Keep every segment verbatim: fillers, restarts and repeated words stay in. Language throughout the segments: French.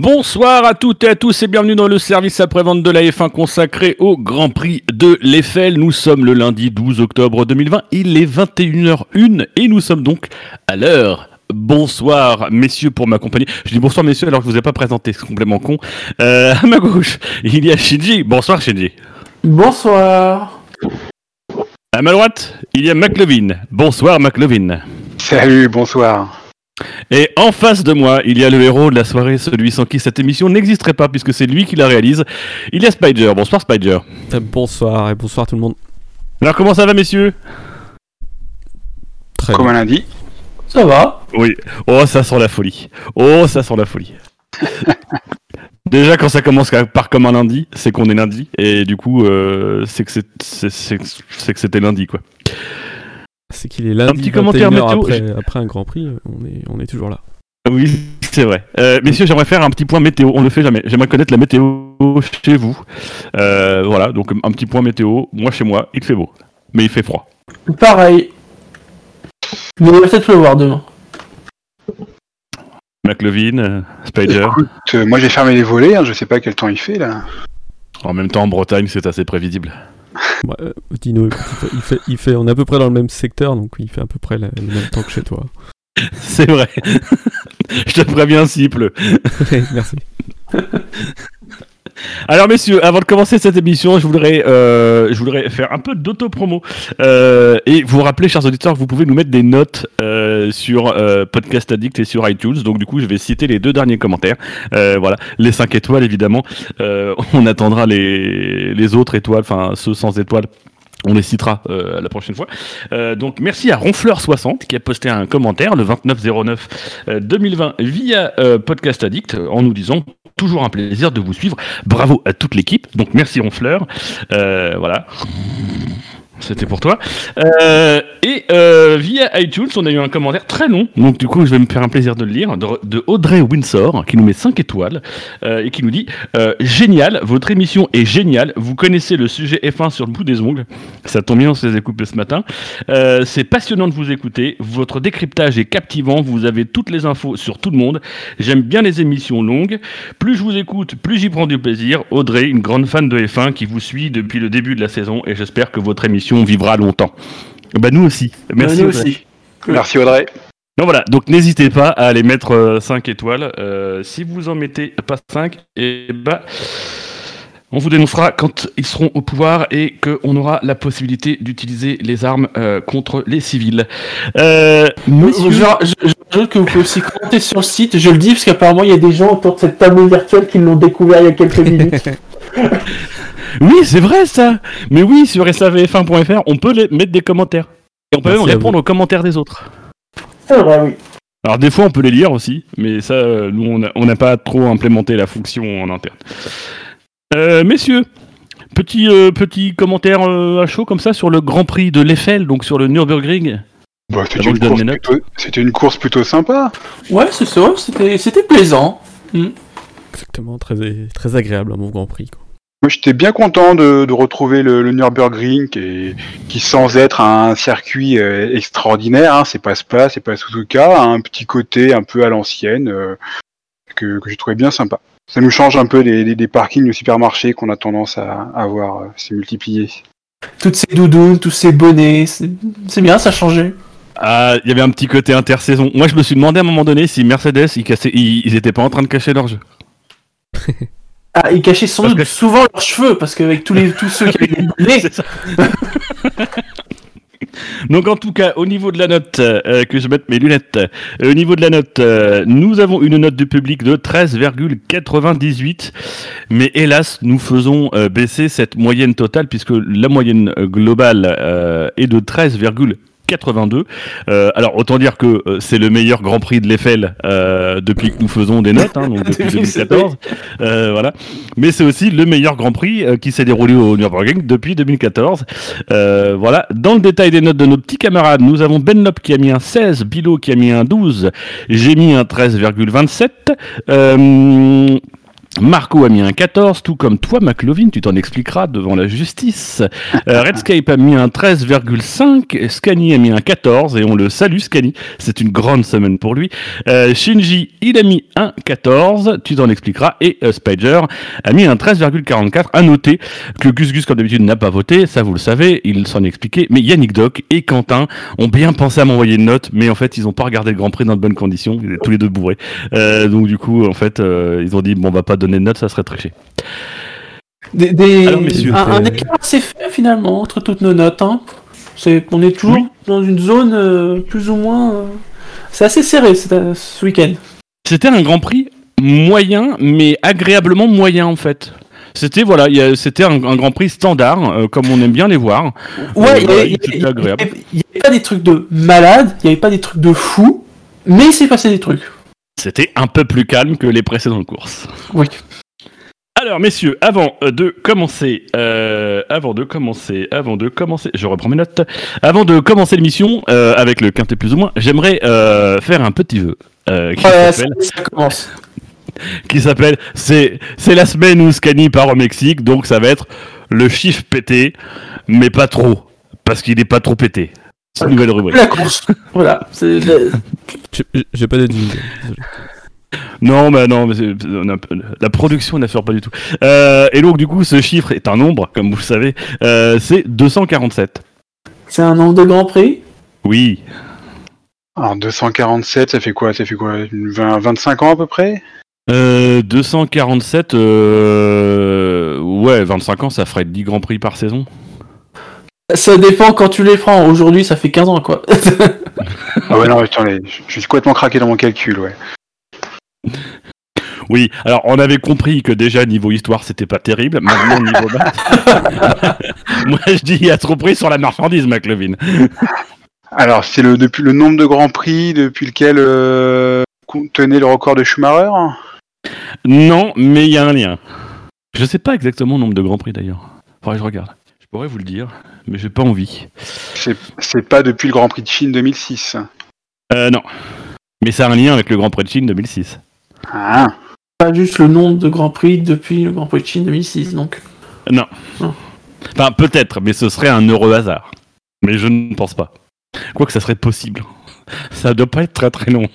Bonsoir à toutes et à tous et bienvenue dans le service après-vente de la F un consacré au Grand Prix de l'Eiffel. Nous sommes le lundi douze octobre deux mille vingt, il est vingt et une heures une et nous sommes donc à l'heure. Bonsoir messieurs pour m'accompagner. Je dis bonsoir messieurs alors que je vous ai pas présenté, c'est complètement con. Euh, à ma gauche, il y a Shinji. Bonsoir Shinji. Bonsoir. À ma droite, il y a McLovin. Bonsoir McLovin. Salut, bonsoir. Et en face de moi, il y a le héros de la soirée, celui sans qui cette émission n'existerait pas, puisque c'est lui qui la réalise. Il y a Spider. Bonsoir Spider. Bonsoir et bonsoir tout le monde. Alors comment ça va messieurs ? Très Comme bien. Un lundi. Ça va ? Oui. Oh ça sent la folie. Oh ça sent la folie. Déjà quand ça commence par comme un lundi, c'est qu'on est lundi, et du coup euh, c'est, que c'est, c'est, c'est, c'est que c'était lundi quoi. C'est qu'il est lundi, un petit commentaire météo après, je... après un Grand Prix, on est, on est toujours là. Oui, c'est vrai. Euh, messieurs, j'aimerais faire un petit point météo, on le fait jamais. J'aimerais connaître la météo chez vous. Euh, voilà, donc un petit point météo. Moi, chez moi, il fait beau, mais il fait froid. Pareil. Il va peut-être pleuvoir demain. McLovin, euh, Spider. Écoute, euh, moi, j'ai fermé les volets, hein, je sais pas quel temps il fait, là. En même temps, en Bretagne, c'est assez prévisible. Ouais, euh, Dino, il fait, il fait, on est à peu près dans le même secteur, donc il fait à peu près le, le même temps que chez toi. C'est vrai. Je te préviens s'il pleut. Merci. Alors messieurs, avant de commencer cette émission, je voudrais, euh, je voudrais faire un peu d'auto-promo euh, et vous rappeler, chers auditeurs, que vous pouvez nous mettre des notes euh, sur euh, Podcast Addict et sur iTunes. Donc du coup, je vais citer les deux derniers commentaires. Euh, voilà, les cinq étoiles évidemment. Euh, on attendra les les autres étoiles, enfin ceux sans étoiles. On les citera euh, la prochaine fois. Euh, donc merci à Ronfleur soixante qui a posté un commentaire le vingt-neuf zéro neuf deux mille vingt via euh, Podcast Addict en nous disant toujours un plaisir de vous suivre. Bravo à toute l'équipe. Donc merci Ronfleur. Euh, voilà. C'était pour toi. Euh, et euh, via iTunes, on a eu un commentaire très long. Donc du coup, je vais me faire un plaisir de le lire. De, de Audrey Windsor, qui nous met cinq étoiles euh, et qui nous dit euh, « Génial, votre émission est géniale. Vous connaissez le sujet F un sur le bout des ongles. Ça tombe bien, on se les a coupés ce matin. Euh, c'est passionnant de vous écouter. Votre décryptage est captivant. Vous avez toutes les infos sur tout le monde. J'aime bien les émissions longues. Plus je vous écoute, plus j'y prends du plaisir. Audrey, une grande fan de F un qui vous suit depuis le début de la saison et j'espère que votre émission on vivra longtemps. » Bah nous aussi. Merci nous Audrey. Aussi. Merci Audrey. Donc voilà, donc n'hésitez pas à aller mettre euh, cinq étoiles. Euh, si vous en mettez pas cinq, et bah on vous dénoncera quand ils seront au pouvoir et qu'on aura la possibilité d'utiliser les armes euh, contre les civils. Euh, monsieur... Je rajoute que vous pouvez aussi commenter sur le site, je le dis parce qu'apparemment il y a des gens autour de cette table virtuelle qui l'ont découvert il y a quelques minutes. Oui, c'est vrai ça. Mais oui, sur S A V F un point F R, on peut les mettre des commentaires. Et on peut Merci même répondre vous. Aux commentaires des autres. C'est vrai, oui. Alors des fois, on peut les lire aussi, mais ça, nous, on n'a pas trop implémenté la fonction en interne. Euh, messieurs, petit, euh, petit commentaire euh, à chaud comme ça sur le Grand Prix de l'Eiffel, donc sur le Nürburgring. Bah, c'était, une course plutôt, c'était une course plutôt sympa. Ouais, c'est ça, c'était, c'était plaisant. Mm. Exactement, très, très agréable, un bon Grand Prix, quoi. Moi, j'étais bien content de, de retrouver le, le Nürburgring qui, qui, sans être un circuit euh, extraordinaire, hein, c'est pas Spa, c'est pas Suzuka, un petit côté un peu à l'ancienne euh, que, que j'ai trouvé bien sympa. Ça nous change un peu les, les, les parkings au supermarché qu'on a tendance à avoir, euh, c'est multiplié. Toutes ces doudounes, tous ces bonnets, c'est, c'est bien, ça a changé. Ah, il y avait un petit côté intersaison. Moi, je me suis demandé à un moment donné si Mercedes, ils, cassaient, ils, ils étaient pas en train de cacher leur jeu. Ah, ils cachaient sans doute que... souvent leurs cheveux, parce qu'avec tous, les, tous ceux qui avaient des bonnets. C'est ça. Donc en tout cas, au niveau de la note, euh, que je mette mes lunettes, euh, au niveau de la note, euh, nous avons une note de public de treize virgule quatre-vingt-dix-huit, mais hélas, nous faisons euh, baisser cette moyenne totale, puisque la moyenne globale euh, est de treize virgule quatre-vingt-deux. Euh, alors autant dire que euh, c'est le meilleur Grand Prix de l'Eiffel euh, depuis que nous faisons des notes, hein, donc depuis deux mille quatorze. Euh, voilà. Mais c'est aussi le meilleur Grand Prix euh, qui s'est déroulé au Nürburgring depuis deux mille quatorze. Euh, voilà. Dans le détail des notes de nos petits camarades, nous avons Benlop qui a mis un seize, Bilo qui a mis un douze, j'ai mis un treize virgule vingt-sept. Euh, Marco a mis un quatorze, tout comme toi, McLovin, tu t'en expliqueras devant la justice. Euh, Redscape a mis un treize virgule cinq, Scani a mis un quatorze, et on le salue, Scani, c'est une grande semaine pour lui. Euh, Shinji, il a mis un quatorze, tu t'en expliqueras, et euh, Spider a mis un treize virgule quarante-quatre. À noter que Gus Gus, comme d'habitude, n'a pas voté, ça vous le savez, il s'en expliquait, mais Yannick Doc et Quentin ont bien pensé à m'envoyer une note, mais en fait, ils n'ont pas regardé le Grand Prix dans de bonnes conditions, ils étaient tous les deux bourrés. Euh, donc du coup, en fait, euh, ils ont dit, bon, on va pas donner les notes, ça serait triché. Des, des... Alors, messieurs, un, un écart assez fait finalement entre toutes nos notes. Hein. C'est qu'on est toujours oui. dans une zone euh, plus ou moins. Euh... C'est assez serré euh, ce week-end. C'était un Grand Prix moyen, mais agréablement moyen en fait. C'était voilà, y a, c'était un, un Grand Prix standard, euh, comme on aime bien les voir. Ouais, il euh, n'y bah, avait, avait, avait pas des trucs de malade, il n'y avait pas des trucs de fou, mais il s'est passé des trucs. C'était un peu plus calme que les précédentes courses. Oui. Alors, messieurs, avant de commencer, euh, avant de commencer, avant de commencer, je reprends mes notes. Avant de commencer l'émission euh, avec le quintet plus ou moins, j'aimerais euh, faire un petit vœu euh, qui ouais, s'appelle. Ça, ça commence. Qui s'appelle. C'est c'est la semaine où Scani part au Mexique, donc ça va être le chiffre pété, mais pas trop, parce qu'il n'est pas trop pété. Nouvelle rubrique. La course. Voilà. C'est... j'ai, j'ai pas d'idée. Non, mais non, mais c'est, la production n'assure pas du tout. Euh, et donc, du coup, ce chiffre est un nombre, comme vous le savez. Euh, c'est deux cent quarante-sept. C'est un nombre de Grand Prix ? Oui. Alors, deux cent quarante-sept, ça fait quoi ? Ça fait quoi ? vingt, vingt-cinq ans à peu près ? euh, deux cent quarante-sept, euh... ouais, vingt-cinq ans, ça ferait dix Grands Prix par saison. Ça dépend quand tu les prends. Aujourd'hui, ça fait quinze ans, quoi. Ah ouais, non, attendez, je suis complètement craqué dans mon calcul, ouais. Oui, alors on avait compris que déjà niveau histoire c'était pas terrible, maintenant niveau maths. Moi je dis à trop près sur la marchandise, McLovin. Alors c'est le, depuis, le nombre de Grands Prix depuis lequel euh, tenait le record de Schumacher ? Non, mais il y a un lien. Je sais pas exactement le nombre de Grands Prix d'ailleurs. Faudrait que je regarde. Je pourrais vous le dire, mais j'ai pas envie. C'est, c'est pas depuis le Grand Prix de Chine deux mille six. Euh, non. Mais ça a un lien avec le Grand Prix de Chine deux mille six. Ah. Pas juste le nombre de Grands Prix depuis le Grand Prix de Chine deux mille six, donc. Non. non. Enfin, peut-être, mais ce serait un heureux hasard. Mais je ne pense pas. Quoique ça serait possible. Ça doit pas être très très long.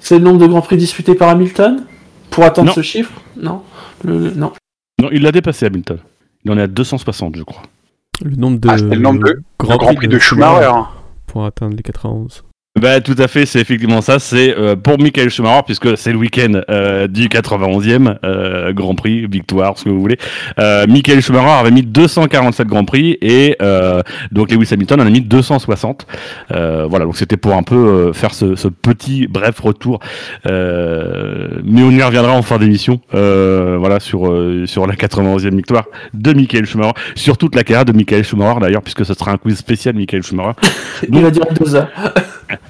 C'est le nombre de Grands Prix disputés par Hamilton ? Pour atteindre non. ce chiffre ? Non. Le, le, non. Non, il l'a dépassé, Hamilton. Il en est à deux cent soixante, je crois. Le nombre de, ah, le nombre de Grand Prix, Prix de, de Schumacher. Pour atteindre les quatre-vingt-onze. Bah, tout à fait, c'est effectivement ça. C'est euh, pour Michael Schumacher, puisque c'est le week-end euh, du quatre-vingt-onzième euh, Grand Prix, victoire, ce que vous voulez. Euh, Michael Schumacher avait mis deux cent quarante-sept Grands Prix et euh, donc Lewis Hamilton en a mis deux cent soixante. Euh, voilà, donc c'était pour un peu euh, faire ce, ce petit bref retour. Euh, mais on y reviendra en fin d'émission euh, voilà, sur, euh, sur la quatre-vingt-onzième victoire de Michael Schumacher, sur toute la carrière de Michael Schumacher d'ailleurs, puisque ce sera un quiz spécial Michael Schumacher. Il va durer deux heures.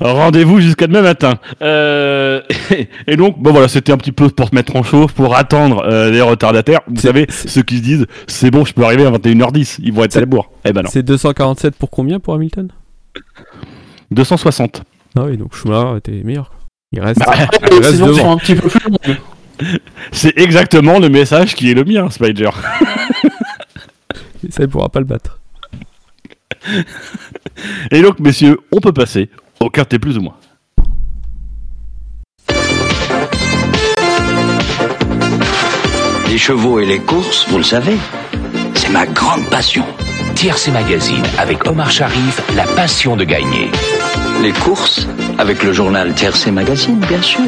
Rendez-vous jusqu'à demain matin. Euh, et, et donc, bon voilà, c'était un petit peu pour te mettre en chauffe, pour attendre euh, les retardataires. Vous c'est, savez, c'est... ceux qui se disent, c'est bon, je peux arriver à vingt et une heures dix, ils vont être c'est... à la bourre. Eh ben non. C'est deux cent quarante-sept pour combien pour Hamilton ? deux cent soixante. Ah oui, donc Schumacher était meilleur. Il reste, bah, il reste devant. Un petit peu plus long. C'est exactement le message qui est le mien, Spider. Ça, il ne pourra pas le battre. Et donc, messieurs, on peut passer au quartier plus ou moins. Les chevaux et les courses, vous le savez, c'est ma grande passion. Tiercé Magazine avec Omar Sharif, la passion de gagner. Les courses avec le journal Tiercé Magazine, bien sûr.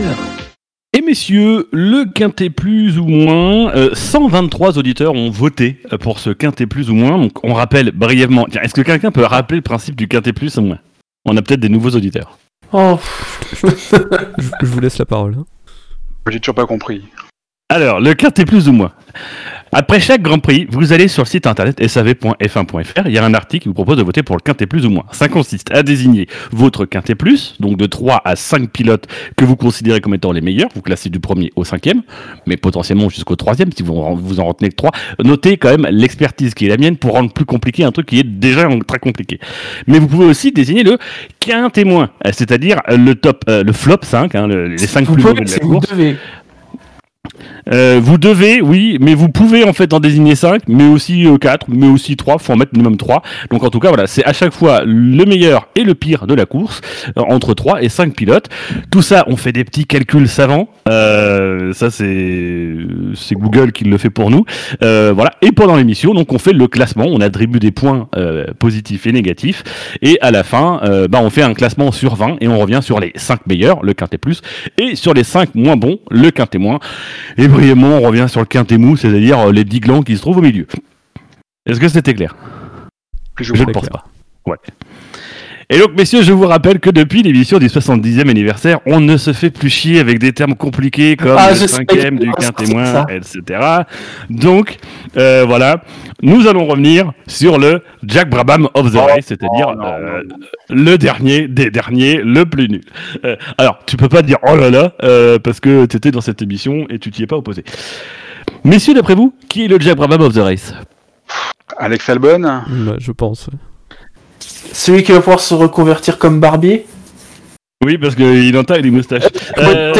Et messieurs, le quintet plus ou moins, euh, cent vingt-trois auditeurs ont voté pour ce quintet plus ou moins. Donc on rappelle brièvement. Tiens, est-ce que quelqu'un peut rappeler le principe du quintet plus ou moins ? On a peut-être des nouveaux auditeurs. Oh. je, je vous laisse la parole. Hein. J'ai toujours pas compris. Alors, le quintet plus ou moins. Après chaque Grand Prix, vous allez sur le site internet s a v point f un point f r. Il y a un article qui vous propose de voter pour le quintet plus ou moins. Ça consiste à désigner votre quintet plus, donc de trois à cinq pilotes que vous considérez comme étant les meilleurs. Vous classez du premier au cinquième, mais potentiellement jusqu'au troisième si vous en, vous en retenez que trois. Notez quand même l'expertise qui est la mienne pour rendre plus compliqué un truc qui est déjà très compliqué. Mais vous pouvez aussi désigner le quintet moins, c'est-à-dire le top, euh, le flop cinq, hein, le, les cinq vous plus mauvais de la course. Devez. Euh, vous devez, oui, mais vous pouvez en fait en désigner cinq, mais aussi quatre, mais aussi trois, faut en mettre minimum trois. Donc en tout cas, voilà, c'est à chaque fois le meilleur et le pire de la course, entre trois et cinq pilotes. Tout ça, on fait des petits calculs savants. Euh, ça, c'est, c'est Google qui le fait pour nous. Euh, voilà. Et pendant l'émission, donc on fait le classement, on attribue des points euh, positifs et négatifs. Et à la fin, euh, bah, on fait un classement sur vingt et on revient sur les cinq meilleurs, le quintet plus, et sur les cinq moins bons, le quintet moins. Et brièvement, on revient sur le quintet mou, c'est-à-dire les dix glands qui se trouvent au milieu. Est-ce que c'était clair ? Je ne pense pas. Ouais. Et donc, messieurs, je vous rappelle que depuis l'émission du soixante-dixième anniversaire, on ne se fait plus chier avec des termes compliqués comme ah, le cinquième du quintet moins, et cetera. Donc, euh, voilà, nous allons revenir sur le Jack Brabham of the oh, Race, c'est-à-dire oh, euh, le dernier des derniers, le plus nul. Euh, alors, tu peux pas dire oh là là, euh, parce que tu étais dans cette émission et tu t'y es pas opposé. Messieurs, d'après vous, qui est le Jack Brabham of the Race ? Alex Albon ? Ouais, je pense. Celui qui va pouvoir se reconvertir comme barbier ? Oui, parce qu'il en taille les moustaches. Euh...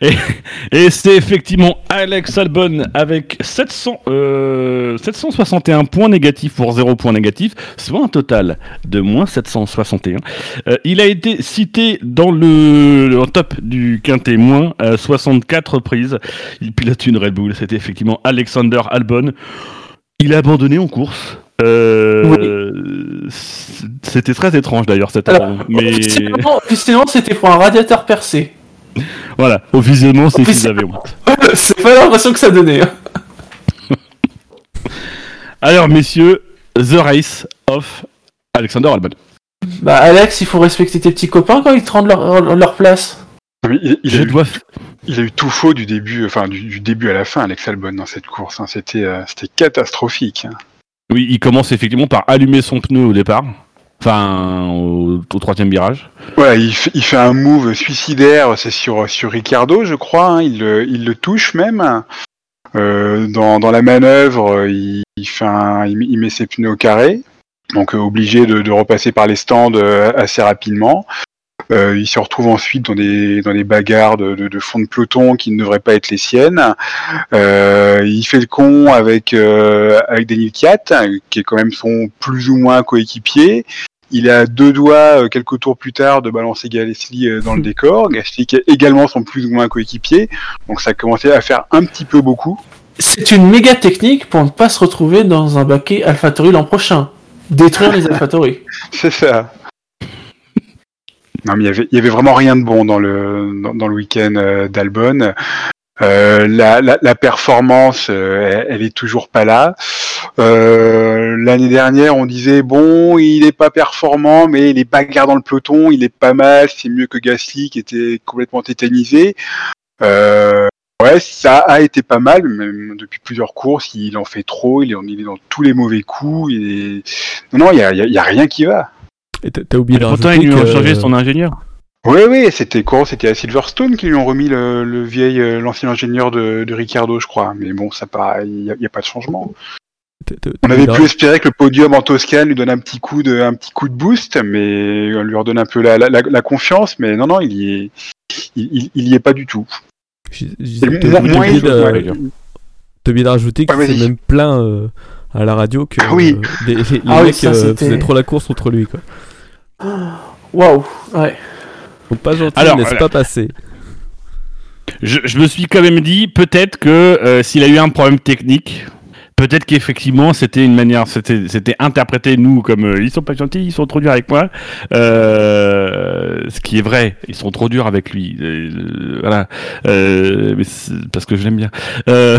et, et c'est effectivement Alex Albon avec sept cents, euh, sept cent soixante et un points négatifs pour zéro points négatifs, soit un total de moins sept cent soixante et un. Euh, il a été cité dans le en top du quintet moins à soixante-quatre reprises. Il pilote une Red Bull, c'était effectivement Alexander Albon. Il a abandonné en course. Euh, oui. C'était très étrange d'ailleurs cette année. Mais... Officiellement, officiellement, c'était pour un radiateur percé. Voilà, officiellement, c'est qu'ils avaient honte. C'est pas l'impression que ça donnait. Hein. Alors, messieurs, The Race of Alexander Albon. Bah, Alex, il faut respecter tes petits copains quand ils te rendent leur, leur place. Oui, il, il, a eu, dois... il a eu tout faux du début, enfin, du, du début à la fin, Alex Albon, dans cette course. Hein. C'était, euh, c'était catastrophique. Hein. Oui, il commence effectivement par allumer son pneu au départ, enfin au, au troisième virage. Ouais, il, f- il fait un move suicidaire, c'est sur, sur Ricciardo, je crois, hein, il, il le touche même. Euh, dans, dans la manœuvre, il, il, fait un, il, il met ses pneus au carré, donc euh, obligé de, de repasser par les stands euh, assez rapidement. Euh, il se retrouve ensuite dans des dans des bagarres de, de, de fond de peloton qui ne devraient pas être les siennes. Euh, il fait le con avec euh, avec Daniil Kvyat, qui est quand même son plus ou moins coéquipier. Il a deux doigts, euh, quelques tours plus tard, de balancer Gasly euh, dans le décor. Gasly qui est également son plus ou moins coéquipier. Donc ça commençait à faire un petit peu beaucoup. C'est une méga technique pour ne pas se retrouver dans un baquet AlphaTauri l'an prochain. Détruire les AlphaTauri. C'est ça. Non, mais il y avait, il y avait vraiment rien de bon dans le dans, dans le week-end euh, d'Albon. Euh, la, la, la performance, euh, elle, elle est toujours pas là. Euh, l'année dernière, on disait bon, il est pas performant, mais il est pas bagarre dans le peloton, il est pas mal, c'est mieux que Gasly qui était complètement tétanisé. Euh, ouais, ça a été pas mal, même depuis plusieurs courses, il en fait trop, il est, il est dans tous les mauvais coups. Il est... Non, non, il y a, il y a, il y a rien qui va. Et t'as oublié de rajouter ils lui ont changé son ingénieur. Oui, oui, c'était quoi ? C'était à Silverstone qu'ils lui ont remis le, le vieil, l'ancien ingénieur de, de Ricciardo, je crois. Mais bon, ça paraît, il n'y a, a pas de changement. T'es, t'es, On avait pu espérer que le podium en Toscane lui donne un petit coup de, un petit coup de boost, mais lui redonne un peu la, la, la, la confiance. Mais non, non, il y est, il, il, il y est pas du tout. J'ai, j'ai t'es, t'es oublié de, de rajouter qu'il s'est même plein euh, à la radio que ah, oui. euh, des, les ah, mecs oui, ça, euh, faisaient trop la course contre lui, quoi. Waouh, ouais. Donc pas gentil, alors, laisse euh, pas passer. Je, je me suis quand même dit, peut-être que euh, s'il a eu un problème technique, peut-être qu'effectivement c'était une manière, c'était, c'était interprété nous comme euh, ils sont pas gentils, ils sont trop durs avec moi. Euh, ce qui est vrai, ils sont trop durs avec lui. Euh, voilà, euh, mais parce que je l'aime bien. Euh,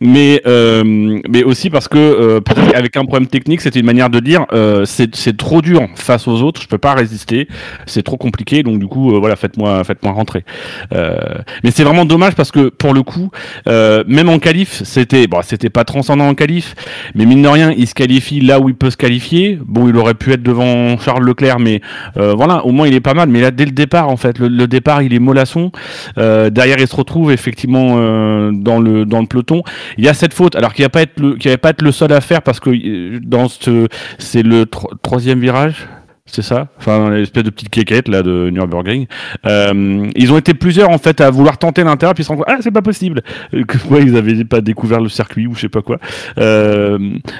mais euh, mais aussi parce que euh, peut-être qu'avec un problème technique, c'était une manière de dire euh, c'est c'est trop dur face aux autres, je peux pas résister, c'est trop compliqué, donc du coup euh, voilà faites-moi faites-moi rentrer. Euh, mais c'est vraiment dommage parce que pour le coup, euh, même en qualif, c'était bon, c'était pas transcendant. Qualif, mais mine de rien, il se qualifie là où il peut se qualifier. Bon, il aurait pu être devant Charles Leclerc, mais euh, voilà, au moins il est pas mal. Mais là, dès le départ, en fait, le, le départ, il est mollasson. Euh, derrière, il se retrouve effectivement euh, dans le dans le peloton. Il y a cette faute, alors qu'il n'y a pas être le, qu'il y avait pas être le seul à faire parce que dans ce, c'est le tro- troisième virage. c'est ça, enfin dans l'espèce de petite cliquette là de Nürburgring. Euh, ils ont été plusieurs en fait à vouloir tenter l'intérieur, puis ils se rendent compte ah c'est pas possible, que ouais, ils avaient pas découvert le circuit ou je sais pas quoi. Euh,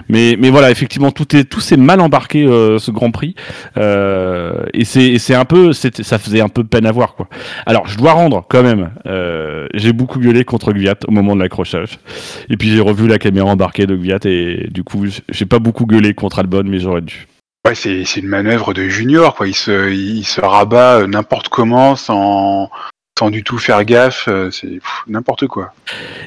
mais mais voilà, effectivement tout est tout s'est mal embarqué euh, ce Grand Prix euh, et c'est et c'est un peu c'est, ça faisait un peu peine à voir quoi. Alors je dois rendre quand même, euh, j'ai beaucoup gueulé contre Kvyat au moment de l'accrochage et puis j'ai revu la caméra embarquée de Kvyat et du coup j'ai pas beaucoup gueulé contre Albon mais j'aurais dû. Ouais, c'est, c'est une manœuvre de junior, quoi. Il se, il se rabat n'importe comment, sans, sans du tout faire gaffe. C'est pff, n'importe quoi.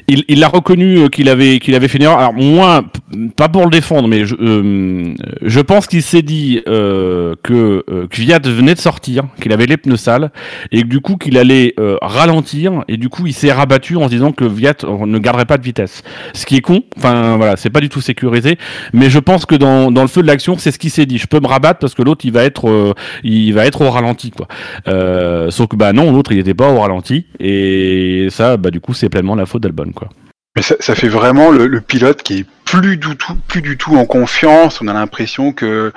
Il, il a reconnu qu'il avait, qu'il avait fait une erreur. Alors moi, p- pas pour le défendre, mais je, euh, je pense qu'il s'est dit euh, que euh, Kvyat venait de sortir, qu'il avait les pneus sales, et que du coup qu'il allait euh, ralentir. Et du coup, il s'est rabattu en se disant que Kvyat ne garderait pas de vitesse. Ce qui est con. Enfin voilà, c'est pas du tout sécurisé. Mais je pense que dans, dans le feu de l'action, c'est ce qu'il s'est dit. Je peux me rabattre parce que l'autre, il va être, euh, il va être au ralenti, quoi. Euh, sauf que bah non, l'autre, il n'était pas au ralenti. Et ça, bah du coup, c'est pleinement la faute d'Albon, quoi. Mais ça, ça fait vraiment le, le pilote qui est plus du tout, plus du tout en confiance. On a l'impression que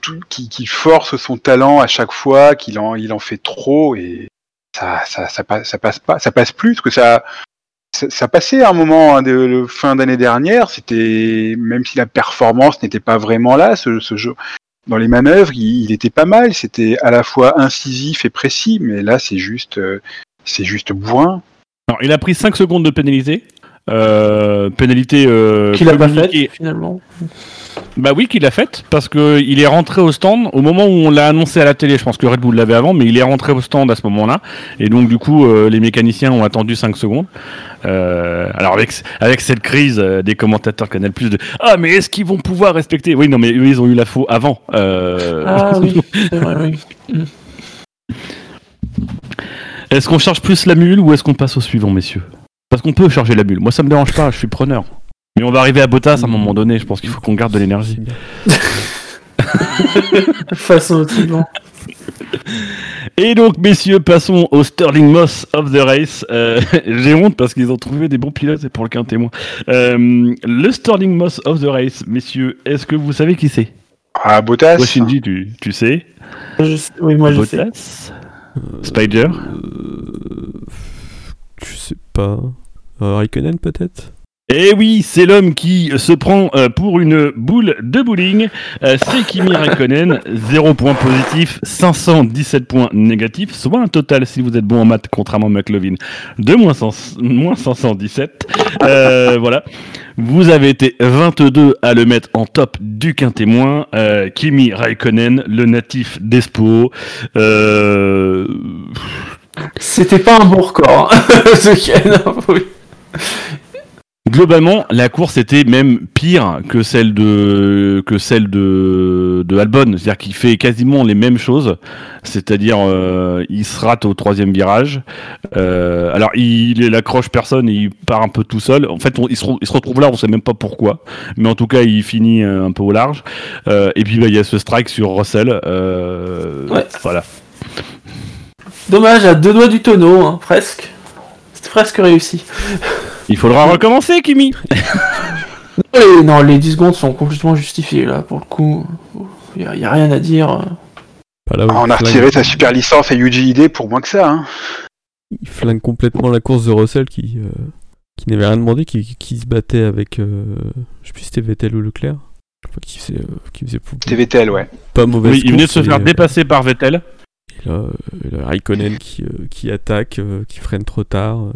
tout, qui, qui force son talent à chaque fois, qu'il en, il en fait trop et ça, ça, ça, ça, ça passe pas, ça passe plus parce que ça, ça, ça passait à un moment hein, de, le fin d'année dernière. C'était même si la performance n'était pas vraiment là, ce, ce jeu. Dans les manœuvres, il, il était pas mal. C'était à la fois incisif et précis, mais là, c'est juste. Euh, C'est juste bourrin. Alors, il a pris cinq secondes de pénalité. Euh, pénalité. Euh, qu'il a pas faite, finalement. Bah oui, qu'il l'a faite, parce qu'il est rentré au stand au moment où on l'a annoncé à la télé. Je pense que Red Bull l'avait avant, mais il est rentré au stand à ce moment-là. Et donc, du coup, euh, les mécaniciens ont attendu cinq secondes. Euh, alors, avec, avec cette crise euh, des commentateurs Canal+, de ah, mais est-ce qu'ils vont pouvoir respecter ? Oui, non, mais eux, ils ont eu la faux avant. Euh... Ah oui, c'est vrai, oui. Est-ce qu'on charge plus la mule ou est-ce qu'on passe au suivant, messieurs ? Parce qu'on peut charger la mule. Moi, ça me dérange pas, je suis preneur. Mais on va arriver à Bottas à un moment donné, je pense qu'il faut qu'on garde de l'énergie. Face au suivant. Et donc, messieurs, passons au Sterling Moss of the Race. Euh, j'ai honte parce qu'ils ont trouvé des bons pilotes et pour le quinté moins. Euh, le Sterling Moss of the Race, messieurs, est-ce que vous savez qui c'est ? Ah, Bottas. Toi, Shinji, tu, tu sais ? je sais. Oui, moi, Bottas. Je sais. Spider euh, Je sais pas. Euh, Räikkönen peut-être ? Eh oui, c'est l'homme qui se prend euh, pour une boule de bowling. Euh, c'est Kimi Räikkönen. zéro points positifs, cinq cent dix-sept points négatifs, soit un total, si vous êtes bon en maths, contrairement à McLovin, de moins, cent, moins cinq cent dix-sept. Euh, voilà. Vous avez été vingt-deux à le mettre en top du quinté moins. Euh, Kimi Räikkönen, le natif d'Espoo. Euh... C'était pas un bon record. Oui. Globalement, la course était même pire que celle de que celle de de Albon, c'est-à-dire qu'il fait quasiment les mêmes choses, c'est-à-dire euh, il se rate au troisième virage. Euh, alors il, il accroche personne, et il part un peu tout seul. En fait, on, il se il se retrouve là, on sait même pas pourquoi, mais en tout cas, il finit un peu au large. Euh, et puis bah il y a ce strike sur Russell. Euh, ouais. Voilà. Dommage, à deux doigts du tonneau, hein, presque. C'est presque réussi. Il faudra recommencer, Kimi. non, les, non, les dix secondes sont complètement justifiées, là, pour le coup. Il n'y a, a rien à dire. Bah là, ah, on a retiré sa super licence à Yuji Ide pour moins que ça. Hein. Il flingue complètement la course de Russell, qui, euh, qui n'avait rien demandé, qui, qui se battait avec... Euh, je sais plus si c'était Vettel ou Leclerc. Enfin, qui faisait, euh, qui faisait pour... C'était Vettel, ouais. Pas mauvaise oui, course, il venait de se faire et, dépasser euh, par Vettel. Et là, euh, là Räikkönen qui, euh, qui attaque, euh, qui freine trop tard... Euh.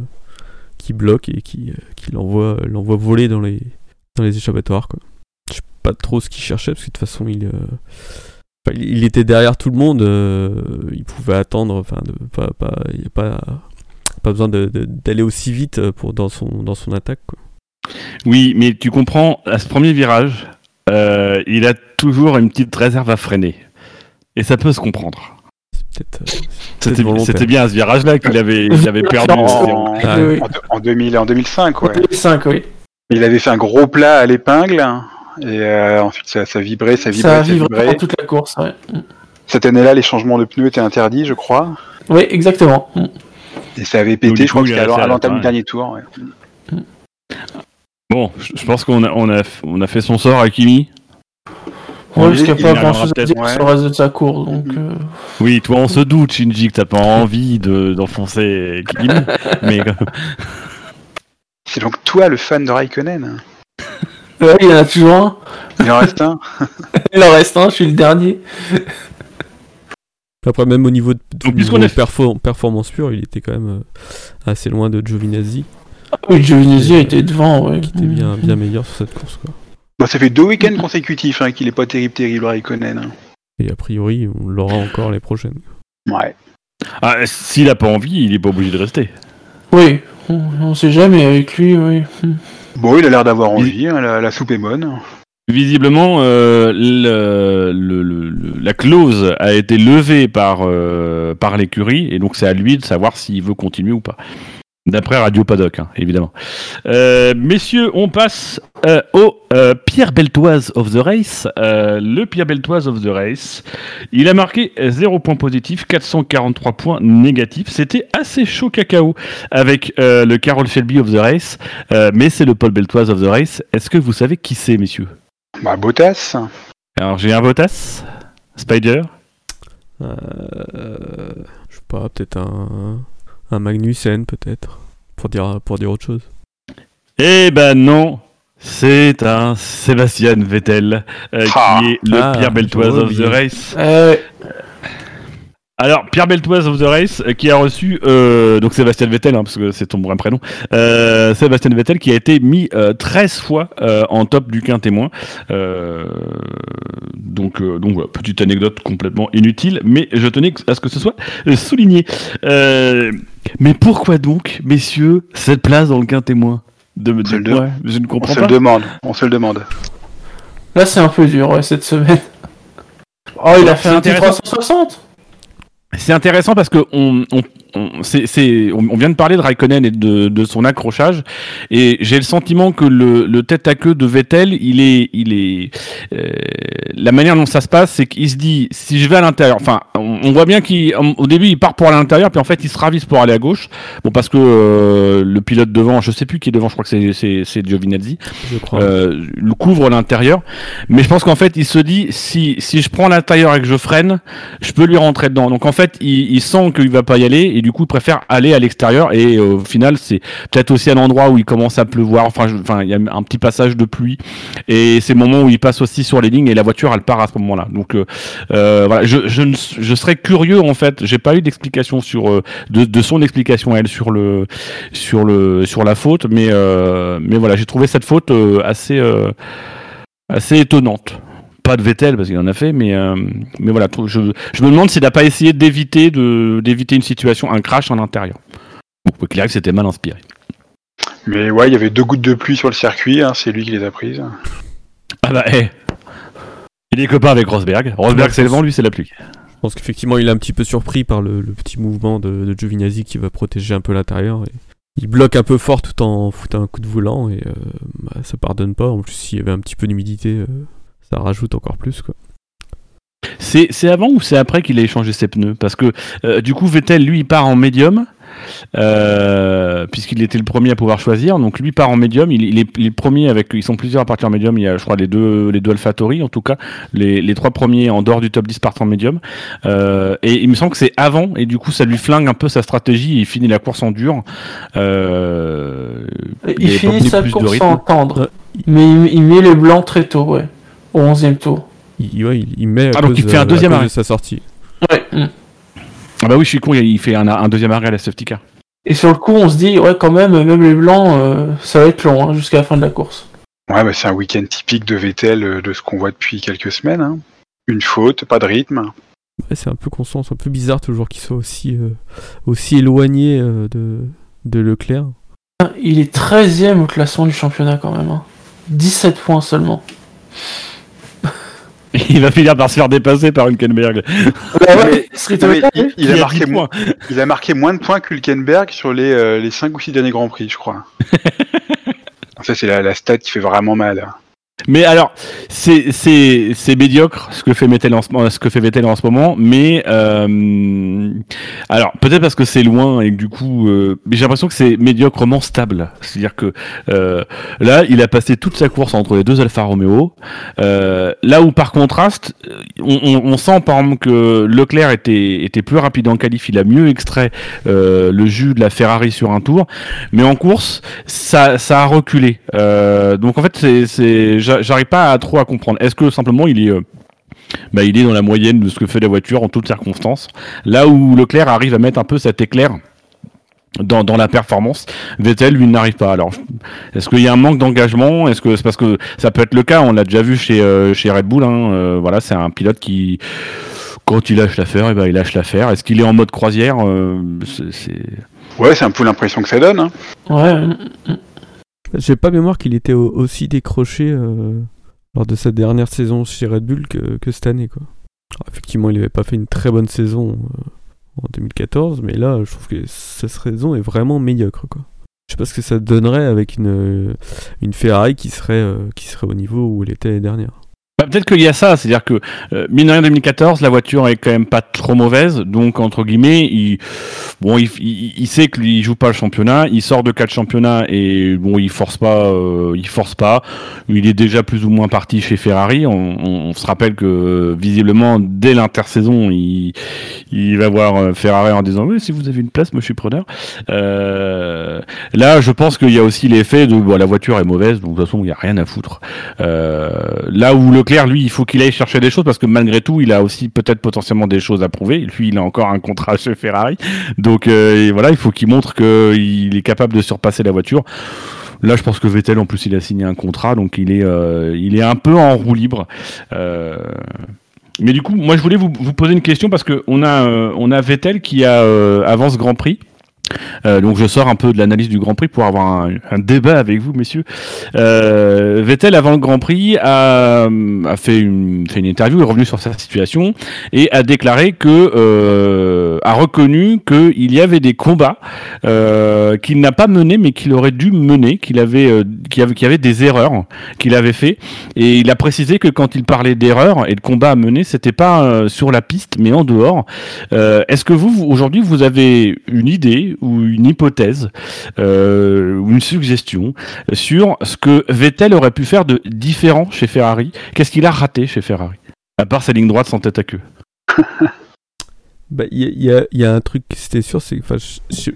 qui bloque et qui, qui l'envoie, l'envoie voler dans les, dans les échappatoires, quoi. Je sais pas trop ce qu'il cherchait, parce que de toute façon, il, euh, il, il était derrière tout le monde, euh, il pouvait attendre, enfin, de, pas, pas, il n'y a pas, pas besoin de, de, d'aller aussi vite pour, dans, son, dans son attaque, quoi. Oui, mais tu comprends, à ce premier virage, euh, il a toujours une petite réserve à freiner, et ça peut se comprendre. Peut-être, peut-être c'était, c'était bien à ce virage-là qu'il avait, il avait perdu. En, ah, oui. en, en, deux mille, en deux mille cinq, ouais. deux mille cinq, oui. Il avait fait un gros plat à l'épingle, et euh, ensuite ça, ça vibrait, ça vibrait, ça, ça vibrait. Ça vibrait toute la course, ouais. Cette année-là, les changements de pneus étaient interdits, je crois. Oui, exactement. Et ça avait pété, donc, je crois que c'était à l'entame du dernier tour. Ouais. Bon, je pense qu'on a, on a, on a fait son sort à Kimi. Ouais, parce qu'il n'y a pas grand-chose à dire ouais. sur le reste de sa course. Donc, euh... oui, toi, on se doute, Shinji, que t'as pas envie de, d'enfoncer Kimi. mais... C'est donc toi, le fan de Räikkönen. Ouais, il y en a toujours un. Il en reste un. Il en reste un, je suis le dernier. Après, même au niveau de, de niveau de perfor- performance pure, il était quand même assez loin de Giovinazzi. Ah oui, Giovinazzi était, était devant, ouais. Qui était bien, bien meilleur sur cette course, quoi. Bah, ça fait deux week-ends consécutifs hein, qu'il est pas terrible, terrible, Räikkönen. Hein. Et a priori, on l'aura encore les prochaines. Ouais. Ah, s'il a pas envie, il est pas obligé de rester. Oui, on, on sait jamais avec lui, oui. Bon, il a l'air d'avoir envie, hein, la, la soupe est bonne. Visiblement, euh, le, le, le, la clause a été levée par, euh, par l'écurie, et donc c'est à lui de savoir s'il veut continuer ou pas. D'après Radio Paddock, hein, évidemment. Euh, messieurs, on passe euh, au euh, Pierre Beltoise of the Race. Euh, le Pierre Beltoise of the Race, il a marqué zéro points positifs, quatre cent quarante-trois points négatifs. C'était assez chaud cacao avec euh, le Carroll Shelby of the Race, euh, mais c'est le Paul Beltoise of the Race. Est-ce que vous savez qui c'est, messieurs ? Bah, Bottas. Alors, j'ai un Bottas, Spider. Euh, euh, je sais pas, peut-être un... Un Magnussen, peut-être, pour dire, pour dire autre chose. Eh ben non, c'est un Sébastien Vettel, euh, ah, qui est le ah, Pierre Beltoise of the Race. Euh... Alors, Pierre Beltoise of the Race, euh, qui a reçu, euh, donc Sébastien Vettel, hein, parce que c'est ton vrai prénom, euh, Sébastien Vettel, qui a été mis euh, treize fois euh, en top du quinté moins. Euh, donc, euh, donc voilà, petite anecdote complètement inutile, mais je tenais à ce que ce soit souligné. Euh... Mais pourquoi donc, messieurs, cette place dans le quinté moins de, de, de, ouais, je ne comprends on pas. Se le demande, on se le demande. Là, c'est un peu dur, ouais, cette semaine. Oh, il a fait un T trois cent soixante. C'est intéressant parce que on, on, on, c'est, c'est, on, on vient de parler de Räikkönen et de, de son accrochage, et j'ai le sentiment que le, le tête à queue de Vettel, il est, il est, euh, la manière dont ça se passe, c'est qu'il se dit si je vais à l'intérieur, enfin, on, on voit bien qu'au début il part pour aller à l'intérieur, puis en fait il se ravise pour aller à gauche, bon parce que euh, le pilote devant, je sais plus qui est devant, je crois que c'est, c'est, c'est Giovinazzi, je crois. Euh, le couvre à l'intérieur, mais je pense qu'en fait il se dit si, si je prends l'intérieur et que je freine, je peux lui rentrer dedans, donc en fait. En fait, il, il sent qu'il va pas y aller et du coup il préfère aller à l'extérieur et euh, au final c'est peut-être aussi un endroit où il commence à pleuvoir, enfin je, enfin il y a un petit passage de pluie et c'est le moment où il passe aussi sur les lignes et la voiture elle part à ce moment-là. Donc euh, euh, voilà, je je, ne, je serais curieux en fait, j'ai pas eu d'explication sur euh, de, de son explication à elle sur le sur le sur la faute, mais euh, mais voilà, j'ai trouvé cette faute euh, assez euh, assez étonnante. Pas de Vettel parce qu'il en a fait, mais euh, mais voilà, je, je me demande s'il n'a pas essayé d'éviter de d'éviter une situation, un crash en intérieur. Bon, clair que c'était mal inspiré. Mais ouais, il y avait deux gouttes de pluie sur le circuit, hein, c'est lui qui les a prises. Ah bah, hey. Il est copain avec Rosberg. Rosberg, c'est le vent, lui, c'est la pluie. Je pense qu'effectivement, il est un petit peu surpris par le, le petit mouvement de, de Giovinazzi qui va protéger un peu l'intérieur. Et... Il bloque un peu fort tout en foutant un coup de volant et euh, bah, ça pardonne pas. En plus, s'il y avait un petit peu d'humidité. Euh... Ça rajoute encore plus, quoi. C'est, c'est avant ou c'est après qu'il a échangé ses pneus ? Parce que, euh, du coup, Vettel, lui, il part en médium, euh, puisqu'il était le premier à pouvoir choisir. Donc, lui, part en médium. Il, il, est, il est le premier avec... Ils sont plusieurs à partir en médium. Il y a, je crois, les deux, les deux AlphaTauri, en tout cas. Les, les trois premiers, en dehors du top dix, partent en médium. Euh, et il me semble que c'est avant. Et du coup, ça lui flingue un peu sa stratégie. Et il finit la course en dur. Euh, il, il finit sa course sans tendre. Mais il, il met les blancs très tôt, ouais. Au onzième tour. Il, ouais, il met à ah, cause, donc il fait un deuxième arrêt de sa sortie. Ouais. Mm. Ah bah oui, je suis con, il fait un, un deuxième arrêt à la safety car. Et sur le coup, on se dit, ouais, quand même, même les blancs, euh, ça va être long hein, jusqu'à la fin de la course. Ouais, bah c'est un week-end typique de Vettel, de ce qu'on voit depuis quelques semaines. Hein. Une faute, pas de rythme. Ouais, c'est un peu constant, c'est un peu bizarre toujours qu'il soit aussi, euh, aussi éloigné euh, de, de Leclerc. Il est treizième au classement du championnat quand même. Hein. dix-sept points seulement. Il va finir par se faire dépasser par Hülkenberg. Ouais, ouais, il, il, il, a marqué moins, il a marqué moins de points qu'Hülkenberg sur les, euh, les cinq ou six derniers Grands Prix, je crois. Ça, c'est la, la stat qui fait vraiment mal. Mais alors, c'est, c'est, c'est médiocre ce que fait Vettel en ce, ce que fait Vettel en ce moment, mais euh, alors peut-être parce que c'est loin et que, du coup, euh, mais j'ai l'impression que c'est médiocrement stable. C'est-à-dire que euh, là, il a passé toute sa course entre les deux Alfa Romeo. Euh, là où par contraste, on, on, on sent par exemple que Leclerc était, était plus rapide en qualif, il a mieux extrait euh, le jus de la Ferrari sur un tour, mais en course, ça, ça a reculé. Euh, donc en fait, c'est, c'est j'arrive pas à trop à comprendre. Est-ce que simplement il est, euh, bah, il est dans la moyenne de ce que fait la voiture en toutes circonstances, là où Leclerc arrive à mettre un peu cet éclair dans, dans la performance, Vettel lui n'arrive pas. Alors, est-ce qu'il y a un manque d'engagement? Est-ce que c'est parce que ça peut être le cas? On l'a déjà vu chez euh, chez Red Bull. Hein, euh, voilà, c'est un pilote qui, quand il lâche l'affaire, et ben il lâche l'affaire. Est-ce qu'il est en mode croisière? euh, c'est, c'est... Ouais, c'est un peu l'impression que ça donne. Hein. Ouais. J'ai pas mémoire qu'il était au- aussi décroché euh, lors de sa dernière saison chez Red Bull que, que cette année, quoi. Alors, effectivement, il n'avait pas fait une très bonne saison euh, en deux mille quatorze, mais là, je trouve que cette saison est vraiment médiocre, quoi. Je sais pas ce que ça donnerait avec une, une Ferrari qui serait, euh, qui serait au niveau où elle était l'année dernière. Bah, peut-être qu'il y a ça, c'est-à-dire que euh, mine en deux mille quatorze, la voiture est quand même pas trop mauvaise, donc entre guillemets, il, bon, il, il, il sait que lui il joue pas le championnat, il sort de quatre championnats et bon, il force pas, euh, il force pas, il est déjà plus ou moins parti chez Ferrari. On, on, on se rappelle que visiblement dès l'intersaison, il, il va voir Ferrari en disant oui, si vous avez une place, moi je suis preneur. Euh, là, je pense qu'il y a aussi l'effet de bon, la voiture est mauvaise, donc de toute façon il y a rien à foutre. Euh, là où le Claire, lui, il faut qu'il aille chercher des choses parce que malgré tout, il a aussi peut-être potentiellement des choses à prouver. Lui, il a encore un contrat chez Ferrari. Donc euh, voilà, il faut qu'il montre qu'il est capable de surpasser la voiture. Là, je pense que Vettel, en plus, il a signé un contrat. Donc il est, euh, il est un peu en roue libre. Euh... Mais du coup, moi, je voulais vous, vous poser une question parce qu'on a, euh, on a Vettel qui a euh, avance Grand Prix. Euh, donc je sors un peu de l'analyse du Grand Prix pour avoir un, un débat avec vous, messieurs. Euh, Vettel avant le Grand Prix a, a fait, une, fait une interview, est revenu sur sa situation et a déclaré que euh, a reconnu qu'il y avait des combats euh, qu'il n'a pas menés mais qu'il aurait dû mener, qu'il avait, euh, qu'il avait, qu'il avait des erreurs qu'il avait fait, et il a précisé que quand il parlait d'erreurs et de combats à mener, c'était pas euh, sur la piste mais en dehors. Euh, est-ce que vous aujourd'hui vous avez une idée ou une hypothèse euh, ou une suggestion sur ce que Vettel aurait pu faire de différent chez Ferrari? Qu'est-ce qu'il a raté chez Ferrari à part sa ligne droite sans tête à queue? Bah, y, y, a, y a un truc, c'était sûr, c'est enfin,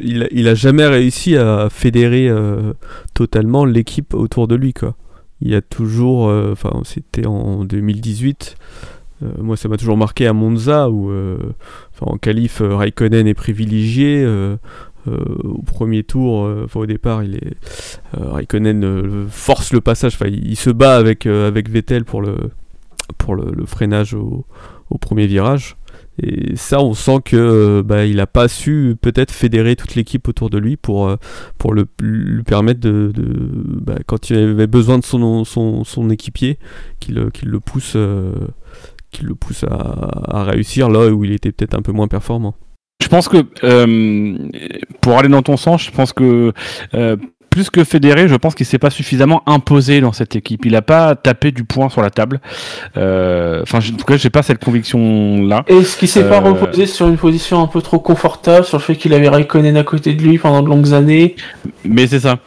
il, il a jamais réussi à fédérer euh, totalement l'équipe autour de lui, quoi. Il y a toujours, enfin euh, c'était en deux mille dix-huit. Moi, ça m'a toujours marqué à Monza où, euh, enfin, en qualif, euh, Räikkönen est privilégié. Euh, euh, au premier tour, euh, enfin, au départ, il est euh, Räikkönen euh, force le passage. Enfin, il, il se bat avec euh, avec Vettel pour le pour le, le freinage au, au premier virage. Et ça, on sent que euh, bah, il a pas su peut-être fédérer toute l'équipe autour de lui pour euh, pour le lui permettre de, de bah, quand il avait besoin de son son son équipier, qu'il qu'il le pousse. Euh, qui le pousse à, à réussir là où il était peut-être un peu moins performant. Je pense que, euh, pour aller dans ton sens, je pense que euh, plus que fédéré, je pense qu'il ne s'est pas suffisamment imposé dans cette équipe. Il n'a pas tapé du poing sur la table. Euh, enfin, en tout cas, je n'ai pas cette conviction-là. Est-ce qu'il ne s'est euh... pas reposé sur une position un peu trop confortable, sur le fait qu'il avait Räikkönen à côté de lui pendant de longues années? Mais c'est ça.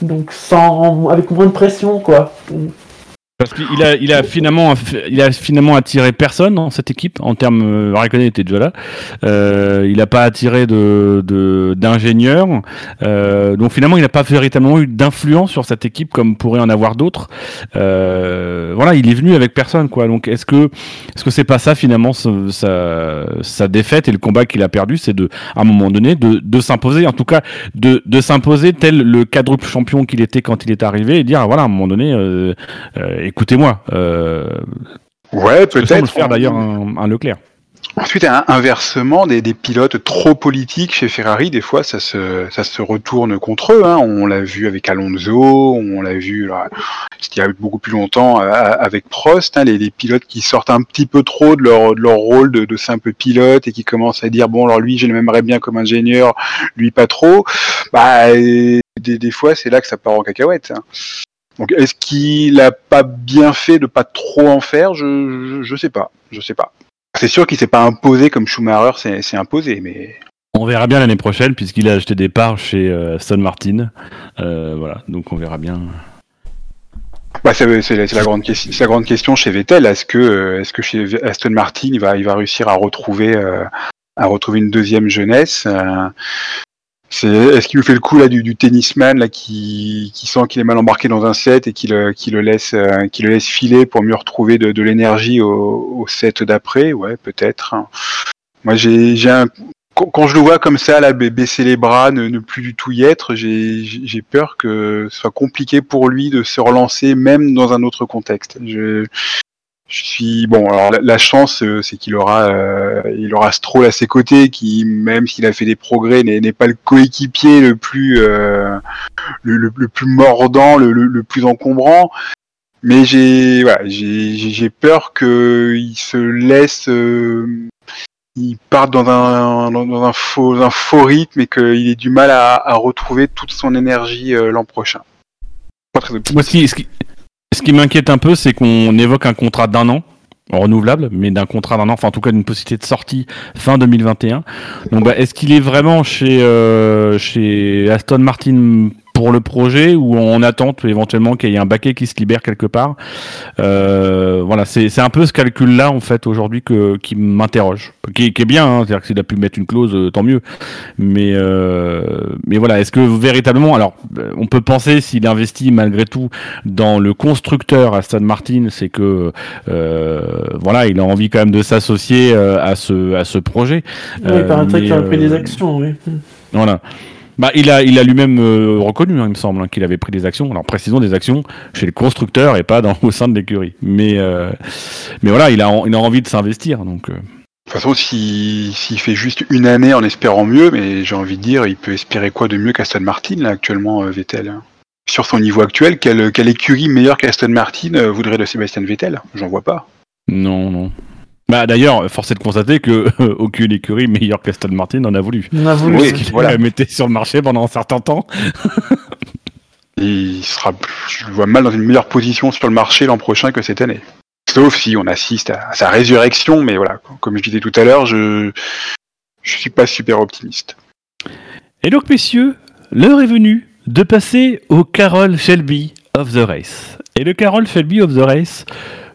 Donc, sans... avec moins de pression, quoi. Parce qu'il a, il a finalement, il a finalement attiré personne dans cette équipe. En termes, Räikkönen était déjà là. Euh, il n'a pas attiré de, de d'ingénieurs. Euh, donc finalement, il n'a pas véritablement eu d'influence sur cette équipe comme pourrait en avoir d'autres. Euh, voilà, il est venu avec personne, quoi. Donc est-ce que, est-ce que c'est pas ça finalement sa, sa défaite et le combat qu'il a perdu, c'est de, à un moment donné, de, de s'imposer, en tout cas, de, de s'imposer tel le quadruple champion qu'il était quand il est arrivé et dire, voilà, à un moment donné. Euh, euh, Écoutez-moi. Euh... Ouais, peut-être. Faire on... d'ailleurs un, un Leclerc. Ensuite, un, inversement, des, des pilotes trop politiques chez Ferrari, des fois, ça se, ça se retourne contre eux. Hein. On l'a vu avec Alonso, on l'a vu là, il y a beaucoup plus longtemps euh, avec Prost. Hein, les, les pilotes qui sortent un petit peu trop de leur, de leur rôle de, de simple pilote et qui commencent à dire bon, alors lui, je l'aimerais bien comme ingénieur, lui pas trop. Bah, et, des, des fois, c'est là que ça part en cacahuète. Hein. Donc, est-ce qu'il a pas bien fait de pas trop en faire ? Je, je, je sais pas, je sais pas. C'est sûr qu'il s'est pas imposé comme Schumacher s'est, s'est imposé, mais... On verra bien l'année prochaine, puisqu'il a acheté des parts chez Aston euh, Martin. Euh, voilà, donc on verra bien... Bah, c'est, c'est, c'est, la grande que- c'est la grande question chez Vettel. Est-ce que, est-ce que chez Aston Martin, il va, il va réussir à retrouver, euh, à retrouver une deuxième jeunesse euh, c'est, est-ce qu'il lui fait le coup là, du, du tennisman là, qui, qui sent qu'il est mal embarqué dans un set et qui le, qui le, laisse, euh, qui le laisse filer pour mieux retrouver de, de l'énergie au, au set d'après ? Ouais, peut-être. Moi, j'ai, j'ai un... Quand je le vois comme ça, là, baisser les bras, ne, ne plus du tout y être, j'ai, j'ai peur que ce soit compliqué pour lui de se relancer, même dans un autre contexte. Je, je suis bon. Alors la, la chance, c'est qu'il aura, euh, il aura Stroll à ses côtés, qui, même s'il a fait des progrès, n'est, n'est pas le coéquipier le plus, euh, le, le, le plus mordant, le, le, le plus encombrant. Mais j'ai, voilà, j'ai, j'ai peur qu'il se laisse. Euh, Il part dans un, dans un, faux, un faux rythme et qu'il ait du mal à, à retrouver toute son énergie euh, l'an prochain. Pas très optimiste. Moi, ce qui, ce, qui, ce qui m'inquiète un peu, c'est qu'on évoque un contrat d'un an, renouvelable, mais d'un contrat d'un an, enfin en tout cas d'une possibilité de sortie fin deux mille vingt et un. Donc, bah, est-ce qu'il est vraiment chez, euh, chez Aston Martin pour le projet ou on attend éventuellement qu'il y ait un baquet qui se libère quelque part euh, voilà c'est, c'est un peu ce calcul là en fait aujourd'hui que, qui m'interroge qui, qui est bien hein, c'est-à-dire que s'il a pu mettre une clause tant mieux mais, euh, mais voilà est-ce que véritablement alors on peut penser s'il investit malgré tout dans le constructeur Aston Martin c'est que euh, voilà il a envie quand même de s'associer à ce, à ce projet oui euh, par un truc qui a pris des actions oui voilà. Bah, il a, il a lui-même euh, reconnu, hein, il me semble, hein, qu'il avait pris des actions. Alors, précisons des actions chez le constructeur et pas dans, au sein de l'écurie. Mais, euh, mais voilà, il a, il a envie de s'investir. Donc, euh. De toute façon, s'il, s'il fait juste une année en espérant mieux, mais j'ai envie de dire, il peut espérer quoi de mieux qu'Aston Martin, là, actuellement, euh, Vettel ? Sur son niveau actuel, quelle, quelle écurie meilleure qu'Aston Martin euh, voudrait de Sébastien Vettel ? J'en vois pas. Non, non. Bah d'ailleurs, force est de constater que euh, aucune écurie meilleure qu'Aston Martin en a voulu. On a voulu. Oui, qu'il voilà. La mettait sur le marché pendant un certain temps. Il sera, je le vois mal dans une meilleure position sur le marché l'an prochain que cette année. Sauf si on assiste à sa résurrection, mais voilà, comme je disais tout à l'heure, je je suis pas super optimiste. Et donc messieurs, l'heure est venue de passer au Carroll Shelby of the Race. Et le Carroll Shelby of the Race.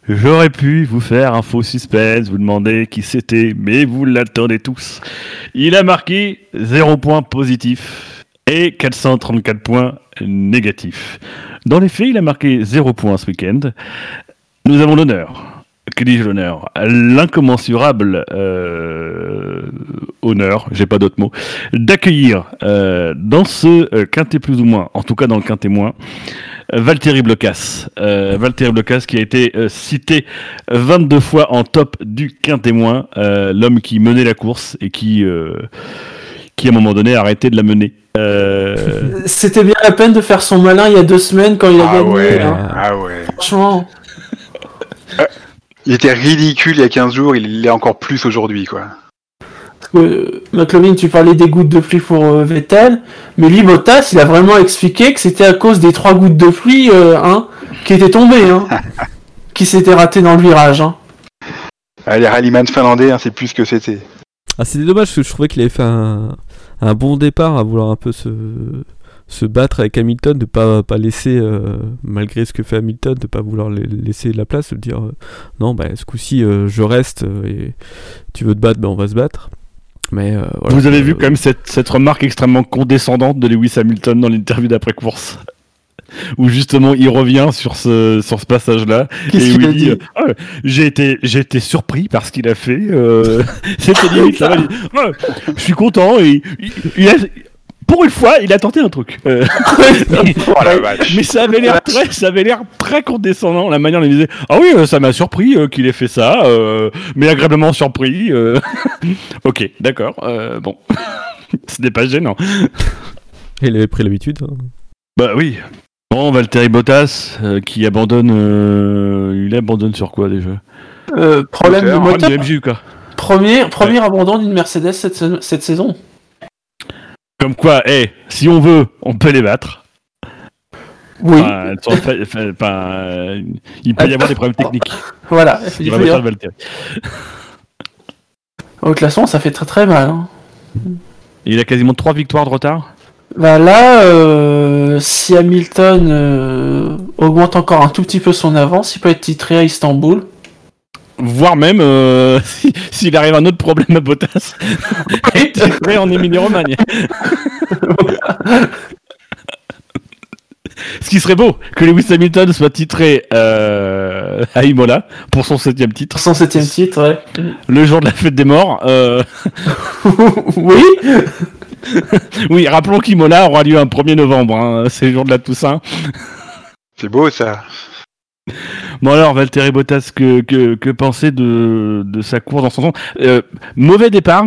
J'aurais pu vous faire un faux suspense, vous demander qui c'était, mais vous l'attendez tous. Il a marqué zéro points positifs et quatre cent trente-quatre points négatifs. Dans les faits, il a marqué zéro points ce week-end. Nous avons l'honneur, que dis-je l'honneur ? L'incommensurable euh, honneur, j'ai pas d'autre mot, d'accueillir euh, dans ce quintet plus ou moins, en tout cas dans le quintet moins, Valtteri Bottas, euh, Valtteri Bottas qui a été euh, cité vingt-deux fois en top du quintet moins, euh, l'homme qui menait la course et qui, euh, qui à un moment donné a arrêté de la mener. Euh... C'était bien la peine de faire son malin il y a deux semaines quand il a ah gagné. Ouais, hein. Ah ouais. Franchement. Il était ridicule il y a quinze jours, il l'est encore plus aujourd'hui quoi. Euh, McLovin, tu parlais des gouttes de pluie pour euh, Vettel, mais lui, Bottas, il a vraiment expliqué que c'était à cause des trois gouttes de pluie euh, hein, qui étaient tombées, hein, qui s'étaient ratées dans le virage. Hein. Ah, les rallyman finlandais, hein, c'est plus ce que c'était. Ah, c'était dommage parce que je trouvais qu'il avait fait un, un bon départ à vouloir un peu se, se battre avec Hamilton, de pas pas laisser, euh, malgré ce que fait Hamilton, de pas vouloir laisser de la place, de dire euh, non, bah ce coup-ci, euh, je reste et tu veux te battre, bah on va se battre. Mais euh, voilà, vous avez vu euh, quand même cette, cette remarque extrêmement condescendante de Lewis Hamilton dans l'interview d'après-course où justement il revient sur ce, sur ce passage-là et où il dit oh, j'ai, été, j'ai été surpris par ce qu'il a fait euh, c'était limite ça va, oh, je suis content et, il, il a, pour une fois il a tenté un truc euh, mais, oh, mais ça avait l'air très, ça avait l'air très condescendant la manière dont il disait ah oui ça m'a surpris euh, qu'il ait fait ça euh, mais agréablement surpris euh, ok, d'accord, euh, bon, ce n'est pas gênant. Il avait pris l'habitude. Hein. Bah oui. Bon, Valtteri Bottas, euh, qui abandonne... Euh, il abandonne sur quoi, déjà euh, Problème de moteur. M G U, quoi. Premier, premier ouais. Abandon d'une Mercedes cette, cette saison. Comme quoi, hey, si on veut, on peut les battre. Oui. Enfin, sans, enfin, euh, il peut y avoir des problèmes techniques. Voilà. Il va faire Valtteri. Au classement, ça fait très très mal. Hein. Il a quasiment trois victoires de retard. Bah là, euh, si Hamilton euh, augmente encore un tout petit peu son avance, il peut être titré à Istanbul. Voire même euh, si, s'il arrive un autre problème à Bottas, être titré en Émilie-Romagne. Ce qui serait beau, que Lewis Hamilton soit titré euh, à Imola pour son septième titre. Son septième titre, ouais. Le jour de la fête des morts. Euh... oui. Oui, rappelons qu'Imola aura lieu un premier novembre. Hein. C'est le jour de la Toussaint. C'est beau, ça. Bon alors, Valtteri Bottas, que, que, que penser de, de sa course dans son sens euh, mauvais départ.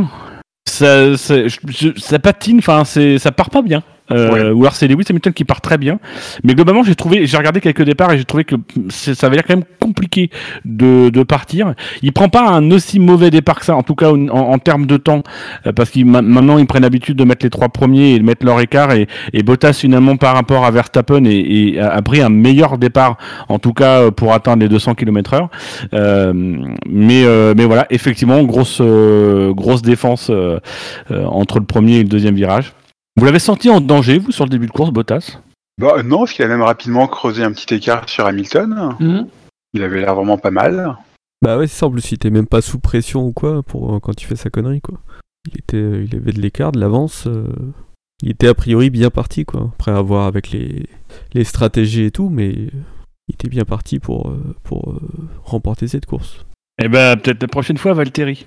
Ça, ça, je, ça patine, enfin, ça part pas bien. Euh, ouais. Ou alors c'est Lewis Hamilton qui part très bien, mais globalement j'ai trouvé, j'ai regardé quelques départs et j'ai trouvé que ça avait l'air quand même compliqué de, de partir. Il prend pas un aussi mauvais départ que ça, en tout cas en, en termes de temps, parce qu'ils maintenant ils prennent l'habitude de mettre les trois premiers et de mettre leur écart, et, et Bottas finalement par rapport à Verstappen et, et a pris un meilleur départ en tout cas pour atteindre les deux cents kilomètres heure. Euh, mais euh, mais voilà, effectivement grosse euh, grosse défense euh, euh, entre le premier et le deuxième virage. Vous l'avez senti en danger, vous, sur le début de course, Bottas ? Bah, non, parce qu'il a même rapidement creusé un petit écart sur Hamilton. Mm-hmm. Il avait l'air vraiment pas mal. Bah ouais, c'est ça, en plus, il était même pas sous pression ou quoi, pour, quand il fait sa connerie, quoi. Il, était, il avait de l'écart, de l'avance. Euh, il était a priori bien parti, quoi. Après avoir avec les, les stratégies et tout, mais il était bien parti pour, pour euh, remporter cette course. Eh bah, peut-être la prochaine fois, Valtteri.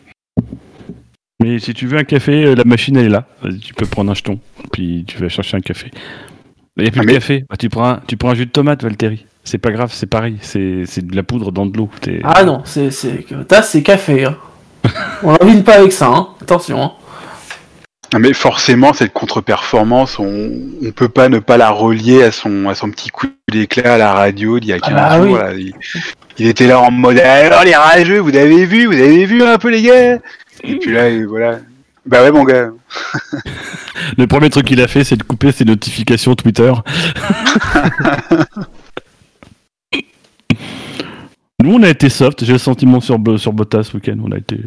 Mais si tu veux un café, la machine elle est là. Tu peux prendre un jeton, puis tu vas chercher un café. Il n'y a plus ah de café. Bah, tu, prends un, tu prends un jus de tomate, Valtteri. C'est pas grave, c'est pareil. C'est, c'est de la poudre dans de l'eau. T'es... Ah non, c'est, c'est... T'as, c'est café. Hein. On n'envine pas avec ça, hein. Attention. Hein. Mais forcément, cette contre-performance, on ne peut pas ne pas la relier à son, à son petit coup d'éclat à la radio d'il y a quinze ah bah, jours. Oui. Voilà. Il, il était là en mode alors les rageux, vous avez vu, vous avez vu un peu les gars. Et puis là, et voilà. Bah ouais, mon gars. Le premier truc qu'il a fait, c'est de couper ses notifications Twitter. Nous, on a été soft. J'ai le sentiment sur, sur Bottas ce week-end. On a été...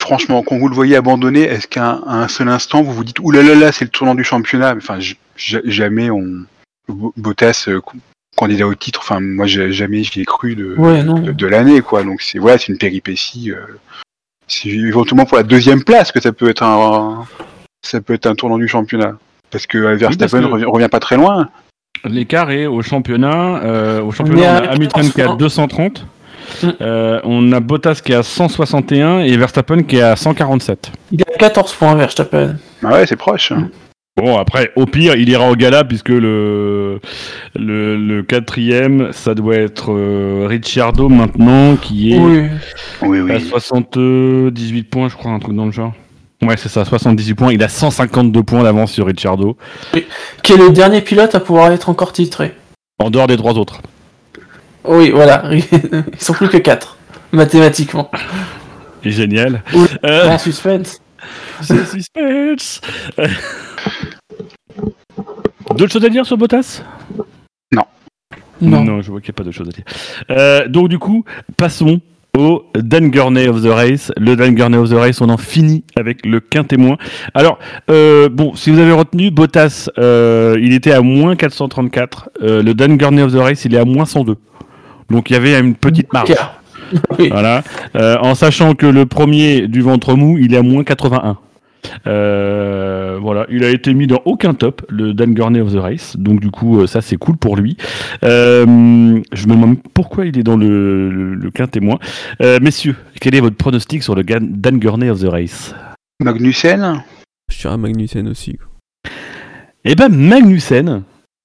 Franchement, quand vous le voyez abandonné, est-ce qu'à un seul instant, vous vous dites « Ouh là là là, c'est le tournant du championnat ». Enfin, j- jamais on... Bottas... Euh, candidat au titre, enfin moi j'ai, jamais j'y ai cru de, ouais, de, de l'année quoi, donc c'est voilà, c'est une péripétie, euh, c'est éventuellement pour la deuxième place que ça peut être un, un ça peut être un tournant du championnat, parce que Verstappen oui, revient, revient pas très loin. L'écart est au championnat, euh, au championnat on a Hamilton qui est à deux cent trente, euh, on a Bottas qui est à cent soixante et un et Verstappen qui est à cent quarante-sept. Il a quatorze points Verstappen. Ah ouais, c'est proche. Mm. Bon, après, au pire, il ira au gala, puisque le, le, le quatrième, ça doit être euh, Ricciardo maintenant, qui est oui. Oui, oui. à soixante-dix-huit points, je crois, un truc dans le genre. Ouais, c'est ça, soixante-dix-huit points. Il a cent cinquante-deux points d'avance sur Ricciardo. Oui. Qui est le dernier pilote à pouvoir être encore titré. En dehors des trois autres. Oui, voilà. Ils sont plus que quatre, mathématiquement. Et génial. Oui, euh... en suspense. C'est suspense. D'autres choses à dire sur Bottas ? Non. non. Non, je vois qu'il n'y a pas d'autres choses à dire. Euh, donc du coup, passons au Dan Gurney of the Race. Le Dan Gurney of the Race, on en finit avec le quinté moins. Alors, euh, bon, si vous avez retenu, Bottas, euh, il était à moins quatre cent trente-quatre. Euh, le Dan Gurney of the Race, il est à moins cent deux. Donc il y avait une petite marge. Okay. Oui. Voilà, euh, en sachant que le premier du ventre mou, il est à moins quatre-vingt-un. Euh, voilà, il a été mis dans aucun top, le Dan Gurney of the Race. Donc du coup, ça c'est cool pour lui. Euh, je me demande pourquoi il est dans le, le, le quinté moins. Euh, messieurs, quel est votre pronostic sur le Dan Gurney of the Race ? Magnussen ? Je dirais Magnussen aussi. Eh ben Magnussen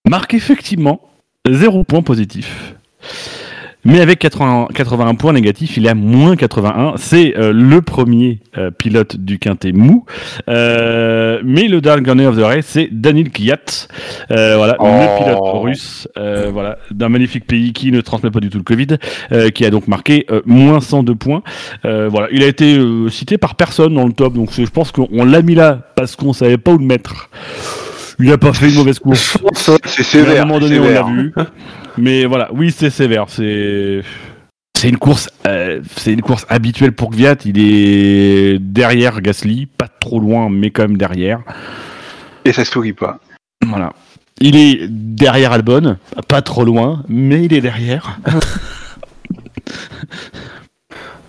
marque effectivement zéro point positif. Mais avec quatre-vingts, quatre-vingt-un points négatifs, il est à moins quatre-vingt-un. C'est euh, le premier euh, pilote du quinté mou. Euh, mais le Dan Gurney of the Race, c'est Daniil Kvyat. Euh, voilà, oh. Le pilote russe euh, voilà, d'un magnifique pays qui ne transmet pas du tout le Covid, euh, qui a donc marqué euh, moins cent deux points. Euh, voilà, il a été euh, cité par personne dans le top, donc je pense qu'on l'a mis là parce qu'on savait pas où le mettre. il a pas fait une mauvaise course. C'est sévère. À un moment donné, on l'a vu. Mais voilà, oui, c'est sévère. C'est c'est une course, euh, c'est une course habituelle pour Kvyat. Il est derrière Gasly, pas trop loin, mais quand même derrière. Et ça sourit pas. Voilà. Il est derrière Albon, pas trop loin, mais il est derrière.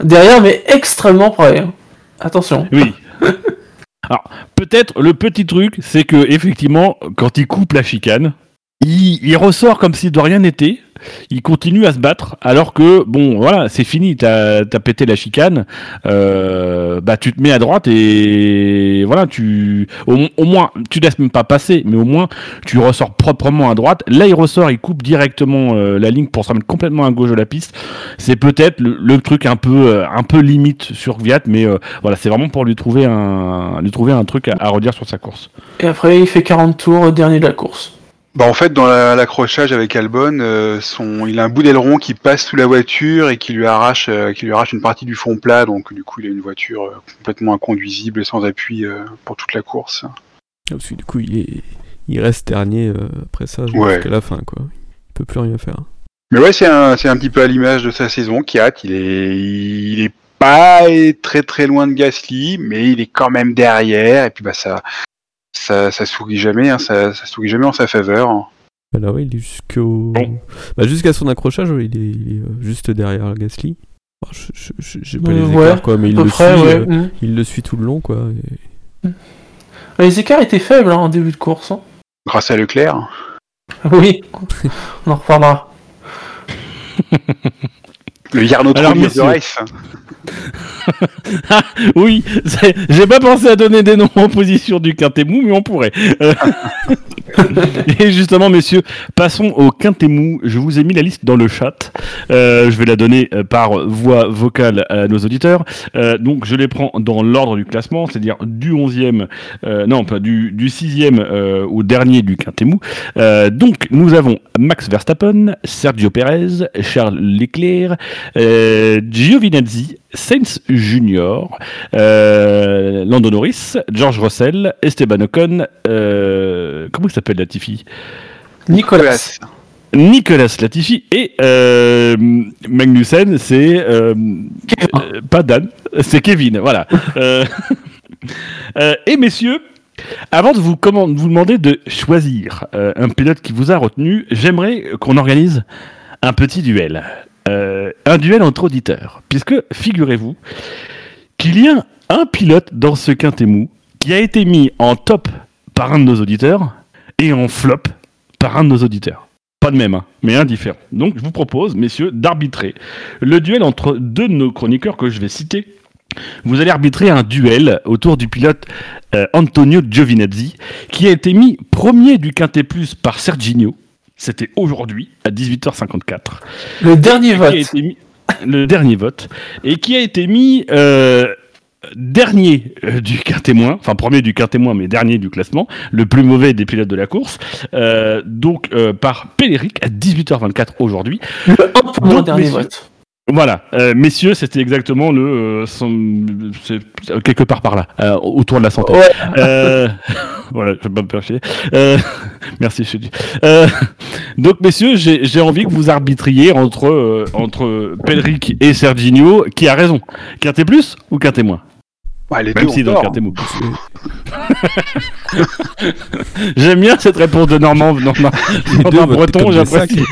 Derrière, mais extrêmement près. Attention. Oui. Alors, peut-être le petit truc, c'est que effectivement, quand il coupe la chicane, il, il ressort comme si de rien n'était. Il continue à se battre, alors que bon, voilà, c'est fini. T'as, t'as pété la chicane. Euh, bah, tu te mets à droite et voilà, tu au, au moins, tu laisses même pas passer, mais au moins, tu ressors proprement à droite. Là, il ressort, il coupe directement euh, la ligne pour se remettre complètement à gauche de la piste. C'est peut-être le, le truc un peu, euh, un peu limite sur Kvyat, mais euh, voilà, c'est vraiment pour lui trouver un, lui trouver un truc à, à redire sur sa course. Et après, il fait quarante tours au dernier de la course. Bah en fait, dans la, l'accrochage avec Albon, euh, son, il a un bout d'aileron qui passe sous la voiture et qui lui arrache, euh, qui lui arrache une partie du fond plat. Donc du coup, il a une voiture euh, complètement inconduisible et sans appui euh, pour toute la course. Parce que du coup, il, est, il reste dernier euh, après ça ouais. jusqu'à la fin, quoi. Il peut plus rien faire. Mais ouais, c'est un, c'est un petit peu à l'image de sa saison. Kvyat, il est, il est pas très très loin de Gasly, mais il est quand même derrière. Et puis bah ça. Ça, ça sourit jamais, hein, ça, ça sourit jamais en sa faveur. Alors oui, il est jusqu'au... Bah, jusqu'à son accrochage, il est, il est juste derrière Gasly. Enfin, je, je, j'ai pas les écarts, ouais, quoi, mais il le, près, suit, ouais. euh, mmh. il le suit tout le long, quoi. Et... Mmh. Les écarts étaient faibles hein, en début de course. Hein. Grâce à Leclerc. Oui, on en reparlera. Le Yarno Trulli de Race. Ah, oui, c'est... j'ai pas pensé à donner des noms en position du quintet mou, mais on pourrait. Euh... Et justement, messieurs, passons au quintet mou. Je vous ai mis la liste dans le chat. Euh, je vais la donner par voix vocale à nos auditeurs. Euh, donc, je les prends dans l'ordre du classement, c'est-à-dire du onzième, euh, non, pas du, du sixième euh, au dernier du quintet mou. Euh, donc, nous avons Max Verstappen, Sergio Perez, Charles Leclerc, Euh, Giovinazzi, Sainz Junior, euh, Lando Norris, George Russell, Esteban Ocon, euh, comment il s'appelle Latifi ? Nicolas. Nicolas Latifi et euh, Magnussen, c'est euh, euh, pas Dan, c'est Kevin, voilà. euh, euh, et messieurs, avant de vous, comment, vous demander de choisir euh, un pilote qui vous a retenu, j'aimerais qu'on organise un petit duel. Euh, un duel entre auditeurs, puisque figurez-vous qu'il y a un pilote dans ce quintet mou qui a été mis en top par un de nos auditeurs et en flop par un de nos auditeurs. Pas de même, hein, mais un différent. Donc je vous propose, messieurs, d'arbitrer le duel entre deux de nos chroniqueurs que je vais citer. Vous allez arbitrer un duel autour du pilote euh, Antonio Giovinazzi, qui a été mis premier du quintet plus par Serginho. C'était aujourd'hui, à dix-huit heures cinquante-quatre. Le dernier vote. Mis, le dernier vote. Et qui a été mis euh, dernier du quintet moins, enfin premier du quintet moins, mais dernier du classement, le plus mauvais des pilotes de la course, euh, donc euh, par Péléric, à dix-huit heures vingt-quatre aujourd'hui. Le donc, dernier messieurs, vote. Voilà, euh, messieurs, c'était exactement le... Euh, son, c'est, quelque part par là, euh, autour de la centaine. Ouais. Euh, voilà, je vais pas me faire chier. Euh, merci, je suis dit. Euh, donc, messieurs, j'ai, j'ai envie que vous arbitriez entre, euh, entre Péleric et Serginho, qui a raison. Quintet plus ou quintet moins ? Ouais, les deux. Même si dans le quintet mou. J'aime bien cette réponse de Normand, Normand, Normand Breton, j'apprécie.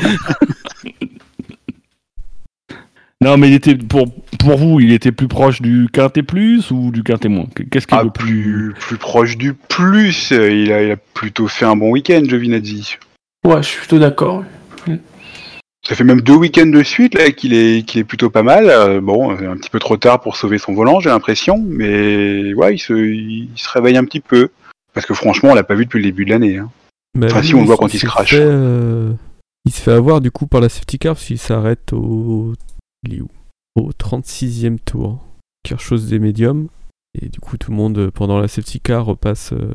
Non, mais il était pour pour vous, il était plus proche du quintet plus ou du quintet moins ? Qu'est-ce qu'il ah, veut plus plus proche du plus. Il a, il a plutôt fait un bon week-end, Giovinazzi. Ouais, je suis plutôt d'accord. Ça fait même deux week-ends de suite là qu'il est qu'il est plutôt pas mal. Euh, bon, un petit peu trop tard pour sauver son volant, j'ai l'impression, mais ouais, il se il se réveille un petit peu parce que franchement, on l'a pas vu depuis le début de l'année. Hein. Bah, enfin, si on le voit quand il se crache. Euh... Il se fait avoir du coup par la safety car parce qu'il s'arrête au Il est où ? Au trente-sixième tour. Kirchhoff des médiums. Et du coup, tout le monde, pendant la safety car, repasse, euh,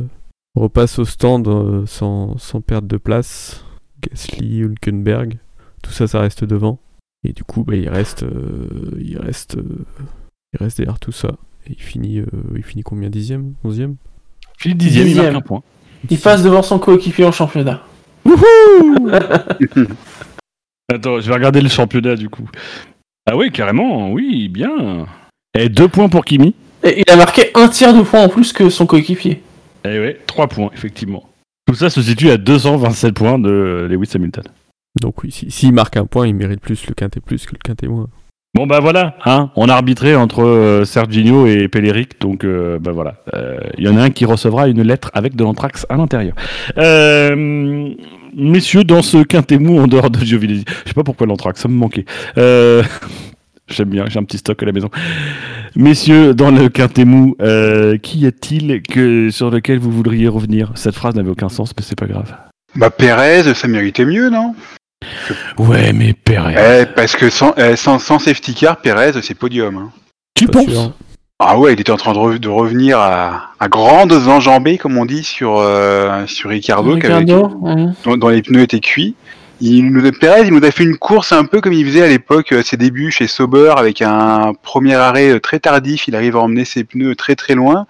repasse au stand euh, sans, sans perdre de place. Gasly, Hülkenberg. Tout ça, ça reste devant. Et du coup, bah, il reste, euh, il reste, euh, il reste derrière tout ça. Et il finit, euh, il finit combien ? Dixième ? Onzième ? Il finit dixième, il marque un point. Il passe devant son coéquipier en championnat. Wouhou. Attends, je vais regarder le championnat du coup. Ah oui, carrément, oui, bien. Et deux points pour Kimi. Et il a marqué un tiers de points en plus que son coéquipier. Eh ouais, trois points, effectivement. Tout ça se situe à deux cent vingt-sept points de Lewis Hamilton. Donc oui, s'il si, si marque un point, il mérite plus le quinté plus que le quinté moins. Bon bah voilà, hein, on a arbitré entre euh, Serginho et Pelleric, donc euh, bah voilà, il euh, y en a un qui recevra une lettre avec de l'anthrax à l'intérieur. Euh, messieurs, dans ce quinté mou en dehors de Giovinazzi, je sais pas pourquoi l'anthrax, ça me manquait. Euh, j'aime bien, j'ai un petit stock à la maison. Messieurs, dans le quinté mou, euh, qui est-il que sur lequel vous voudriez revenir ? Cette phrase n'avait aucun sens, mais c'est pas grave. Bah Perez, ça méritait mieux, non ? Ouais, mais Perez. Eh, parce que sans, eh, sans, sans safety car, Perez, c'est podium. Hein. Tu pas penses sûr. Ah ouais, il était en train de, re- de revenir à, à grandes enjambées, comme on dit, sur, euh, sur Ricciardo, Ricciardo qui avait, ouais. dont, dont les pneus étaient cuits. Il nous, Perez, il nous a fait une course un peu comme il faisait à l'époque, à ses débuts chez Sauber, avec un premier arrêt très tardif. Il arrive à emmener ses pneus très très loin.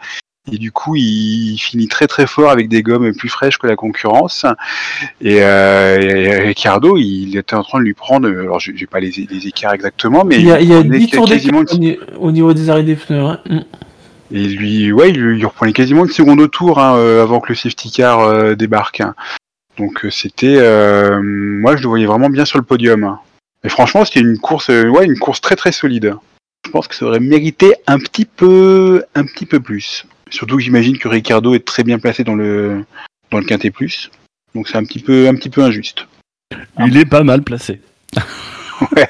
Et du coup, il finit très très fort avec des gommes plus fraîches que la concurrence. Et, euh, et Ricciardo, il était en train de lui prendre. Alors, je n'ai pas les, les écarts exactement, mais il y a, il y a dix tours d'écart au niveau des arrêts des pneus. Hein. Et lui, ouais, il, il reprenait quasiment une seconde au tour hein, avant que le safety car euh, débarque. Donc, c'était, euh, moi, je le voyais vraiment bien sur le podium. Et franchement, c'était une course, ouais, une course très très solide. Je pense que ça aurait mérité un petit peu, un petit peu plus. Surtout que j'imagine que Ricciardo est très bien placé dans le dans le quinté plus, donc c'est un petit peu un petit peu injuste. Il est pas mal placé. Ouais.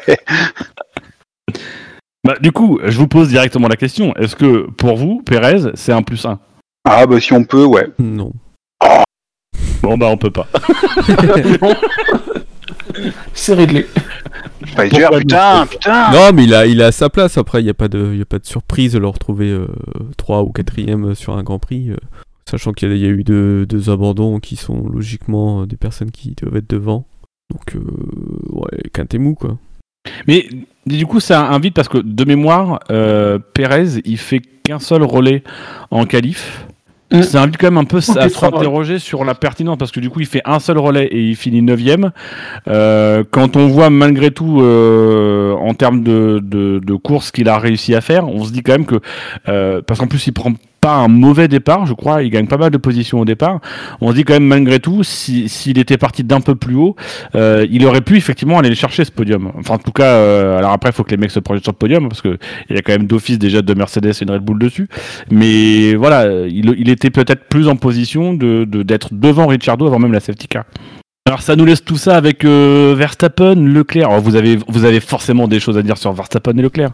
Bah du coup, je vous pose directement la question. Est-ce que pour vous, Perez, c'est un plus un ? Ah bah si on peut, ouais. Non. Oh bon bah on peut pas. C'est réglé. Pas dur, putain, putain. Non, mais il a, il a sa place. Après, il n'y a, a pas de surprise de le retrouver euh, trois ou quatrième sur un Grand Prix. Euh, sachant qu'il y a, y a eu deux, deux abandons qui sont logiquement des personnes qui doivent être devant. Donc, euh, ouais, quinté mou, quoi. Mais du coup, ça invite parce que de mémoire, euh, Perez, il fait qu'un seul relais en qualif. Ça invite quand même un peu okay, à s'interroger sur la pertinence parce que du coup il fait un seul relais et il finit neuvième. Euh, quand on voit malgré tout euh, en termes de, de, de course qu'il a réussi à faire, on se dit quand même que euh, parce qu'en plus il prend pas un mauvais départ, je crois, il gagne pas mal de positions au départ. On se dit quand même malgré tout, si, s'il était parti d'un peu plus haut, euh, il aurait pu effectivement aller chercher ce podium. Enfin en tout cas, euh, alors après il faut que les mecs se projettent sur le podium parce que il y a quand même d'office déjà deux Mercedes et une Red Bull dessus. Mais voilà, il, il était peut-être plus en position de, de d'être devant Ricciardo avant même la safety car. Alors ça nous laisse tout ça avec euh, Verstappen, Leclerc. Alors, vous avez vous avez forcément des choses à dire sur Verstappen et Leclerc.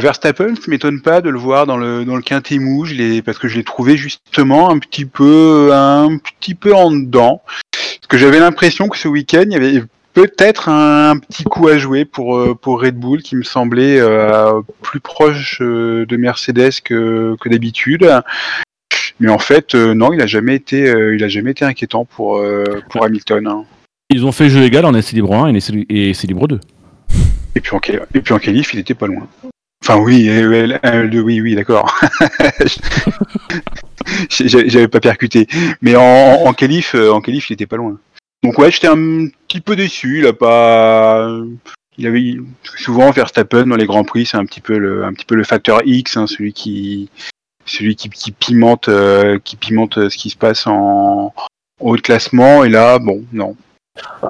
Verstappen, je ne m'étonne pas de le voir dans le dans le quinté mou, je l'ai, parce que je l'ai trouvé justement un petit peu un petit peu en dedans. Parce que j'avais l'impression que ce week-end il y avait peut-être un, un petit coup à jouer pour pour Red Bull qui me semblait euh, plus proche de Mercedes que que d'habitude. Mais en fait, euh, non, il a jamais été euh, il a jamais été inquiétant pour euh, pour Hamilton. Hein. Ils ont fait jeu égal en essai libre un et essai, et essai libre deux. Et puis en et puis en qualif, il était pas loin. Enfin oui, euh, euh, oui, oui, d'accord. J'avais pas percuté, mais en, en qualif, en qualif, il était pas loin. Donc ouais, j'étais un petit peu déçu. Il a pas, il avait souvent Verstappen dans les grands prix, c'est un petit peu le, un petit peu le facteur X, hein, celui qui, celui qui, qui pimente, euh, qui pimente ce qui se passe en haut de classement. Et là, bon, non.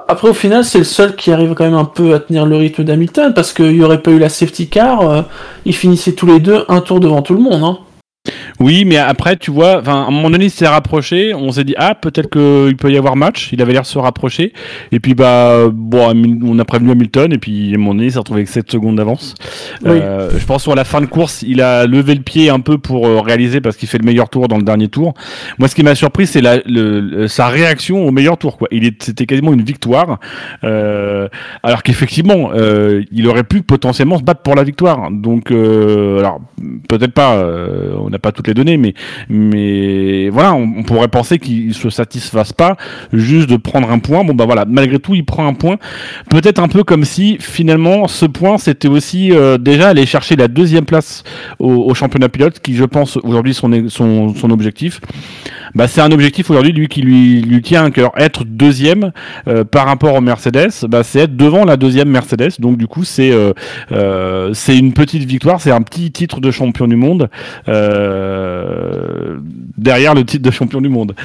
Après, au final, c'est le seul qui arrive quand même un peu à tenir le rythme d'Hamilton, parce qu'il n'y aurait pas eu la safety car, euh, ils finissaient tous les deux un tour devant tout le monde. Hein. Oui, mais après, tu vois, à un moment donné, il s'est rapproché, on s'est dit, ah, peut-être qu'il peut y avoir match, il avait l'air de se rapprocher, et puis, bah, bon, on a prévenu Hamilton, et puis, à un moment donné, il s'est retrouvé avec sept secondes d'avance. Oui. Euh, je pense qu'à la fin de course, il a levé le pied un peu pour réaliser, parce qu'il fait le meilleur tour dans le dernier tour. Moi, ce qui m'a surpris, c'est la, le, sa réaction au meilleur tour, quoi. Il est, c'était quasiment une victoire, euh, alors qu'effectivement, euh, il aurait pu potentiellement se battre pour la victoire. Donc, euh, alors, peut-être pas, euh, on n'a pas toutes les données, mais, mais voilà, on, on pourrait penser qu'il ne se satisfasse pas juste de prendre un point. Bon, bah voilà, malgré tout, il prend un point. Peut-être un peu comme si, finalement, ce point, c'était aussi euh, déjà aller chercher la deuxième place au, au championnat pilote, qui, je pense, aujourd'hui, son, son, son objectif. bah, c'est un objectif aujourd'hui lui qui lui, lui tient à cœur. Être deuxième euh, par rapport au Mercedes, bah, c'est être devant la deuxième Mercedes. Donc du coup, c'est euh, euh, c'est une petite victoire, c'est un petit titre de champion du monde euh, derrière le titre de champion du monde.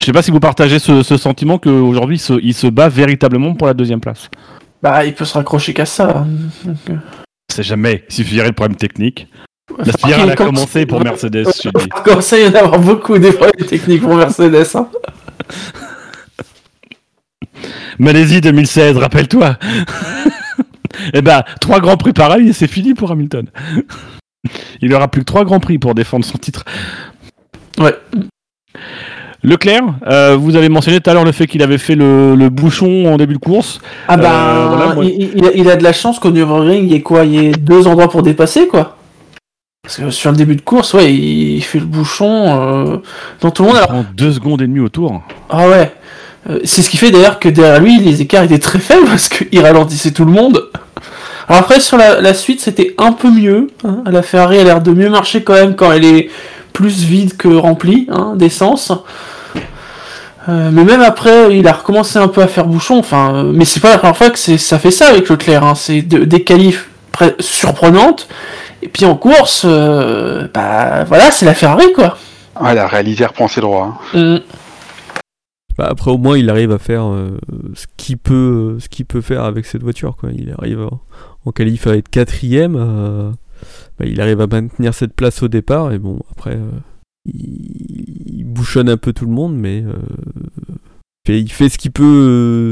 Je sais pas si vous partagez ce, ce sentiment qu'aujourd'hui il se, il se bat véritablement pour la deuxième place. Bah, il peut se raccrocher qu'à ça. Okay. C'est jamais. Il suffirait de problèmes techniques. La spirale enfin, a commencé pour Mercedes, je dis. Comme ça, il y en a avoir beaucoup des problèmes techniques pour Mercedes. Hein. Malaisie deux mille seize, rappelle-toi. Eh ben, trois grands prix pareils et c'est fini pour Hamilton. Il aura plus que trois grands prix pour défendre son titre. Ouais. Leclerc, euh, vous avez mentionné tout à l'heure le fait qu'il avait fait le, le bouchon en début de course. Ah ben, euh, voilà, moi... il, il, a, il a de la chance qu'au Nürburgring, il y ait quoi, il y ait deux endroits pour dépasser, quoi. Parce que sur le début de course, ouais, il fait le bouchon. Euh, dans tout le monde. Il alors... prend deux secondes et demie au tour. Ah ouais. Euh, c'est ce qui fait d'ailleurs que derrière lui, les écarts étaient très faibles parce qu'il ralentissait tout le monde. Alors après, sur la, la suite, c'était un peu mieux. Hein. La Ferrari a l'air de mieux marcher quand même quand elle est plus vide que rempli hein, d'essence. Euh, mais même après, il a recommencé un peu à faire bouchon. Enfin, euh, mais c'est pas la première fois que c'est, ça fait ça avec Leclerc. Hein. C'est de, des qualifs pré- surprenantes. Et puis en course, euh, bah voilà, c'est la Ferrari quoi. Ouais, la réalité reprend ses droits. Hein. Mm. Bah après au moins il arrive à faire euh, ce qu'il peut, euh, ce qu'il peut faire avec cette voiture quoi. Il arrive à, en qualif à être quatrième. Euh... Bah, il arrive à maintenir cette place au départ et bon après euh, il, il bouchonne un peu tout le monde mais euh, fait, il fait ce qu'il peut,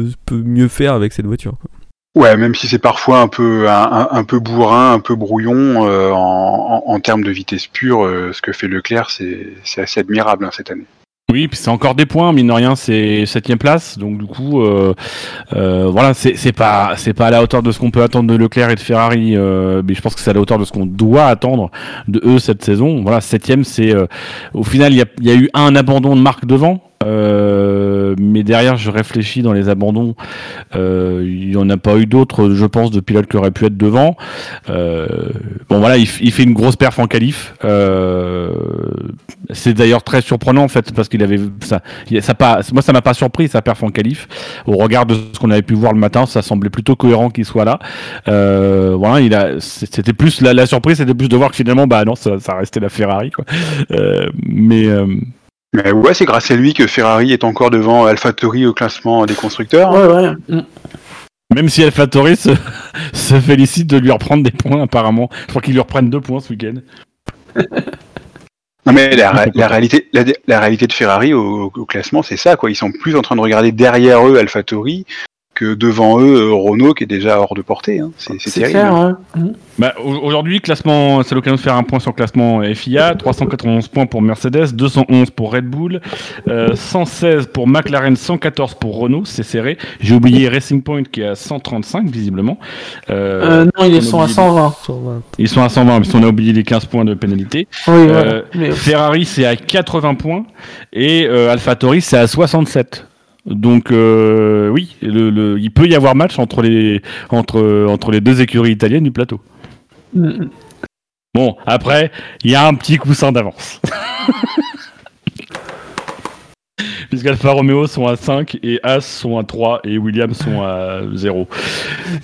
euh, peut mieux faire avec cette voiture quoi. Ouais, même si c'est parfois un peu un, un peu bourrin, un peu brouillon euh, en, en, en termes de vitesse pure, euh, ce que fait Leclerc c'est, c'est assez admirable hein, cette année. Oui, puis c'est encore des points, mine de rien, c'est septième place, donc du coup, euh, euh, voilà, c'est, c'est pas, c'est pas à la hauteur de ce qu'on peut attendre de Leclerc et de Ferrari, euh, mais je pense que c'est à la hauteur de ce qu'on doit attendre de eux cette saison. Voilà, septième, c'est, euh, au final, il y a, y a eu un abandon de marque devant. Euh, mais derrière, je réfléchis dans les abandons. Euh, il n'y en a pas eu d'autres, je pense, de pilotes qui auraient pu être devant. Euh, bon, voilà, il, il fait une grosse perf en qualif. Euh, c'est d'ailleurs très surprenant, en fait, parce qu'il avait ça. ça pas, moi, ça m'a pas surpris sa perf en qualif. Au regard de ce qu'on avait pu voir le matin, ça semblait plutôt cohérent qu'il soit là. Euh, voilà, il a. C'était plus la, la surprise, c'était plus de voir que finalement, bah non, ça, ça restait la Ferrari, quoi. Euh, mais. Euh, Mais ouais, c'est grâce à lui que Ferrari est encore devant AlphaTauri au classement des constructeurs. Ouais, ouais. Même si AlphaTauri se, se félicite de lui reprendre des points, apparemment. Je crois qu'ils lui reprennent deux points ce week-end. Non, mais la, la, réalité, la, la réalité de Ferrari au, au classement, c'est ça, quoi. Ils sont plus en train de regarder derrière eux AlphaTauri que devant eux Renault qui est déjà hors de portée. Hein. C'est, c'est, c'est terrible. Clair, hein. Bah, aujourd'hui, classement, c'est l'occasion de faire un point sur le classement F I A. trois cent quatre-vingt-onze points pour Mercedes, deux cent onze pour Red Bull, euh, cent seize pour McLaren, cent quatorze pour Renault, c'est serré. J'ai oublié Racing Point qui est à cent trente-cinq visiblement. Euh, euh, non, ils sont à cent vingt. Ils sont à cent vingt, parce qu'on a oublié les quinze points de pénalité. Oui, euh, voilà. Ferrari, c'est à quatre-vingts points et euh, AlphaTauri, c'est à soixante-sept. Donc euh, oui, le, le, il peut y avoir match entre les entre entre les deux écuries italiennes du plateau. Mmh. Bon, après, il y a un petit coussin d'avance. Puisqu'Alfa Romeo sont à cinq, et Haas sont à trois, et Williams sont à zéro.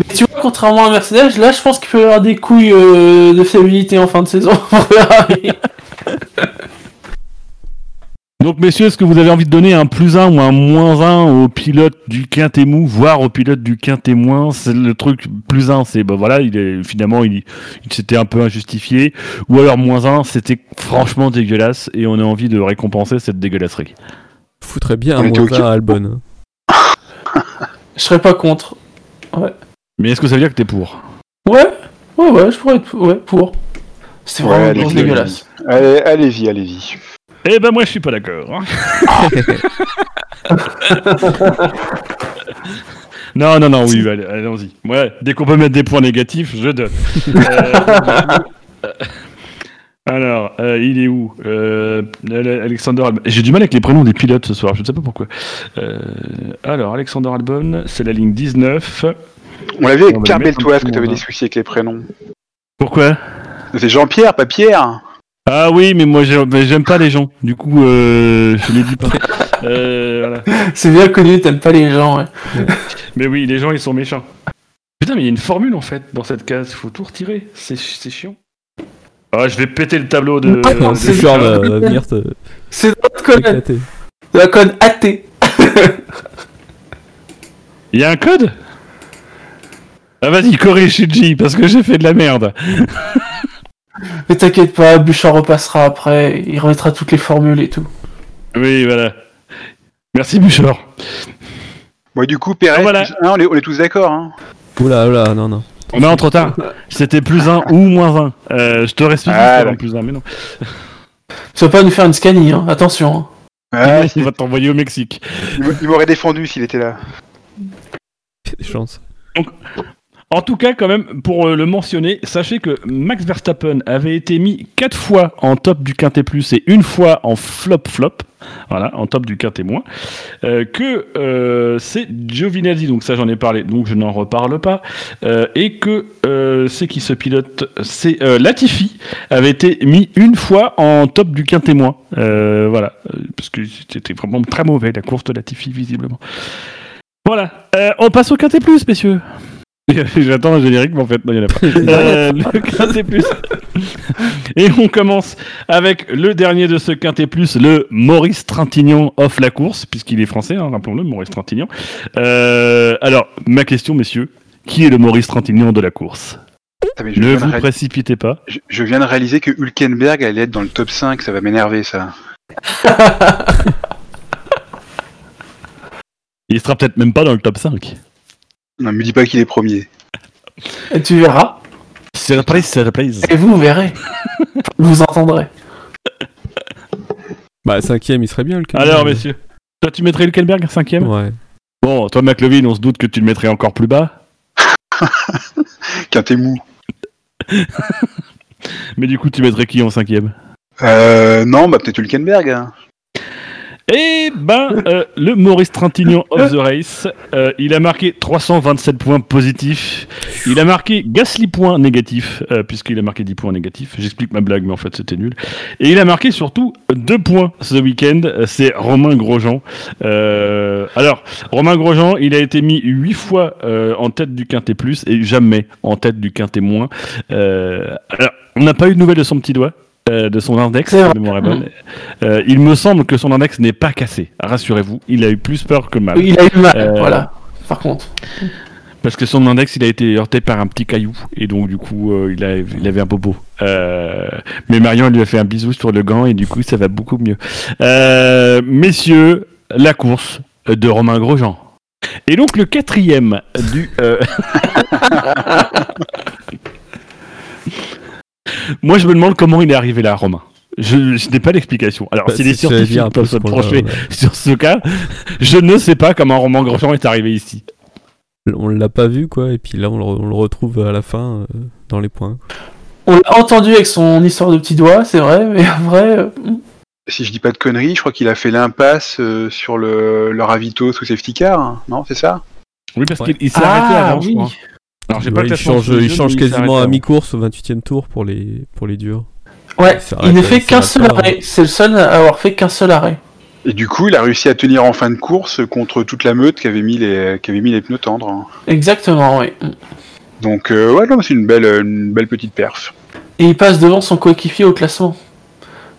Mais tu vois, contrairement à Mercedes, là, je pense qu'il peut y avoir des couilles euh, de fiabilité en fin de saison. Donc, messieurs, est-ce que vous avez envie de donner un plus un ou un moins un aux pilotes du quinté mou, voire aux pilotes du quinté moins? C'est le truc plus un, c'est, ben voilà, il est, finalement, il, il s'était un peu injustifié. Ou alors moins un, c'était franchement dégueulasse et on a envie de récompenser cette dégueulasserie. Foutrait bien un moins un à Albon. Je serais pas contre. Ouais. Mais est-ce que ça veut dire que t'es pour? Ouais, ouais, ouais, je pourrais être ouais, pour. C'est vraiment ouais, allez, allez, dégueulasse. Allez, allez-y, allez-y. Eh ben moi je suis pas d'accord. Hein. non non non oui allez, allons-y. Ouais, dès qu'on peut mettre des points négatifs je donne. euh, alors euh, il est où euh, Alexander Albon. J'ai du mal avec les prénoms des pilotes ce soir. Je ne sais pas pourquoi. Euh, alors Alexander Albon c'est la ligne dix-neuf. On l'a vu avec Pierre Beltoise que tu avais des soucis avec les prénoms. Pourquoi? C'est Jean-Pierre pas Pierre. Ah oui, mais moi j'aime pas les gens, du coup euh, je les dis pas. Euh, voilà. C'est bien connu, t'aimes pas les gens. Ouais. Mais oui, les gens ils sont méchants. Putain, mais il y a une formule en fait dans cette case, faut tout retirer, c'est, c'est chiant. Ah, je vais péter le tableau de. Ouais, non, euh, c'est genre euh, venir te. C'est notre code. C'est la code A T. Il y a un code ? Ah vas-y, corrige Shinji, parce que j'ai fait de la merde. Mais t'inquiète pas, Bouchard repassera après, il remettra toutes les formules et tout. Oui, voilà. Merci Bouchard. Bon, et du coup, Perez, oh, voilà. on, est, on est tous d'accord, hein. Oula, oula, non, non. Non, trop tard. C'était plus un ou moins un. Euh, je te respire ah, en plus un, mais non. Ça va pas nous faire une scanning, hein. Attention. Ah, il va t'envoyer au Mexique. Il m'aurait défendu s'il était là. Il y a des chances. Donc... En tout cas, quand même, pour le mentionner, sachez que Max Verstappen avait été mis quatre fois en top du Quintet Plus et une fois en flop-flop, voilà, en top du Quintet Moins, euh, que euh, c'est Giovinazzi, donc ça j'en ai parlé, donc je n'en reparle pas, euh, et que euh, c'est qui ce pilote ? C'est euh, Latifi, avait été mis une fois en top du Quintet Moins, euh, voilà, parce que c'était vraiment très mauvais, la course de Latifi, visiblement. Voilà, euh, on passe au Quintet Plus, messieurs. J'attends un générique, mais en fait, non, il n'y en a pas. Euh, le Quintet Plus. Et on commence avec le dernier de ce Quintet Plus, le Maurice Trintignant off la course, puisqu'il est français, hein, rappelons-le, Maurice Trintignant. Euh, alors, ma question, messieurs, qui est le Maurice Trintignant de la course ? Ah, ne vous réal... précipitez pas. Je, je viens de réaliser que Hülkenberg allait être dans le top cinq, ça va m'énerver, ça. Il sera peut-être même pas dans le top cinq. Non, me dis pas qu'il est premier. Et tu verras. Surprise, surprise. Et vous verrez. Vous entendrez. Bah, cinquième, il serait bien, Hülkenberg. Alors, messieurs, toi, tu mettrais Hülkenberg, cinquième ? Ouais. Bon, toi, McLovin, on se doute que tu le mettrais encore plus bas. Qu'un t'es mou. Mais du coup, tu mettrais qui en cinquième ? Euh, non, bah, peut-être Hülkenberg, hein. Eh ben, euh, le Maurice Trintignant of the race, euh, il a marqué trois cent vingt-sept points positifs. Il a marqué Gasly points négatifs, euh, puisqu'il a marqué dix points négatifs. J'explique ma blague, mais en fait, c'était nul. Et il a marqué surtout deux points ce week-end. C'est Romain Grosjean. Euh, alors, Romain Grosjean, il a été mis huit fois euh, en tête du Quintet Plus et jamais en tête du Quintet Moins. Euh, alors, on n'a pas eu de nouvelles de son petit doigt. Euh, de son index, si la mémoire est bonne. Euh, il me semble que son index n'est pas cassé, rassurez-vous, il a eu plus peur que mal. Il a eu mal, euh, voilà, par contre. Parce que son index, il a été heurté par un petit caillou, et donc du coup, euh, il, a, il avait un bobo. Euh, mais Marion lui a fait un bisou sur le gant, et du coup, ça va beaucoup mieux. Euh, messieurs, la course de Romain Grosjean. Et donc, le quatrième du... Euh... Moi, je me demande comment il est arrivé là, Romain. Je, je n'ai pas d'explication. Alors, bah, si les scientifiques peuvent se pencher sur ce cas, je ne sais pas comment Romain Grosjean est arrivé ici. On l'a pas vu, quoi, et puis là, on le, on le retrouve à la fin, euh, dans les points. On l'a entendu avec son histoire de petits doigts, c'est vrai, mais en vrai... Euh... Si je dis pas de conneries, je crois qu'il a fait l'impasse euh, sur le, le ravito sous safety car, hein, non, c'est ça ? Oui, parce ouais. qu'il s'est ah, arrêté avant, oui. je crois. Alors, j'ai ouais, pas il change, il jeu, change quasiment à mi-course au vingt-huitième tour pour les, pour les durs. Ouais, il, il ne fait qu'un seul arrêt. C'est le seul à avoir fait qu'un seul arrêt. Et du coup, il a réussi à tenir en fin de course contre toute la meute qui avait mis les, qui avait mis les pneus tendres. Exactement, oui. Donc, euh, ouais, non, c'est une belle, une belle petite perf. Et il passe devant son coéquipier au classement.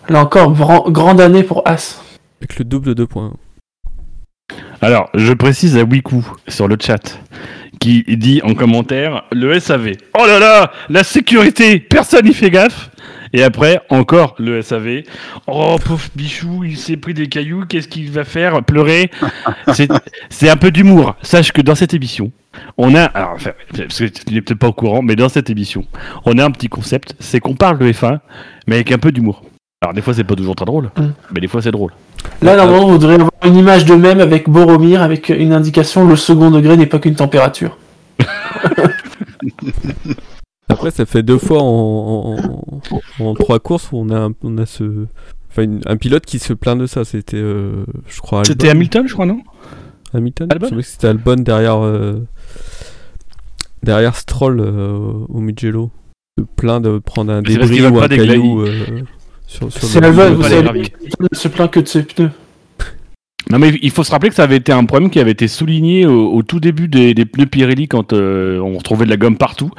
Là encore, bran- grande année pour As. Avec le double de deux points. Alors, je précise à Wiku sur le chat... qui dit en commentaire le S A V. Oh là là, la sécurité, personne n'y fait gaffe. Et après, encore le S A V. Oh, pauvre bichou, il s'est pris des cailloux, qu'est-ce qu'il va faire ? Pleurer ? c'est, c'est un peu d'humour. Sache que dans cette émission, on a... Alors, enfin, parce que tu n'es peut-être pas au courant, mais dans cette émission, on a un petit concept, c'est qu'on parle de F un, mais avec un peu d'humour. Alors, des fois, c'est pas toujours très drôle, mm. mais des fois, c'est drôle. Là, normalement, vous devriez avoir une image de même avec Boromir, avec une indication, le second degré n'est pas qu'une température. Après, ça fait deux fois en, en, en trois courses où on a, on a ce... Enfin, une, un pilote qui se plaint de ça. C'était, euh, je crois... Albon. C'était Hamilton, je crois, non Hamilton Albon. Je trouvais que c'était Albon derrière, euh, derrière Stroll euh, au Mugello. Se plaint de prendre un débris ou un caillou... Dégla... Euh... Sur, sur c'est le là vous savez, se plaint que de ses pneus. Non mais il faut se rappeler que ça avait été un problème qui avait été souligné au, au tout début des, des pneus Pirelli quand euh, on retrouvait de la gomme partout.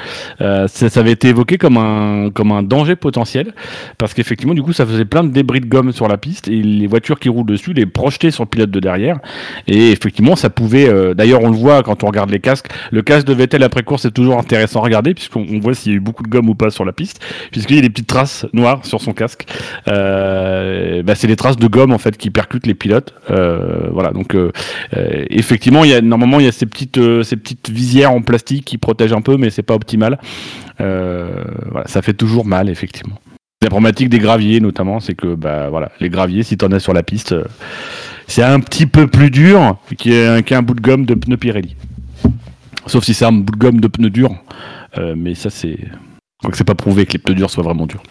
Euh, ça, ça avait été évoqué comme un comme un danger potentiel parce qu'effectivement du coup ça faisait plein de débris de gomme sur la piste et les voitures qui roulent dessus les projetaient sur le pilote de derrière et effectivement ça pouvait. Euh, d'ailleurs on le voit quand on regarde les casques. Le casque de Vettel après course est toujours intéressant à regarder puisqu'on on voit s'il y a eu beaucoup de gomme ou pas sur la piste puisqu'il y a des petites traces noires sur son casque. Euh, bah, c'est les traces de gomme en fait qui percutent les pilotes. Euh, Voilà, donc euh, euh, effectivement, il y a normalement il y a ces petites euh, ces petites visières en plastique qui protègent un peu, mais c'est pas optimal. Euh, voilà, ça fait toujours mal effectivement. La problématique des graviers notamment, c'est que bah voilà, les graviers, si t'en as sur la piste, euh, c'est un petit peu plus dur qu'un, qu'un bout de gomme de pneu Pirelli. Sauf si c'est un bout de gomme de pneu dur, euh, mais ça c'est quoique c'est pas prouvé que les pneus durs soient vraiment durs.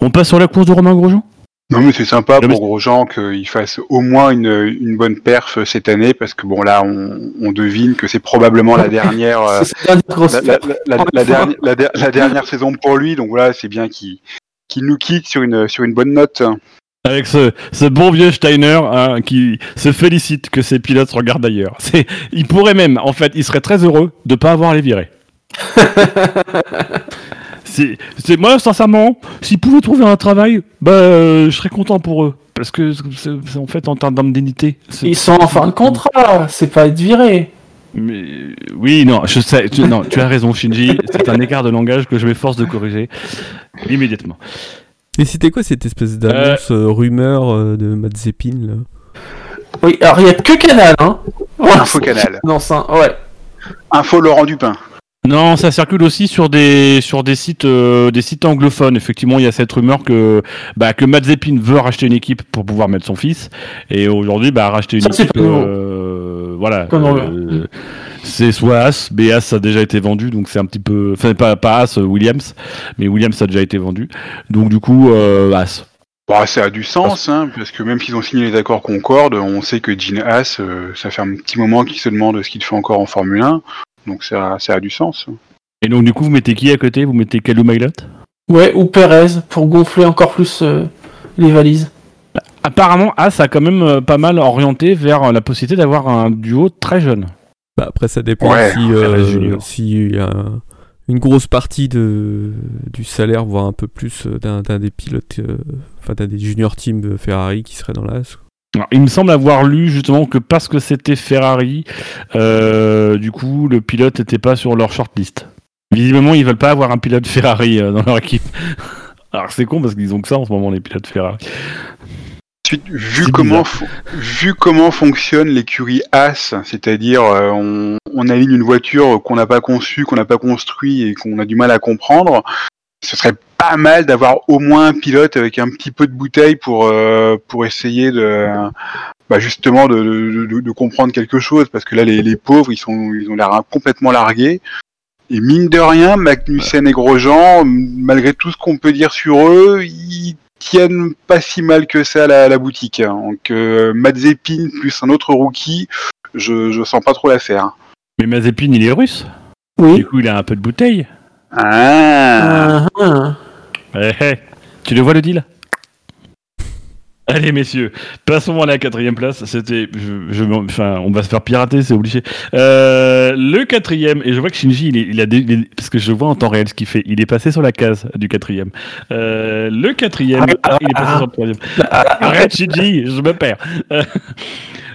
On passe sur la course de Romain Grosjean. Non mais c'est sympa pour Grosjean qu'il fasse au moins une, une bonne perf cette année parce que bon là on, on devine que c'est probablement la dernière euh, la, la, la, la, dernière, la, de, la dernière saison pour lui donc voilà c'est bien qu'il, qu'il nous quitte sur une, sur une bonne note. Avec ce, ce bon vieux Steiner hein, qui se félicite que ses pilotes regardent ailleurs. C'est, il pourrait même en fait il serait très heureux de pas avoir à les virer. C'est, c'est, moi, sincèrement, s'ils pouvaient trouver un travail, bah, euh, je serais content pour eux. Parce que, c'est, c'est, en fait, en termes d'indemnité... Ils sont en fin de contrat, c'est pas être viré. Mais, oui, non, je sais, tu, non, tu as raison, Shinji. C'est un écart de langage que je m'efforce de corriger immédiatement. Et c'était quoi cette espèce d'annonce euh... rumeur de Mazepin là ? Oui, alors il n'y a que Canal, hein. Ouais, Info Canal. Non, ça, ouais. Info Laurent Dupin. Non, ça circule aussi sur des sur des sites euh, des sites anglophones. Effectivement, il y a cette rumeur que bah que Mazepin veut racheter une équipe pour pouvoir mettre son fils. Et aujourd'hui, bah racheter une ça, équipe, c'est euh, voilà, euh, c'est soit As, mais As a déjà été vendu, donc c'est un petit peu, enfin pas pas As, Williams, mais Williams a déjà été vendu. Donc du coup, euh, As. Bah, ça a du sens, hein, parce que même s'ils ont signé les accords Concorde, on sait que Gene Haas, euh, ça fait un petit moment qu'il se demande ce qu'il fait encore en Formule un. Donc ça, ça a du sens. Et donc du coup, vous mettez qui à côté ? Vous mettez Calou Mailot ? Ouais, ou Perez, pour gonfler encore plus euh, les valises. Apparemment, As a quand même pas mal orienté vers la possibilité d'avoir un duo très jeune. Bah après, ça dépend ouais, si, euh, si y a une grosse partie de, du salaire, voire un peu plus, d'un, d'un des pilotes, euh, enfin d'un des junior teams Ferrari qui serait dans l'As. Alors, il me semble avoir lu justement que parce que c'était Ferrari, euh, du coup le pilote n'était pas sur leur shortlist. Visiblement ils veulent pas avoir un pilote Ferrari euh, dans leur équipe. Alors c'est con parce qu'ils ont que ça en ce moment les pilotes Ferrari. Ensuite, vu, comment fo- vu comment fonctionne l'écurie As, c'est-à-dire euh, on, on aligne une voiture qu'on n'a pas conçue, qu'on n'a pas construite et qu'on a du mal à comprendre, ce serait pas mal d'avoir au moins un pilote avec un petit peu de bouteille pour euh, pour essayer de bah justement de, de, de comprendre quelque chose parce que là les, les pauvres ils sont ils ont l'air complètement largués et mine de rien Magnussen et Grosjean malgré tout ce qu'on peut dire sur eux ils tiennent pas si mal que ça la, la boutique donc euh, Mazepin plus un autre rookie je je sens pas trop l'affaire. Mais Mazepin il est russe oui. Du coup il a un peu de bouteille. Ah, ah. Hey, hey. Tu le vois le deal ? Allez messieurs, passons à la quatrième place. C'était, je, je, enfin, on va se faire pirater, c'est obligé. Euh, le quatrième, et je vois que Shinji, il, est, il a, des, il, parce que je vois en temps réel ce qu'il fait. Il est passé sur la case du quatrième. Euh, le quatrième, ah, ah, il est passé ah, sur le troisième. Ah, Arrête Shinji, je me perds. Euh,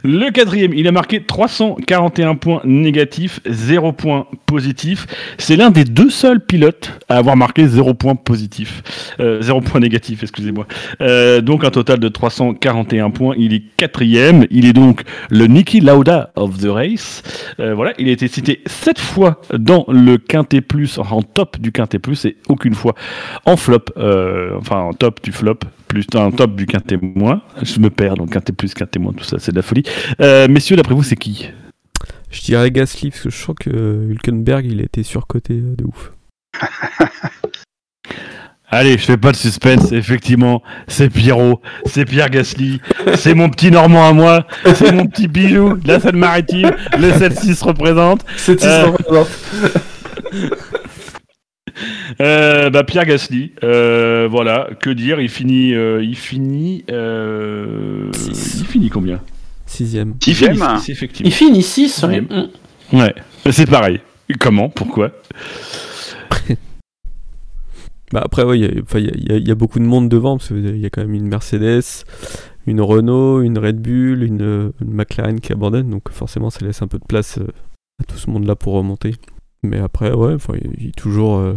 le quatrième, il a marqué trois cent quarante et un points négatifs, zéro points positifs. C'est l'un des deux seuls pilotes à avoir marqué zéro points positifs, euh, zéro points négatifs, excusez-moi. Euh, donc un total de trois cent quarante et un points, il est quatrième, il est donc le Niki Lauda of the race. Euh, voilà, il a été cité sept fois dans le Quintet Plus, en top du Quintet Plus, et aucune fois en flop, euh, enfin en top du flop, plus en top du Quintet moins. Je me perds dans le Quintet Plus, Quintet moins, tout ça, c'est de la folie. Euh, messieurs, d'après vous, c'est qui ? Je dirais Gasly, parce que je sens que Hülkenberg, il a été surcoté de ouf. Allez, je fais pas de suspense, effectivement, c'est Pierrot, c'est Pierre Gasly, c'est mon petit Normand à moi, c'est mon petit bijou de la Seine-Maritime, le sept six représente. sept six euh... représente. euh... Euh, bah, Pierre Gasly, euh, voilà, que dire, il finit, euh, il finit, euh, il finit combien ? Sixième. Il finit six, effectivement. Il finit six, ouais. Mmh. Ouais, c'est pareil. Comment ? Pourquoi ? Bah après, ouais, il y, y, y a beaucoup de monde devant, parce qu'il y a quand même une Mercedes, une Renault, une Red Bull, une, une McLaren qui abandonne, donc forcément ça laisse un peu de place à tout ce monde-là pour remonter. Mais après, ouais, il est toujours, euh,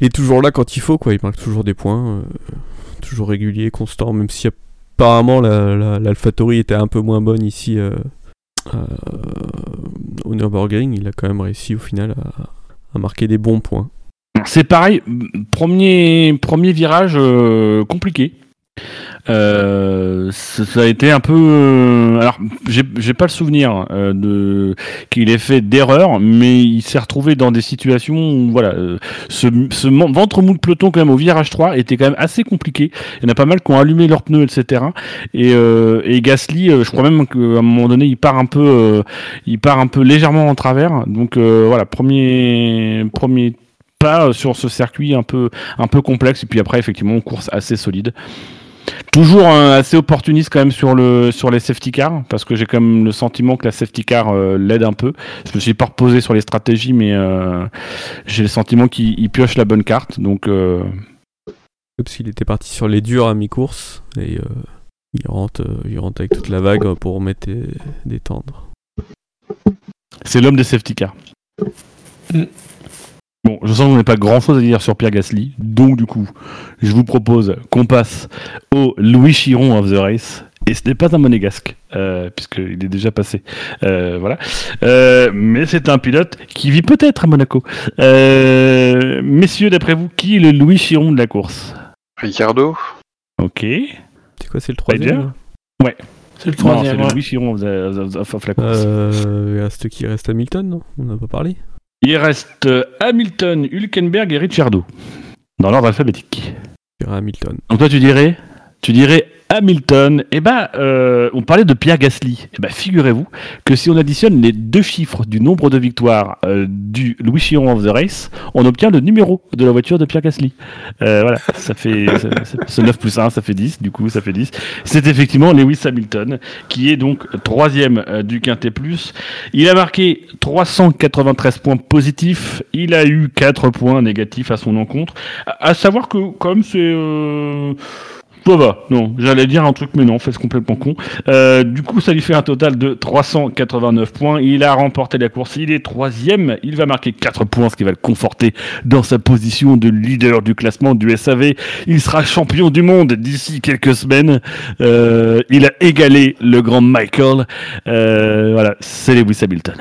il est toujours là quand il faut, quoi. Il marque toujours des points, euh, toujours régulier, constant, même si apparemment la, la, l'AlphaTauri était un peu moins bonne ici euh, euh, au Nürburgring, il a quand même réussi au final à, à marquer des bons points. C'est pareil, premier, premier virage euh, compliqué. Euh, ça, ça a été un peu. Euh, alors, j'ai, j'ai pas le souvenir euh, de, qu'il ait fait d'erreur, mais il s'est retrouvé dans des situations où, voilà, euh, ce, ce ventre mou de peloton, quand même, au virage trois, était quand même assez compliqué. Il y en a pas mal qui ont allumé leurs pneus, et cetera. Et, euh, et Gasly, euh, je crois même qu'à un moment donné, il part un peu, euh, il part un peu légèrement en travers. Donc, euh, voilà, premier, premier. Pas sur ce circuit un peu, un peu complexe, et puis après effectivement course assez solide, toujours euh, assez opportuniste quand même sur, le, sur les safety cars, parce que j'ai quand même le sentiment que la safety car euh, l'aide un peu. Je me suis pas reposé sur les stratégies, mais euh, j'ai le sentiment qu'il pioche la bonne carte, donc euh... parce qu'il était parti sur les durs à mi-course et euh, il, rentre, euh, il rentre avec toute la vague pour mettre des, des tendres. C'est l'homme des safety cars. Mm. Bon, je sens qu'on n'a pas grand-chose à dire sur Pierre Gasly, donc du coup, je vous propose qu'on passe au Louis Chiron of the Race, et ce n'est pas un monégasque, euh, puisqu'il est déjà passé, euh, voilà, euh, mais c'est un pilote qui vit peut-être à Monaco. Euh, messieurs, d'après vous, qui est le Louis Chiron de la course ? Ricciardo. Ok. C'est quoi, c'est le troisième ? Ouais. C'est le troisième. Non, c'est le Louis Chiron of, the, of, of la course. Euh, il reste qui reste Hamilton, non ? On n'a pas parlé. Il reste Hamilton, Hülkenberg et Ricciardo, dans l'ordre alphabétique. Je dirais Hamilton. Donc toi, tu dirais, tu dirais Hamilton. Eh ben, euh, on parlait de Pierre Gasly. Eh ben, figurez-vous que si on additionne les deux chiffres du nombre de victoires euh, du Louis Chiron of the Race, on obtient le numéro de la voiture de Pierre Gasly. Euh, voilà, ça fait ça, ça, neuf plus un, ça fait dix, du coup, ça fait dix. C'est effectivement Lewis Hamilton, qui est donc troisième euh, du Quintet Plus. Il a marqué trois cent quatre-vingt-treize points positifs. Il a eu quatre points négatifs à son encontre. À, à savoir que, quand même, c'est... Euh Ça va, non, j'allais dire un truc, mais non, faites complètement con. Euh, du coup, ça lui fait un total de trois cent quatre-vingt-neuf points. Il a remporté la course, il est troisième. Il va marquer quatre points, ce qui va le conforter dans sa position de leader du classement du S A V. Il sera champion du monde d'ici quelques semaines. Euh, il a égalé le grand Michael. Euh, voilà, c'est Lewis Hamilton.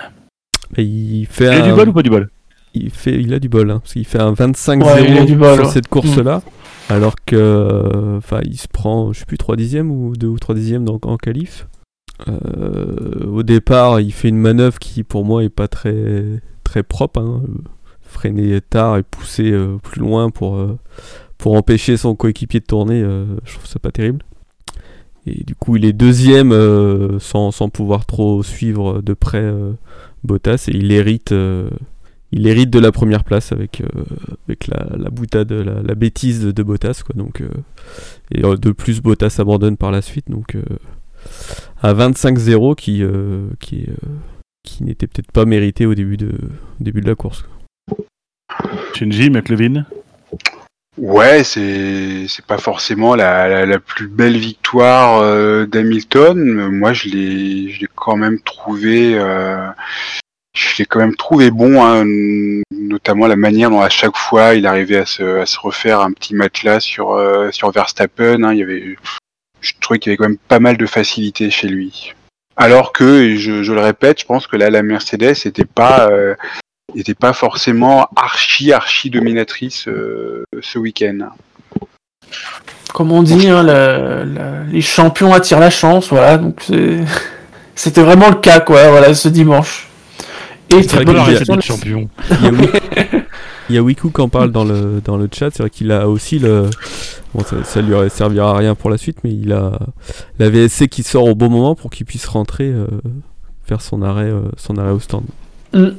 Il fait un... du bol ou pas du bol ? Il, fait... il a du bol, hein, parce qu'il fait un vingt-cinq zéro ouais, sur bol, cette course-là. Mmh. Alors que, enfin, il se prend, je sais plus, trois dixièmes ou deux ou trois dixièmes dans, en qualif. Euh, au départ, il fait une manœuvre qui, pour moi, est pas très très propre. Hein. Freiner tard et pousser euh, plus loin pour euh, pour empêcher son coéquipier de tourner, euh, je trouve ça pas terrible. Et du coup, il est deuxième euh, sans sans pouvoir trop suivre de près euh, Bottas, et il hérite. Euh, Il hérite de la première place avec, euh, avec la, la boutade, la, la bêtise de, de Bottas, quoi. Donc, euh, et de plus, Bottas abandonne par la suite. Donc, euh, à vingt-cinq zéro, qui, euh, qui, euh, qui n'était peut-être pas mérité au début de, au début de la course. Shinji, McLevin ? Ouais, c'est, c'est pas forcément la, la, la plus belle victoire euh, d'Hamilton. Moi, je l'ai, je l'ai quand même trouvé. Euh... Je l'ai quand même trouvé bon, hein, notamment la manière dont à chaque fois il arrivait à se, à se refaire un petit matelas sur, euh, sur Verstappen. Hein, il y avait, je trouvais qu'il y avait quand même pas mal de facilité chez lui. Alors que, et je, je le répète, je pense que là, la Mercedes n'était pas, euh, était pas forcément archi, archi dominatrice euh, ce week-end. Comme on dit, hein, la, la, les champions attirent la chance. Voilà, donc c'est... C'était vraiment le cas, quoi, voilà, ce dimanche. Et c'est vrai qu'il a, le champion. Il y a Wiku qui en parle dans le, dans le chat. C'est vrai qu'il a aussi le. Bon, ça, ça lui servira à rien pour la suite, mais il a la V S C qui sort au bon moment pour qu'il puisse rentrer, euh, faire son arrêt, euh, son arrêt au stand. Mm. Bon,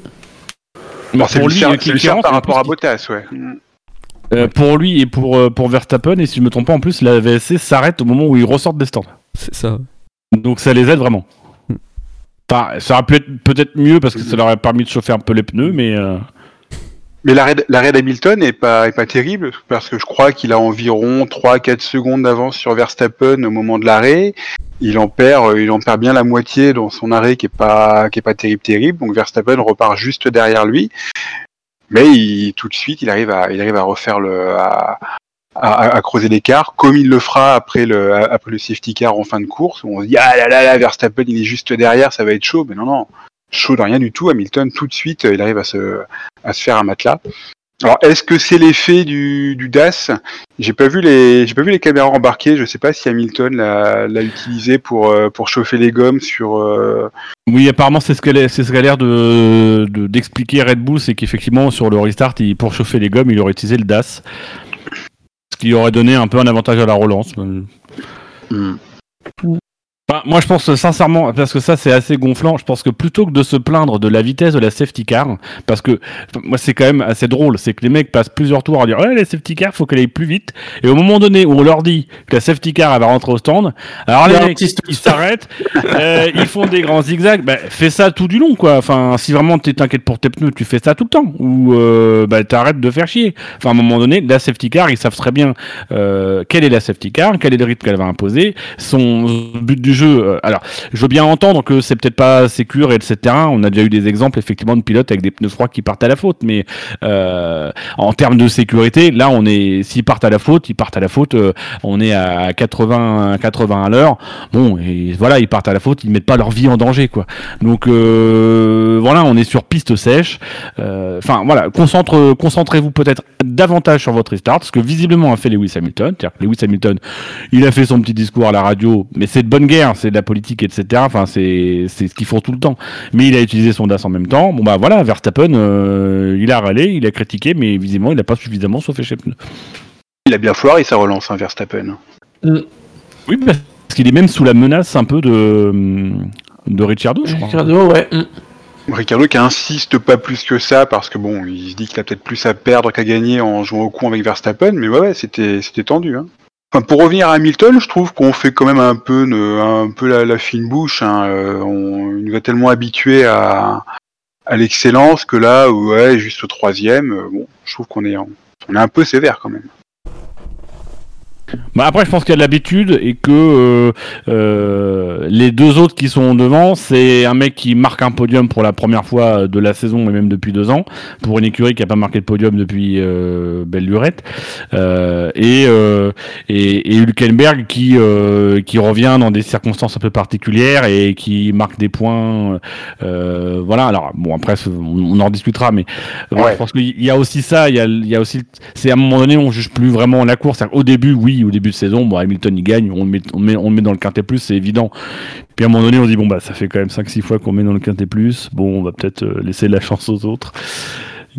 c'est, bon, lui, c'est lui, c'est lui, c'est lui par rapport à Bottas, ouais. euh, ouais. pour lui et pour, euh, pour Verstappen. Et si je ne me trompe pas, en plus, la V S C s'arrête au moment où ils ressortent des stands. C'est ça. Donc ça les aide vraiment. Mm. Enfin, ça aurait pu être peut-être mieux parce que mm. ça leur a permis de chauffer un peu les pneus, mais... Euh... Mais l'arrêt, l'arrêt d'Hamilton n'est pas, est pas terrible, parce que je crois qu'il a environ trois à quatre secondes d'avance sur Verstappen au moment de l'arrêt. Il en perd, il en perd bien la moitié dans son arrêt qui n'est pas, qui est pas terrible, terrible. Donc Verstappen repart juste derrière lui. Mais il, tout de suite, il arrive à, il arrive à refaire le, à, à, à creuser l'écart, comme il le fera après le, après le safety car en fin de course. On se dit, ah là là là, Verstappen, il est juste derrière, ça va être chaud. Mais non, non. Chaud de rien du tout. Hamilton, tout de suite, il arrive à se, à se faire un matelas. Alors, est-ce que c'est l'effet du, du D A S ? J'ai pas vu les, j'ai pas vu les caméras embarquées. Je sais pas si Hamilton l'a, l'a utilisé pour, pour chauffer les gommes sur. Euh... Oui, apparemment, c'est ce qu'elle, c'est ce qu'a l'air de, de, d'expliquer Red Bull, c'est qu'effectivement, sur le restart, il, pour chauffer les gommes, il aurait utilisé le D A S, ce qui aurait donné un peu un avantage à la relance. Mm. Bah, moi je pense sincèrement, parce que ça c'est assez gonflant, je pense que plutôt que de se plaindre de la vitesse de la safety car, parce que moi c'est quand même assez drôle, c'est que les mecs passent plusieurs tours à dire ouais, la safety car faut qu'elle aille plus vite, et au moment donné où on leur dit que la safety car elle va rentrer au stand, alors les mecs ils s'arrêtent, euh, ils font des grands zigzags, bah, fais ça tout du long quoi, enfin si vraiment t'es t'inquiète pour tes pneus tu fais ça tout le temps, ou euh, bah, t'arrêtes de faire chier, enfin à un moment donné la safety car ils savent très bien euh, quelle est la safety car, quel est le rythme qu'elle va imposer, son but du jeu. Alors, je veux bien entendre que c'est peut-être pas sécure, et cetera. On a déjà eu des exemples effectivement de pilotes avec des pneus froids qui partent à la faute, mais euh, en termes de sécurité, là, on est, s'ils partent à la faute, ils partent à la faute. Euh, on est à quatre-vingts à l'heure. Bon, et voilà, ils partent à la faute, ils mettent pas leur vie en danger, quoi. Donc euh, voilà, on est sur piste sèche. Enfin euh, voilà, concentre, concentrez-vous peut-être davantage sur votre restart, ce que visiblement a fait Lewis Hamilton. C'est-à-dire que Lewis Hamilton, il a fait son petit discours à la radio, mais c'est de bonne guerre. C'est de la politique, et cetera. Enfin, c'est, c'est ce qu'ils font tout le temps. Mais il a utilisé son D A S en même temps. Bon, bah voilà, Verstappen, euh, il a râlé, il a critiqué, mais visiblement, il n'a pas suffisamment chauffé ses pneus. Il a bien foiré sa relance, hein, Verstappen. Mm. Oui, parce qu'il est même sous la menace un peu de, de Ricciardo, je crois. Ricciardo, ouais. Mm. Ricciardo qui insiste pas plus que ça, parce que bon, il se dit qu'il a peut-être plus à perdre qu'à gagner en jouant au con avec Verstappen, mais ouais, ouais, c'était, c'était tendu, hein. Enfin, pour revenir à Hamilton, je trouve qu'on fait quand même un peu, ne, un peu la, la fine bouche. Hein. Euh, on nous a tellement habitués à, à l'excellence que là, ouais, juste troisième. Euh, bon, je trouve qu'on est, on est un peu sévère quand même. Bah après, je pense qu'il y a de l'habitude et que euh, euh, les deux autres qui sont devant, c'est un mec qui marque un podium pour la première fois de la saison et même depuis deux ans, pour une écurie qui n'a pas marqué de podium depuis euh, belle lurette, euh, et, euh, et, et Hülkenberg qui, euh, qui revient dans des circonstances un peu particulières et qui marque des points. Euh, voilà, alors bon, après, on en discutera, mais euh, ouais. Je pense qu'il y a aussi ça, il y a, il y a aussi, c'est à un moment donné, on ne juge plus vraiment la course. Au début, oui, au début de saison, bon, Hamilton il gagne, on le met, on met, on met dans le quintet plus, c'est évident. Puis à un moment donné, on se dit bon bah ça fait quand même cinq six fois qu'on met dans le quintet plus. Bon, on va peut-être laisser de la chance aux autres.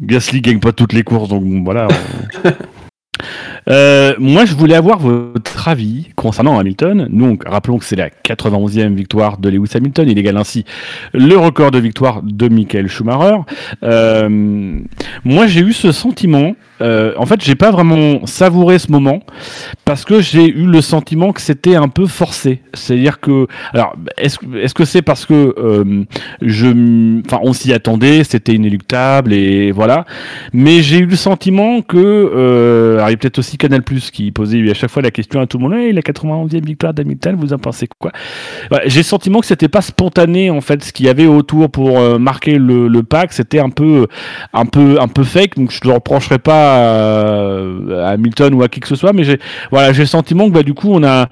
Gasly gagne pas toutes les courses, donc bon, voilà. Euh, moi, je voulais avoir votre avis concernant Hamilton. Donc, rappelons que c'est la quatre-vingt-onzième victoire de Lewis Hamilton. Il égale ainsi le record de victoire de Michael Schumacher. Euh, moi, j'ai eu ce sentiment. Euh, en fait, j'ai pas vraiment savouré ce moment parce que j'ai eu le sentiment que c'était un peu forcé. C'est-à-dire que, alors, est-ce, est-ce que c'est parce que euh, je, enfin, on s'y attendait, c'était inéluctable et voilà. Mais j'ai eu le sentiment que euh, alors, il y a peut-être aussi Canal+, qui posait à chaque fois la question à tout le monde, hey, la quatre-vingt-onzième victoire d'Hamilton, vous en pensez quoi ? Voilà, j'ai le sentiment que c'était pas spontané, en fait, ce qu'il y avait autour pour euh, marquer le, le pack, c'était un peu, un peu, un peu fake, donc je ne le reprocherai pas à, à Hamilton ou à qui que ce soit, mais j'ai, voilà, j'ai le sentiment que bah, du coup, on a,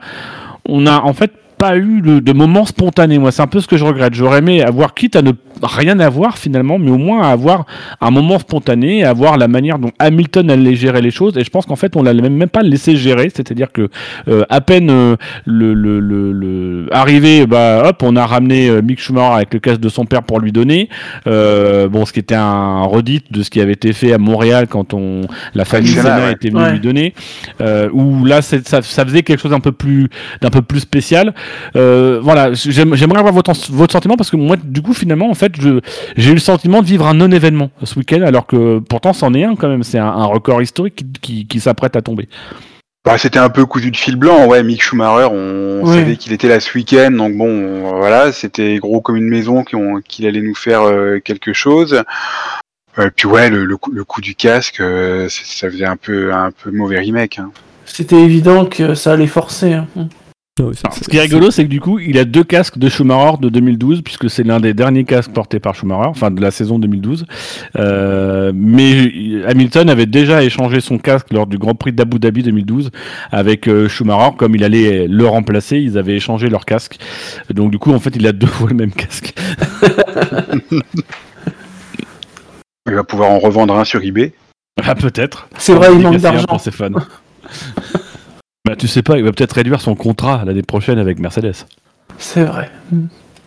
on a en fait pas eu de, de moment spontané. Moi, c'est un peu ce que je regrette. J'aurais aimé avoir, quitte à ne rien avoir finalement, mais au moins à avoir un moment spontané, à avoir la manière dont Hamilton allait gérer les choses. Et je pense qu'en fait, on l'a même, même pas laissé gérer. C'est-à-dire que euh, à peine euh, le, le, le, le arrivé, bah hop, on a ramené euh, Mick Schumacher avec le casque de son père pour lui donner. Euh, bon, ce qui était un redit de ce qui avait été fait à Montréal quand on la famille Senna ouais. était venue ouais. lui donner. Euh, où là, c'est, ça, ça faisait quelque chose d'un peu plus, d'un peu plus spécial. Euh, voilà, j'aime, j'aimerais avoir votre, votre sentiment, parce que moi, du coup, finalement, en fait, je, j'ai eu le sentiment de vivre un non-événement ce week-end, alors que pourtant, c'en est un quand même. C'est un, un record historique qui, qui, qui s'apprête à tomber. Bah, c'était un peu cousu de fil blanc, ouais. Mick Schumacher, on oui. savait qu'il était là ce week-end, donc bon, voilà, c'était gros comme une maison qui ont, qu'il allait nous faire euh, quelque chose. Et puis ouais, le, le, coup, le coup du casque, euh, ça faisait un peu, un peu mauvais remake. Hein. C'était évident que ça allait forcer. Hein. Non, c'est, non, c'est, ce qui est rigolo, c'est que du coup, il a deux casques de Schumacher de deux mille douze, puisque c'est l'un des derniers casques portés par Schumacher, enfin de la saison deux mille douze. Euh, mais Hamilton avait déjà échangé son casque lors du Grand Prix d'Abu Dhabi deux mille douze avec euh, Schumacher, comme il allait le remplacer, ils avaient échangé leur casque. Donc du coup, en fait, il a deux fois le même casque. Il va pouvoir en revendre un sur eBay. Ah peut-être. C'est vrai, il manque d'argent pour ses fans. Bah tu sais pas, il va peut-être réduire son contrat l'année prochaine avec Mercedes. C'est vrai.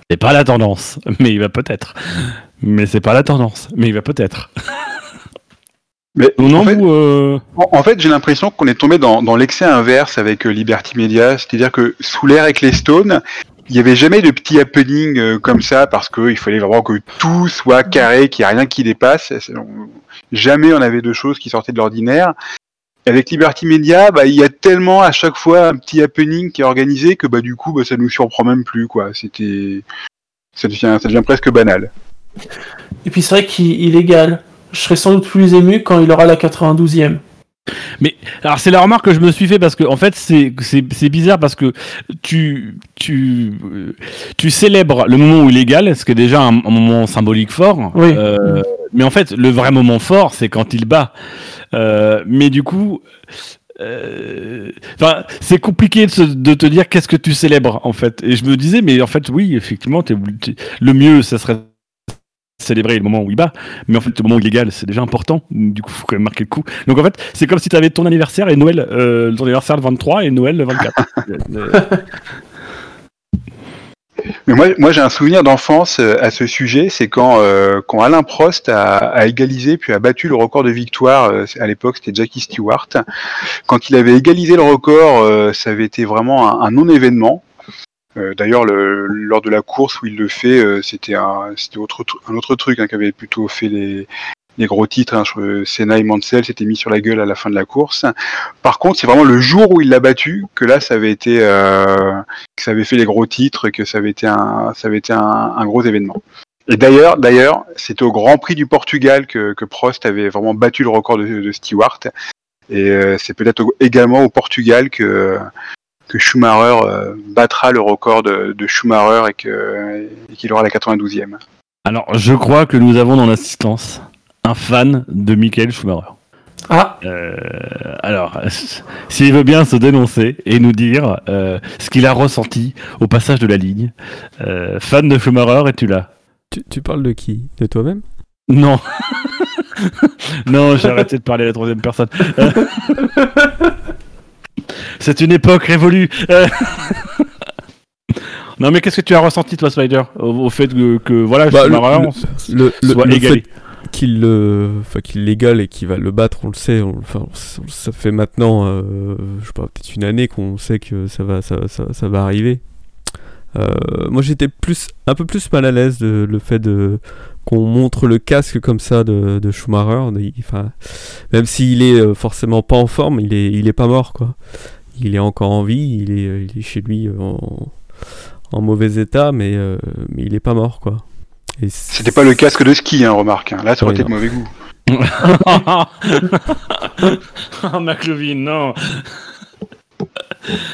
C'est pas la tendance, mais il va peut-être. Mais c'est pas la tendance, mais il va peut-être. Mais non, en, fait, vous, euh... en fait, j'ai l'impression qu'on est tombé dans, dans l'excès inverse avec Liberty Media, c'est-à-dire que sous l'air avec les Stones, il n'y avait jamais de petits happenings euh, comme ça, parce qu'il fallait vraiment que tout soit carré, qu'il n'y a rien qui dépasse. On... Jamais on avait de choses qui sortaient de l'ordinaire. Avec Liberty Media, bah, il y a tellement à chaque fois un petit happening qui est organisé que bah, du coup, bah, ça ne nous surprend même plus. Quoi. C'était... Ça, devient, ça devient presque banal. Et puis c'est vrai qu'il est égal. Je serai sans doute plus ému quand il aura la quatre-vingt-douzième. Mais alors c'est la remarque que je me suis fait, parce que en fait c'est c'est c'est bizarre, parce que tu tu tu célèbres le moment où il est égal, ce qui est déjà un, un moment symbolique fort. Oui. Euh, mais en fait le vrai moment fort c'est quand il bat. Euh, mais du coup. Euh... Enfin, c'est compliqué de, se, de te dire qu'est-ce que tu célèbres en fait. Et je me disais mais en fait oui effectivement t'es, t'es, le mieux ça serait célébrer le moment où il bat, mais en fait le moment où il égale c'est déjà important, du coup faut quand même marquer le coup. Donc en fait c'est comme si t'avais ton anniversaire et Noël, euh, ton anniversaire le vingt-trois et Noël le vingt-quatre. Mais moi, moi j'ai un souvenir d'enfance à ce sujet, c'est quand, euh, quand Alain Prost a, a égalisé puis a battu le record de victoire, euh, à l'époque c'était Jackie Stewart, quand il avait égalisé le record, euh, ça avait été vraiment un, un non-événement. Euh, d'ailleurs, le, lors de la course où il le fait, euh, c'était un, c'était autre, un autre truc hein, qui avait plutôt fait les, les gros titres. Hein, je, Senna et Mansell s'étaient mis sur la gueule à la fin de la course. Par contre, c'est vraiment le jour où il l'a battu que là, ça avait été, euh, que ça avait fait les gros titres, que ça avait été un, ça avait été un, un gros événement. Et d'ailleurs, d'ailleurs, c'était au Grand Prix du Portugal que, que Prost avait vraiment battu le record de, de Stewart. Et euh, c'est peut-être au, également au Portugal que que Schumacher euh, battra le record de, de Schumacher et, que, et qu'il aura la quatre-vingt-douzième. Alors, je crois que nous avons dans l'assistance un fan de Michael Schumacher. Ah euh, Alors, s'il veut bien se dénoncer et nous dire euh, ce qu'il a ressenti au passage de la ligne. Euh, fan de Schumacher, es-tu là ? tu, tu parles de qui ? De toi-même ? Non. Non, j'ai arrêté de parler à la troisième personne. C'est une époque révolue. Euh... Non mais qu'est-ce que tu as ressenti toi, Spider, au, au fait que, que voilà, bah, Schumacher le, le, soit le égalé, fait qu'il le, enfin qu'il l'égale et qu'il va le battre, on le sait. On, enfin, on, ça fait maintenant, euh, je sais pas, peut-être une année qu'on sait que ça va, ça, ça, ça va arriver. Euh, moi, j'étais plus, un peu plus mal à l'aise de le fait de qu'on montre le casque comme ça de, de Schumacher, de, enfin, même s'il est forcément pas en forme, il est, il est pas mort quoi. Il est encore en vie, il est, il est chez lui en, en mauvais état, mais, euh, mais il est pas mort quoi. Et c'était pas le casque de ski, hein, remarque. Hein. Là, ça aurait été de mauvais goût. Oh, McLovin, non.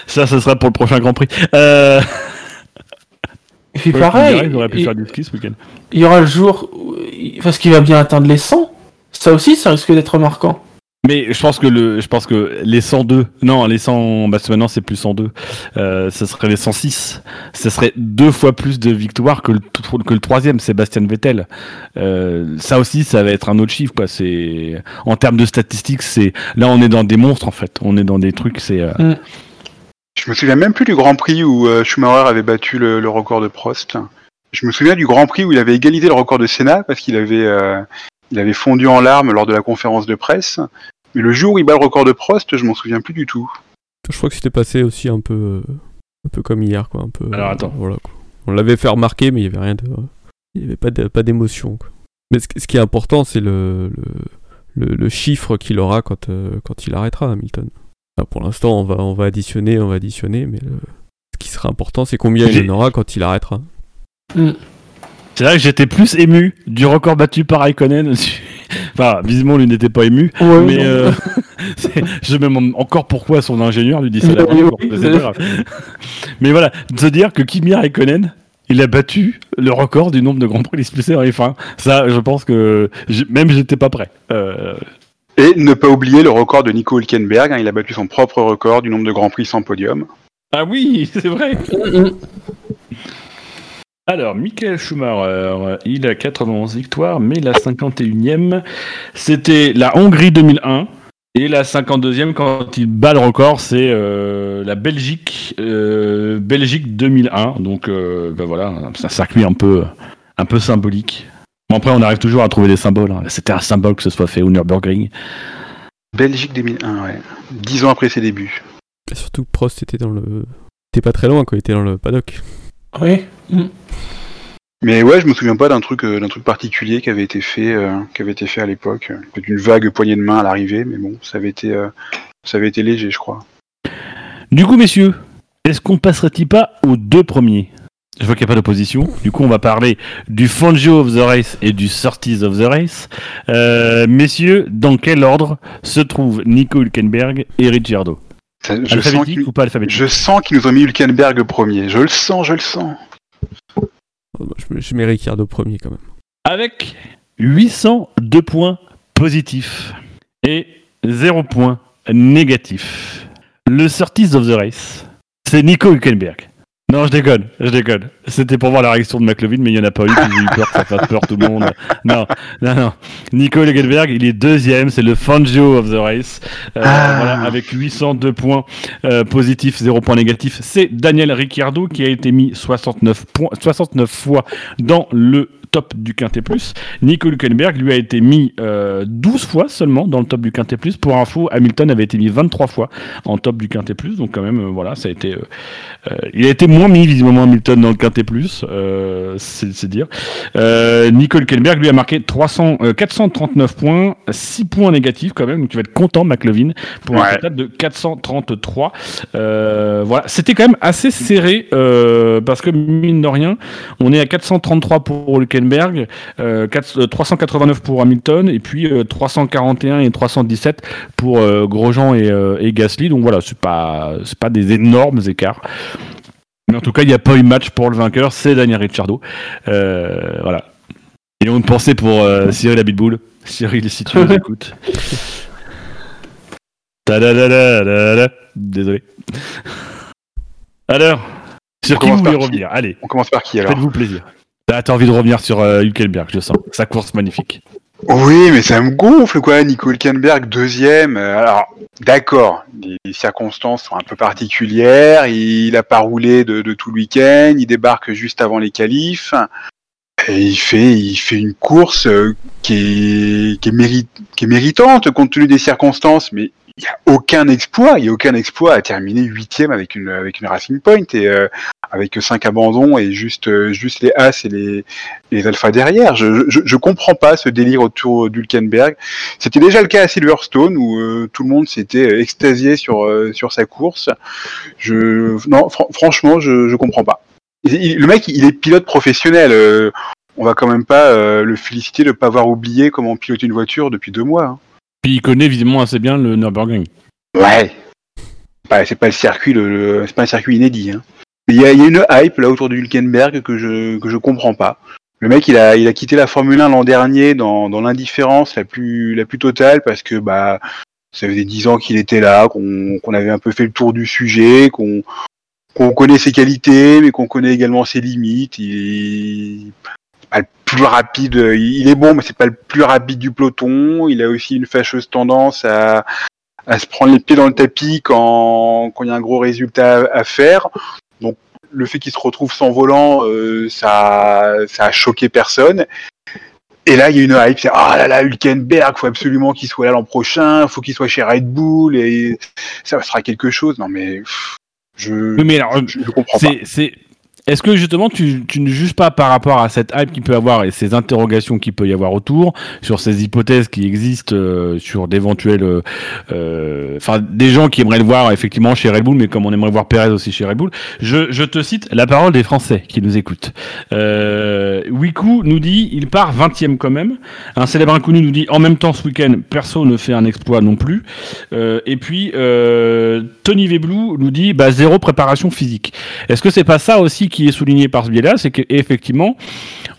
Ça, ça sera pour le prochain Grand Prix. Euh... Et puis ouais, pareil, dirais, pu il, faire du ski ce week-end. Il y aura le jour où, parce qu'il va bien atteindre les cent. Ça aussi, ça risque d'être marquant. Mais je pense que le, je pense que les cent deux, non, les cent, bah maintenant c'est plus cent deux. Euh, ça serait les cent six. Ça serait deux fois plus de victoires que le que le troisième, Sébastien Vettel. Euh, ça aussi, ça va être un autre chiffre, quoi. C'est en termes de statistiques, c'est là on est dans des monstres en fait. On est dans des trucs, c'est. Euh... Mm. Je me souviens même plus du Grand Prix où euh, Schumacher avait battu le, le record de Prost. Je me souviens du Grand Prix où il avait égalisé le record de Senna parce qu'il avait, euh, il avait fondu en larmes lors de la conférence de presse. Mais le jour où il bat le record de Prost, je m'en souviens plus du tout. Je crois que c'était passé aussi un peu euh, un peu comme hier, quoi. Un peu, Alors attends. Voilà, quoi. On l'avait fait remarquer, mais il n'y avait rien de... Il n'y avait pas, de, pas d'émotion, quoi. Mais ce, ce qui est important, c'est le, le, le, le chiffre qu'il aura quand, euh, quand il arrêtera, Hamilton. Enfin, pour l'instant, on va, on va additionner, on va additionner, mais le, ce qui sera important, c'est combien J'ai... il en aura quand il arrêtera. Mm. C'est vrai que j'étais plus ému du record battu par Räikkönen. Enfin, visiblement, lui n'était pas ému, ouais, mais euh, je me demande encore pourquoi son ingénieur lui dit ça. Oui, oui, oui, c'est grave. Mais voilà, de se dire que Kimi Räikkönen, il a battu le record du nombre de Grands Prix disputés en F un. Ça, je pense que j'ai... même j'étais pas prêt. Euh... Et ne pas oublier le record de Nico Hülkenberg. Hein, il a battu son propre record du nombre de Grands Prix sans podium. Ah oui, c'est vrai. Alors, Michael Schumacher, il a quatre-vingt-onze victoires, mais la cinquante et unième, c'était la Hongrie deux mille un, et la cinquante-deuxième, quand il bat le record, c'est euh, la Belgique, euh, Belgique deux mille un, donc euh, ben voilà, c'est un circuit un peu, un peu symbolique. Bon, après, on arrive toujours à trouver des symboles, hein. C'était un symbole que ce soit fait au Nürburgring. Belgique deux mille un, ouais, dix ans après ses débuts. Et surtout que Prost était dans le... T'es pas très loin, quoi, il était dans le paddock. Oui. Mmh. Mais ouais, je me souviens pas d'un truc, euh, d'un truc particulier qui avait été fait, euh, qui avait été fait à l'époque. Peut-être une vague poignée de main à l'arrivée, mais bon, ça avait été, euh, ça avait été léger, je crois. Du coup, messieurs, est-ce qu'on passerait-il pas aux deux premiers ? Je vois qu'il n'y a pas d'opposition. Du coup, on va parler du Fangio of the Race et du Surtees of the Race. Euh, messieurs, dans quel ordre se trouvent Nico Hülkenberg et Ricciardo ? Ça, je, sens qu'il, ou pas je sens qu'ils nous ont mis Hülkenberg premier. Je le sens, je le sens. Je, je mets Ricciardo premier quand même. Avec huit cent deux points positifs et zéro points négatifs. Le Surtees of the Race, c'est Nico Hülkenberg. Non, je déconne, je déconne. C'était pour voir la réaction de McLovin, mais il n'y en a pas eu. J'ai eu peur que ça fasse peur tout le monde. Non, non, non. Nico Hülkenberg, il est deuxième, c'est le Fangio of the Race. Euh, ah. Voilà, avec huit cent deux points euh, positifs, zéro points négatifs. C'est Daniel Ricciardo qui a été mis soixante-neuf points, soixante-neuf fois dans le top du Quintet Plus. Nico Hülkenberg lui a été mis euh, douze fois seulement dans le top du Quintet Plus. Pour info, Hamilton avait été mis vingt-trois fois en top du Quintet Plus. Donc quand même, euh, voilà, ça a été. Euh, euh, il a été moins mis visiblement Hamilton dans le Quintet Plus, euh, c'est, c'est dire. Euh, Nico Hülkenberg lui a marqué trois cents, euh, quatre cent trente-neuf points, six points négatifs quand même. Donc tu vas être content, McLovin, pour ouais. Un total de quatre cent trente-trois. Euh, voilà, c'était quand même assez serré euh, parce que mine de rien, on est à quatre cent trente-trois pour Hülkenberg. Euh, quatre, euh, trois cent quatre-vingt-neuf pour Hamilton et puis euh, trois cent quarante et un et trois cent dix-sept pour euh, Grosjean et, euh, et Gasly, donc voilà, c'est pas, c'est pas des énormes écarts, mais en tout cas il n'y a pas eu match pour le vainqueur, c'est Daniel Ricciardo. Euh, voilà, et on pensait pour euh, Cyril Abitboul. Cyril, si tu nous écoutes, désolé. Alors, sur qui vous voulez revenir? Allez, on commence par qui alors? Faites-vous plaisir. Là, t'as envie de revenir sur euh, Hülkenberg, je sens. Sa course magnifique. Oui, mais ça me gonfle, quoi. Nico Hülkenberg, deuxième. Alors, d'accord, les circonstances sont un peu particulières. Il n'a pas roulé de, de tout le week-end. Il débarque juste avant les qualifs. Et il fait, il fait une course qui est, qui est, mérit, qui est méritante compte tenu des circonstances. Mais il n'y a aucun exploit. Il n'y a aucun exploit à terminer huitième avec une, avec une Racing Point. Et... Euh, avec cinq abandons et juste juste les As et les les Alphas derrière. Je, je je comprends pas ce délire autour d'Hülkenberg. C'était déjà le cas à Silverstone où euh, tout le monde s'était extasié sur euh, sur sa course. Je non fr- franchement je je comprends pas. Il, il, le mec il est pilote professionnel. Euh, on va quand même pas euh, le féliciter de pas avoir oublié comment piloter une voiture depuis deux mois. Hein. Puis il connaît évidemment assez bien le Nürburgring. Ouais. Bah, c'est pas le circuit le, le c'est pas un circuit inédit. Hein. Il y a, il y a une hype là autour de Hülkenberg que je que je comprends pas. Le mec il a il a quitté la Formule un l'an dernier dans dans l'indifférence la plus la plus totale parce que bah ça faisait dix ans qu'il était là, qu'on qu'on avait un peu fait le tour du sujet, qu'on qu'on connaît ses qualités mais qu'on connaît également ses limites. Il est pas le plus rapide, il est bon mais c'est pas le plus rapide du peloton. Il a aussi une fâcheuse tendance à à se prendre les pieds dans le tapis quand quand il y a un gros résultat à, à faire. Donc le fait qu'il se retrouve sans volant, euh, ça, ça a choqué personne. Et là, il y a une hype, c'est ah oh là là, Hülkenberg, faut absolument qu'il soit là l'an prochain, faut qu'il soit chez Red Bull et ça sera quelque chose. Non mais pff, Je ne comprends pas. C'est... Est-ce que justement tu, tu ne juges pas par rapport à cette hype qu'il peut avoir et ces interrogations qu'il peut y avoir autour sur ces hypothèses qui existent euh, sur d'éventuels enfin euh, des gens qui aimeraient le voir effectivement chez Red Bull, mais comme on aimerait voir Perez aussi chez Red Bull. Je, je te cite la parole des Français qui nous écoutent. Euh, Wiku nous dit il part vingtième quand même. Un célèbre inconnu nous dit en même temps ce week-end perso ne fait un exploit non plus. Euh, et puis euh, Tony Véblou nous dit bah zéro préparation physique. Est-ce que c'est pas ça aussi qui est souligné par ce biais-là, c'est qu'effectivement,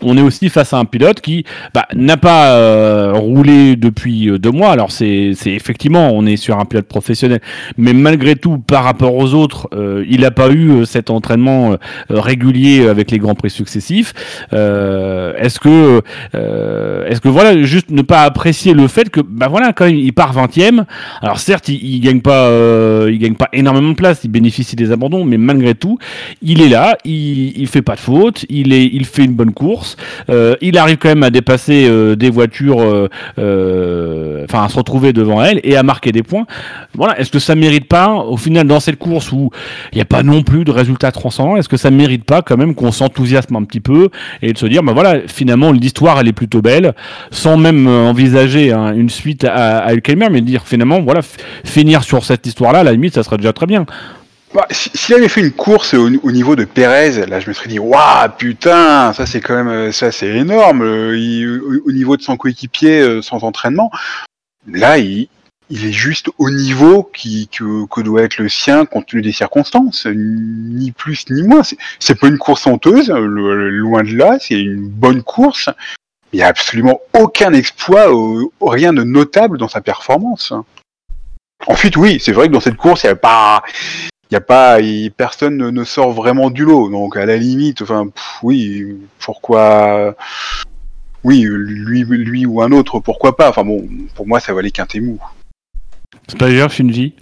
on est aussi face à un pilote qui bah, n'a pas euh, roulé depuis euh, deux mois. Alors c'est, c'est effectivement, on est sur un pilote professionnel, mais malgré tout, par rapport aux autres, euh, il n'a pas eu euh, cet entraînement euh, régulier avec les grands prix successifs. Euh, est-ce que, euh, est-ce que voilà, juste ne pas apprécier le fait que, bah voilà, quand même, il part vingtième. Alors certes, il ne gagne pas, euh, il gagne pas énormément de place, il bénéficie des abandons, mais malgré tout, il est là. Il Il, il fait pas de faute, il, est, il fait une bonne course, euh, il arrive quand même à dépasser euh, des voitures, euh, euh, enfin à se retrouver devant elles et à marquer des points. Voilà, est-ce que ça mérite pas, au final dans cette course où il n'y a pas non plus de résultats transcendants, est-ce que ça mérite pas quand même qu'on s'enthousiasme un petit peu et de se dire, bah voilà, finalement l'histoire elle est plutôt belle, sans même envisager hein, une suite à, à Hülkenberg, mais dire finalement, voilà, f- finir sur cette histoire-là, à la limite ça serait déjà très bien. Bah, s'il avait fait une course au, au niveau de Perez, là je me serais dit waouh putain, ça c'est quand même ça c'est énorme. Il, au, au niveau de son coéquipier, sans entraînement, là il, il est juste au niveau qui que, que doit être le sien compte tenu des circonstances, ni plus ni moins. C'est, c'est pas une course honteuse, loin de là. C'est une bonne course. Il y a absolument aucun exploit, rien de notable dans sa performance. Ensuite, oui, c'est vrai que dans cette course, il y a pas Il y a pas, y, personne ne, ne sort vraiment du lot, donc à la limite, enfin, pff, oui, pourquoi, oui, lui, lui ou un autre, pourquoi pas. Enfin bon, pour moi, ça valait Quintemou. C'est pas grave, Shinji.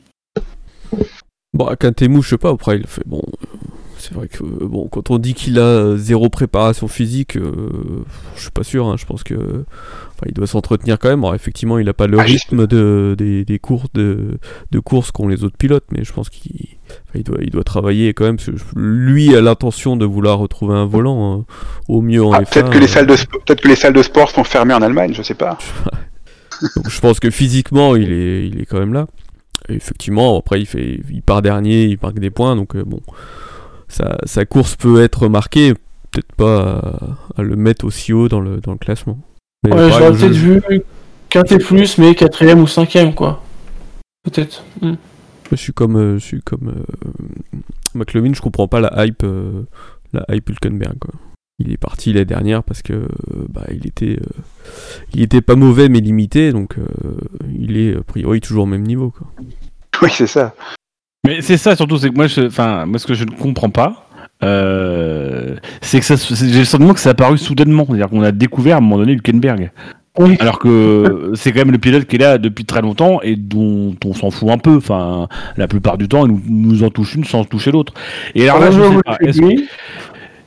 Bon, Quintemou, je sais pas. Après, il fait bon. C'est vrai que bon, quand on dit qu'il a zéro préparation physique, euh, je suis pas sûr. Hein, je pense que enfin, il doit s'entretenir quand même. Alors, effectivement, il a pas le ah, rythme de, des, des cours de, de course qu'ont les autres pilotes, mais je pense qu'il enfin, il doit, il doit travailler quand même. Lui a l'intention de vouloir retrouver un volant hein, au mieux en ah, F un. Peut-être que les salles de sp- peut-être que les salles de sport sont fermées en Allemagne, je sais pas. Donc, je pense que physiquement, il est, il est quand même là. Et effectivement, après, il fait, il part dernier, il marque des points, donc euh, bon. Sa, sa course peut être marquée, peut-être pas à, à le mettre aussi haut dans le, dans le classement. Mais ouais, j'aurais peut-être jeu... vu quinté plus, mais quatrième ou cinquième, quoi. Peut-être. Mm. Je suis comme, euh, je suis comme euh, McLovin, je comprends pas la hype, euh, la hype Hülkenberg, quoi. Il est parti la dernière parce que bah, il était, euh, il était pas mauvais mais limité, donc euh, il est a priori toujours au même niveau, quoi. Oui, c'est ça. Mais c'est ça surtout, c'est que moi, je, enfin, moi ce que je ne comprends pas, euh, c'est que ça, c'est, j'ai le sentiment que ça a apparu soudainement, c'est-à-dire qu'on a découvert à un moment donné Hülkenberg. Oui. Alors que c'est quand même le pilote qui est là depuis très longtemps et dont on s'en fout un peu. Enfin, la plupart du temps, il nous, nous en touche une sans toucher l'autre. Et alors là, je sais pas. Est-ce que...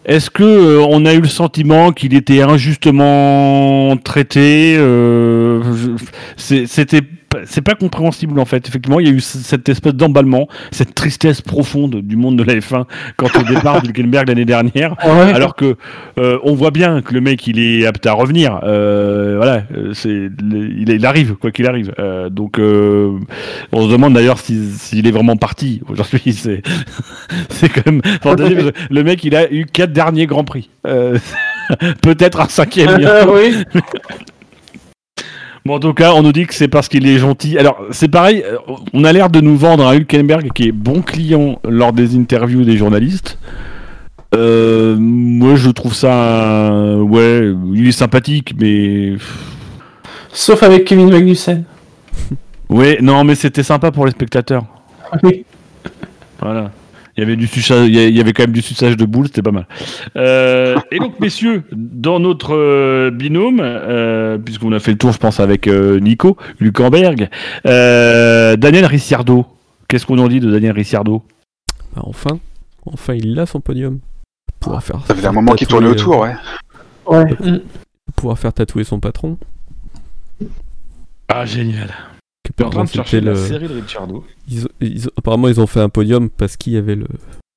Est-ce que euh, on a eu le sentiment qu'il était injustement traité euh, je, c'est, c'était, c'est pas compréhensible en fait. Effectivement, il y a eu c- cette espèce d'emballement, cette tristesse profonde du monde de la F un quant au départ de Hülkenberg l'année dernière. Ouais. Alors que euh, on voit bien que le mec il est apte à revenir. Euh, voilà, c'est, il, il arrive quoi qu'il arrive. Euh, donc euh, on se demande d'ailleurs s'il, s'il est vraiment parti aujourd'hui. C'est, c'est quand même fantastique. Le mec il a eu quatre dernier Grand Prix. Euh, peut-être un cinquième. Oui. Bon, en tout cas, on nous dit que c'est parce qu'il est gentil. Alors, c'est pareil, on a l'air de nous vendre un Hülkenberg qui est bon client lors des interviews des journalistes. Euh, moi, je trouve ça... Ouais, il est sympathique, mais... Sauf avec Kevin Magnussen. Oui, non, mais c'était sympa pour les spectateurs. Oui. Voilà. Il y avait du suçage, il y avait quand même du suçage de boules, c'était pas mal. Euh, et donc, messieurs, dans notre euh, binôme, euh, puisqu'on a fait le tour, je pense, avec euh, Nico, Hülkenberg, euh, Daniel Ricciardo. Qu'est-ce qu'on en dit de Daniel Ricciardo ? Bah enfin, enfin, il a son podium. Pouvoir faire. Ça faisait un moment qu'il tournait autour, ouais. Ouais. Pouvoir faire tatouer son patron. Ah génial. super. En train de chercher la le... série de Ricciardo. Ils, ils, apparemment, ils ont fait un podium parce qu'il y avait le,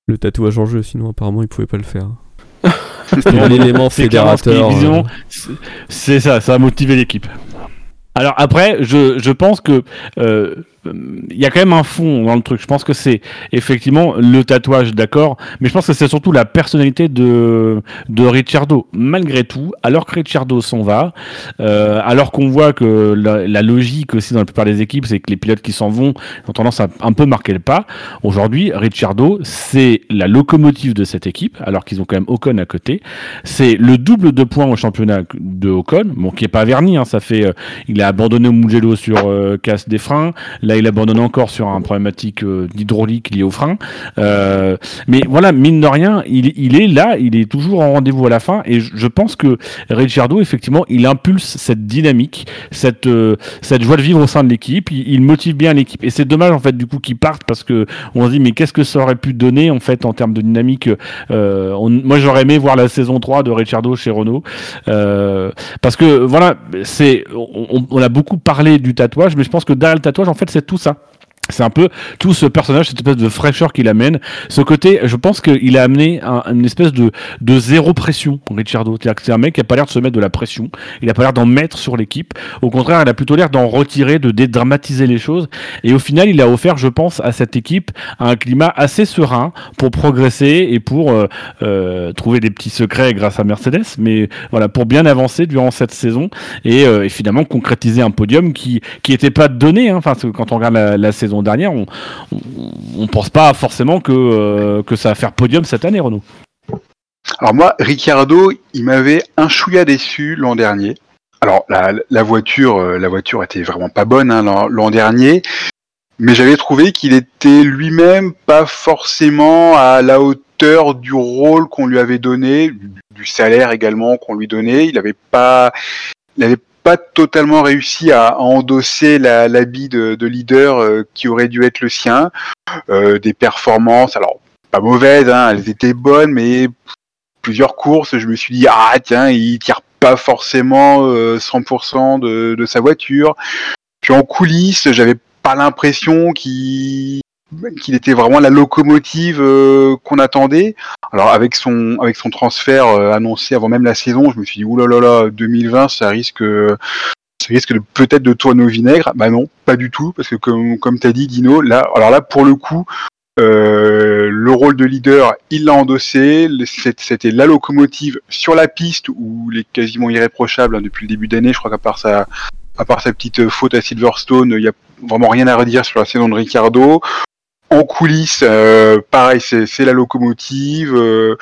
le tatouage en jeu. Sinon, apparemment, ils pouvaient pas le faire. C'était l'élément fédérateur. C'est, euh... c'est, c'est ça, ça a motivé l'équipe. Alors après, je, je pense que euh, y a quand même un fond dans le truc. Je pense que c'est effectivement le tatouage, d'accord, mais je pense que c'est surtout la personnalité de, de Ricciardo. Malgré tout, alors que Ricciardo s'en va, euh, alors qu'on voit que la, la logique aussi dans la plupart des équipes, c'est que les pilotes qui s'en vont ont tendance à un peu marquer le pas. Aujourd'hui, Ricciardo, c'est la locomotive de cette équipe, alors qu'ils ont quand même Ocon à côté. C'est le double de points au championnat de Ocon, bon, qui n'est pas verni, hein, ça fait... Euh, il a abandonné au Mugello sur euh, casse des freins, là il abandonne encore sur un problématique euh, hydraulique liée aux freins, euh, mais voilà, mine de rien il, il est là, il est toujours en rendez-vous à la fin, et je, je pense que Ricciardo effectivement, il impulse cette dynamique, cette, euh, cette joie de vivre au sein de l'équipe, il, il motive bien l'équipe, et c'est dommage en fait du coup qu'il parte, parce que on se dit mais qu'est-ce que ça aurait pu donner en fait en termes de dynamique. euh, on, moi j'aurais aimé voir la saison trois de Ricciardo chez Renault, euh, parce que voilà, c'est on, on On a beaucoup parlé du tatouage, mais je pense que derrière le tatouage, en fait, c'est tout ça. C'est un peu tout ce personnage, cette espèce de fraîcheur qu'il amène. Ce côté, je pense qu'il a amené un, une espèce de, de zéro pression, Ricciardo. C'est-à-dire que c'est un mec qui n'a pas l'air de se mettre de la pression. Il n'a pas l'air d'en mettre sur l'équipe. Au contraire, il a plutôt l'air d'en retirer, de dédramatiser les choses. Et au final, il a offert, je pense, à cette équipe un climat assez serein pour progresser et pour euh, euh, trouver des petits secrets grâce à Mercedes. Mais voilà, pour bien avancer durant cette saison et, euh, et finalement concrétiser un podium qui qui n'était pas donné. Hein. Enfin, quand on regarde la, la saison dernière, on ne pense pas forcément que, euh, que ça va faire podium cette année, Renaud. Alors moi, Ricciardo, il m'avait un chouïa déçu l'an dernier. Alors la, la voiture la voiture était vraiment pas bonne hein, l'an, l'an dernier, mais j'avais trouvé qu'il était lui-même pas forcément à la hauteur du rôle qu'on lui avait donné, du, du salaire également qu'on lui donnait. Il n'avait pas... Il avait pas totalement réussi à endosser la, l'habit de, de leader euh, qui aurait dû être le sien. Euh, des performances, alors pas mauvaises, hein, elles étaient bonnes, mais plusieurs courses, je me suis dit ah tiens, il tire pas forcément euh, cent pour cent de, de sa voiture. Puis en coulisses, j'avais pas l'impression qu'il, qu'il était vraiment la locomotive euh, qu'on attendait. Alors avec son avec son transfert euh, annoncé avant même la saison, je me suis dit ouh là là là, deux mille vingt, ça risque euh, ça risque de, peut-être de tourner au vinaigre. Bah non, pas du tout, parce que comme comme t'as dit Dino, là alors là pour le coup euh, le rôle de leader il l'a endossé. C'était la locomotive sur la piste où il est quasiment irréprochable hein, depuis le début d'année. Je crois qu'à part sa à part sa petite faute à Silverstone, il y a vraiment rien à redire sur la saison de Ricciardo. En coulisses, euh, pareil, c'est, c'est la locomotive. Euh,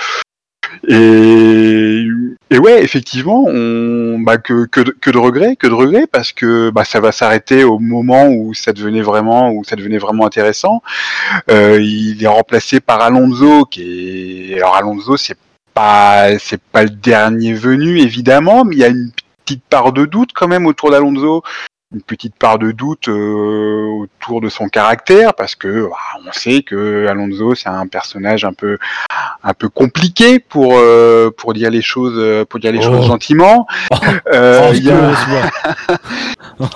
et, et ouais, effectivement, on, bah que, que, de, que de regrets, que de regrets, parce que bah, ça va s'arrêter au moment où ça devenait vraiment, où ça devenait vraiment intéressant. Euh, il est remplacé par Alonso, qui est, alors Alonso, c'est pas, c'est pas le dernier venu, évidemment, mais il y a une petite part de doute quand même autour d'Alonso. Une petite part de doute euh, autour de son caractère, parce que bah, on sait que Alonso c'est un personnage un peu un peu compliqué pour euh, pour dire les choses pour dire les oh. choses gentiment. Oh. Euh, il y a...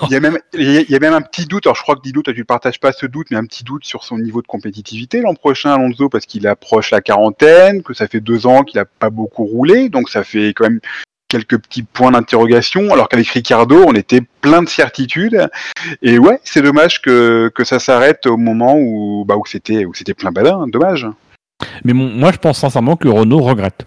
il y a même il y a même un petit doute. Alors je crois que Dino, toi tu ne partages pas ce doute, mais un petit doute sur son niveau de compétitivité l'an prochain, Alonso, parce qu'il approche la quarantaine, que ça fait deux ans qu'il a pas beaucoup roulé, donc ça fait quand même quelques petits points d'interrogation, alors qu'avec Ricciardo, on était plein de certitudes. Et ouais, c'est dommage que, que ça s'arrête au moment où, bah, où, c'était, où c'était plein badin, dommage. Mais bon, moi, je pense sincèrement que Renault regrette.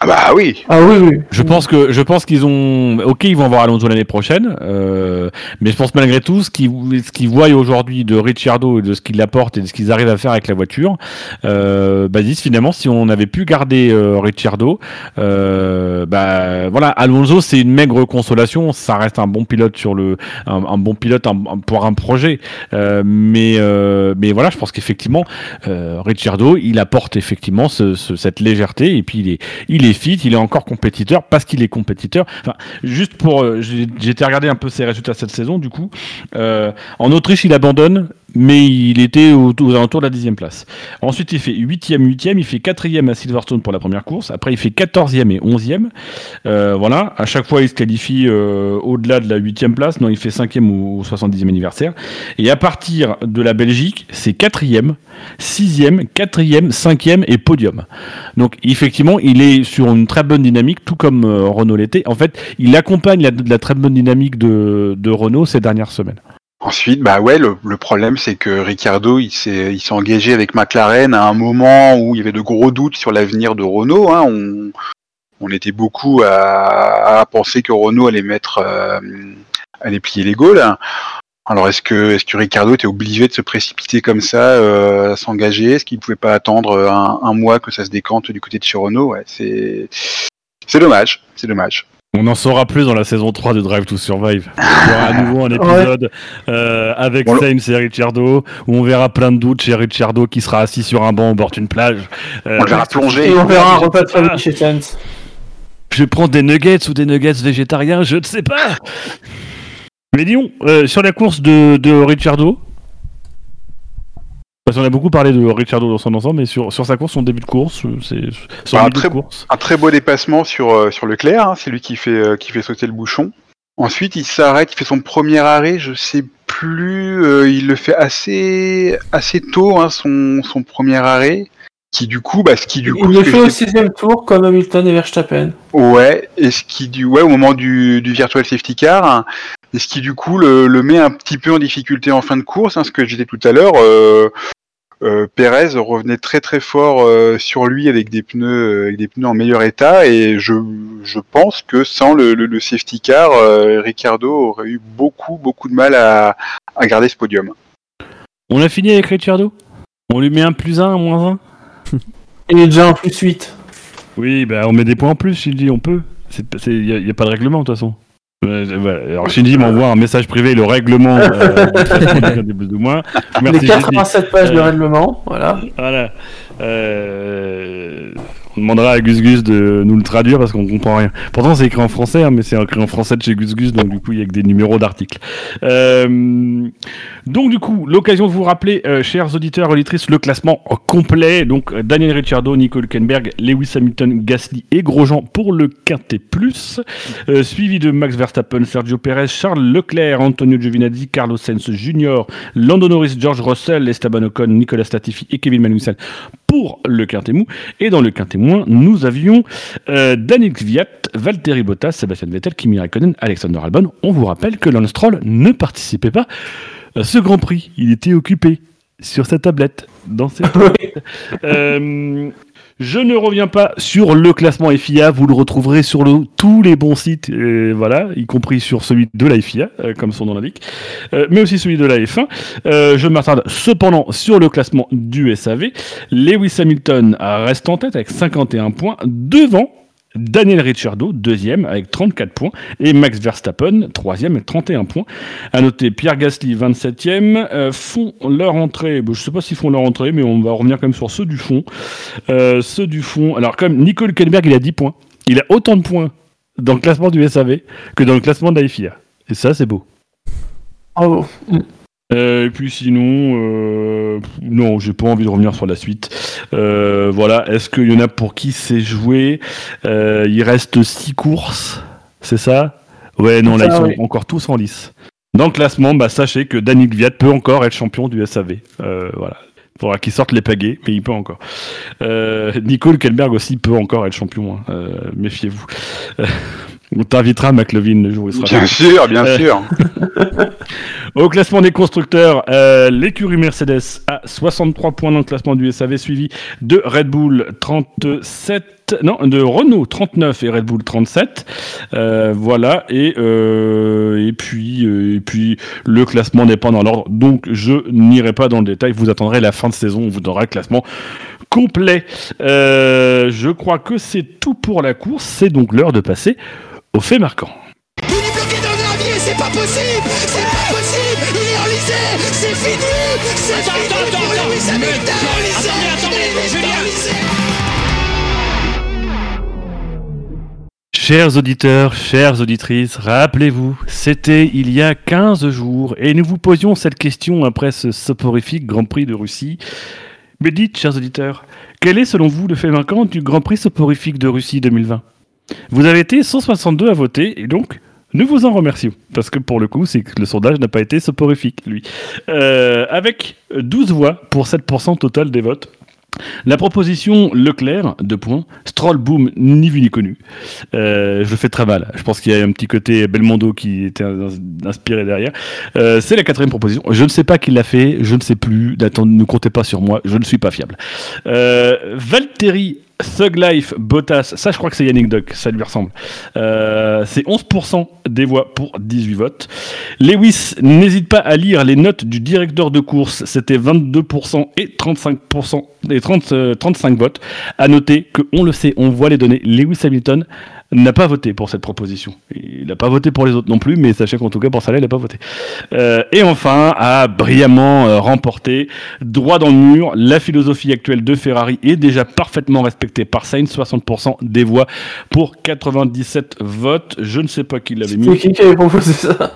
Ah bah oui. Ah oui, oui. Je pense que je pense qu'ils ont OK, ils vont avoir Alonso l'année prochaine, euh, mais je pense malgré tout ce qu'ils ce qu'ils voient aujourd'hui de Ricciardo et de ce qu'il apporte et de ce qu'ils arrivent à faire avec la voiture, euh bah disent finalement si on avait pu garder euh, Ricciardo, euh bah voilà, Alonso c'est une maigre consolation, ça reste un bon pilote sur le un, un bon pilote un, un, pour un projet, euh, mais euh, mais voilà, je pense qu'effectivement euh, Ricciardo, il apporte effectivement ce, ce cette légèreté, et puis il est il est est fit, il est encore compétiteur parce qu'il est compétiteur. Enfin, juste pour, euh, j'ai, j'ai été regarder un peu ses résultats cette saison. Du coup, euh, en Autriche, il abandonne, mais il était aux, aux alentours de la dixième place. Ensuite, il fait huitième, huitième, il fait quatrième à Silverstone pour la première course. Après, il fait quatorzième et onzième. Euh, voilà, à chaque fois, il se qualifie euh, au-delà de la huitième place. Non, il fait cinquième au soixante-dixième anniversaire. Et à partir de la Belgique, c'est quatrième, sixième, quatrième, cinquième et podium. Donc, effectivement, il est sur une très bonne dynamique, tout comme euh, Renault l'était. En fait, il accompagne la, la très bonne dynamique de, de Renault ces dernières semaines. Ensuite, bah ouais, le, le problème c'est que Ricciardo, il s'est, il s'est engagé avec McLaren à un moment où il y avait de gros doutes sur l'avenir de Renault. Hein. On, on était beaucoup à, à penser que Renault allait mettre, euh, allait plier les Gaules. Alors est-ce que, est-ce que Ricciardo était obligé de se précipiter comme ça, euh, à s'engager ? Est-ce qu'il pouvait pas attendre un, un mois que ça se décante du côté de chez Renault ? Ouais, c'est, c'est dommage, c'est dommage. On en saura plus dans la saison trois de Drive to Survive. Il y aura à nouveau un épisode ouais. euh, avec bon, Sainz et Ricciardo où on verra plein de doutes chez Ricciardo qui sera assis sur un banc au bord d'une plage. Euh, on verra plonger. Et on verra un repas de famille chez Sainz. Je prends des nuggets ou des nuggets végétariens, je ne sais pas. Mais disons, euh, sur la course de, de Ricciardo, parce qu'on a beaucoup parlé de Ricciardo dans son ensemble, mais sur, sur sa course, son début de course, c'est son bah, début très, de course. Un très beau dépassement sur, euh, sur Leclerc, hein, c'est lui qui fait, euh, qui fait sauter le bouchon. Ensuite, il s'arrête, il fait son premier arrêt, je sais plus, euh, il le fait assez, assez tôt, hein, son, son premier arrêt. Qui du coup, bah, ce qui du il coup, le fait au sixième tour comme Hamilton et Verstappen. Ouais, et ce qui du, ouais, au moment du, du virtual safety car, hein, et ce qui du coup le, le met un petit peu en difficulté en fin de course. Hein, ce que j'étais tout à l'heure, euh, euh, Perez revenait très très fort euh, sur lui avec des pneus, euh, avec des pneus en meilleur état, et je je pense que sans le, le, le safety car, euh, Ricciardo aurait eu beaucoup beaucoup de mal à, à garder ce podium. On a fini avec Ricciardo. On lui met un plus un, un moins un. Il est déjà en plus huit. Oui, bah on met des points en plus, Shinji, on peut. Il n'y a, a pas de règlement, de toute façon. Alors Shinji m'envoie un message privé, le règlement, euh, merci, les quatre-vingt-sept Shinji. Pages de règlement, voilà. Voilà. Euh, on demandera à Gus Gus de nous le traduire parce qu'on comprend rien. Pourtant c'est écrit en français, hein, mais c'est écrit en français de chez Gus Gus, donc du coup il y a que des numéros d'articles. Euh, donc du coup, l'occasion de vous rappeler, euh, chers auditeurs, auditrices, le classement complet. Donc Daniel Ricciardo, Nico Hülkenberg, Lewis Hamilton, Gasly et Grosjean pour le Quintet Plus, euh, suivi de Max Verstappen, Sergio Perez, Charles Leclerc, Antonio Giovinazzi, Carlos Sainz Junior, Lando Norris, George Russell, Esteban Ocon, Nicolas Latifi et Kevin Magnussen pour le Quintet Mou. Et dans le Quintet Moins, nous avions euh, Daniil Kvyat, Valtteri Bottas, Sébastien Vettel, Kimi Räikkönen, Alexander Albon. On vous rappelle que Lance Stroll ne participait pas à ce Grand Prix. Il était occupé sur sa tablette, dans ses tablettes. euh, Je ne reviens pas sur le classement F I A, vous le retrouverez sur le, tous les bons sites, et voilà, y compris sur celui de la F I A, euh, comme son nom l'indique, euh, mais aussi celui de la F un. Euh, je m'attarde cependant sur le classement du S A V. Lewis Hamilton reste en tête avec cinquante et un points, devant Daniel Ricciardo, deuxième avec trente-quatre points, et Max Verstappen, troisième avec trente et un points. À noter Pierre Gasly, vingt-septième, euh, font leur entrée, bon, je ne sais pas s'ils font leur entrée, mais on va revenir quand même sur ceux du fond. Euh, ceux du fond, alors comme Nico Hülkenberg, il a dix points, il a autant de points dans le classement du S A V que dans le classement de la F I A. Et ça, c'est beau. Oh. Euh, et puis sinon, euh, non, j'ai pas envie de revenir sur la suite. Euh, voilà, est-ce qu'il y en a pour qui c'est joué ? euh, Il reste six courses, c'est ça ? Ouais, non, là, ils sont encore tous en lice. Dans le classement, bah, sachez que Daniil Kvyat peut encore être champion du S A V. Euh, voilà. Il faudra qu'il sorte les pagaies, mais il peut encore. Euh, Nico Hülkenberg aussi peut encore être champion, hein. euh, méfiez-vous. On t'invitera, McLovin, le jour où il sera bien là. Sûr, bien euh, sûr. Au classement des constructeurs, euh, l'écurie Mercedes a soixante-trois points dans le classement du S A V, suivi de Red Bull trente-sept, non, de Renault trente-neuf et Red Bull trente-sept. Euh, voilà, et, euh, et, puis, euh, et puis le classement n'est pas dans l'ordre, donc je n'irai pas dans le détail. Vous attendrez la fin de saison, on vous donnera le classement complet. Euh, je crois que c'est tout pour la course, c'est donc l'heure de passer au fait marquant. Il est bloqué dans le gravier, c'est pas possible, c'est pas possible, il est enlisé, c'est fini, c'est attends, fini attends, pour attends, Lewis Hamilton, attendez, attendez, Julien. Chers auditeurs, chères auditrices, rappelez-vous, c'était il y a quinze jours et nous vous posions cette question après ce soporifique Grand Prix de Russie. Mais dites, chers auditeurs, quel est selon vous le fait vainquant du Grand Prix soporifique de Russie deux mille vingt ? Vous avez été cent soixante-deux à voter et donc nous vous en remercions, parce que pour le coup, c'est que le sondage n'a pas été soporifique, lui. Euh, avec douze voix pour sept pour cent total des votes. La proposition Leclerc, deux points, Stroll, boom, ni vu ni connu. Euh, je le fais très mal. Je pense qu'il y a un petit côté Belmondo qui était inspiré derrière. Euh, c'est la quatrième proposition. Je ne sais pas qui l'a fait, je ne sais plus. D'attendre, ne comptez pas sur moi, je ne suis pas fiable. Euh, Valtteri, Thug Life, Bottas, ça je crois que c'est Yannick Duck, ça lui ressemble. Euh, c'est onze pour cent des voix pour dix-huit votes. Lewis, n'hésite pas à lire les notes du directeur de course, c'était vingt-deux pour cent et trente-cinq pour cent et trente, euh, trente-cinq votes. À noter que, on le sait, on voit les données, Lewis Hamilton n'a pas voté pour cette proposition. Il n'a pas voté pour les autres non plus, mais sachez qu'en tout cas pour ça, il n'a pas voté. Euh, et enfin, a brillamment euh, remporté, droit dans le mur, la philosophie actuelle de Ferrari est déjà parfaitement respectée par Sainz, soixante pour cent des voix pour quatre-vingt-dix-sept votes. Je ne sais pas qui l'avait mis. C'est qui qui avait proposé ça ?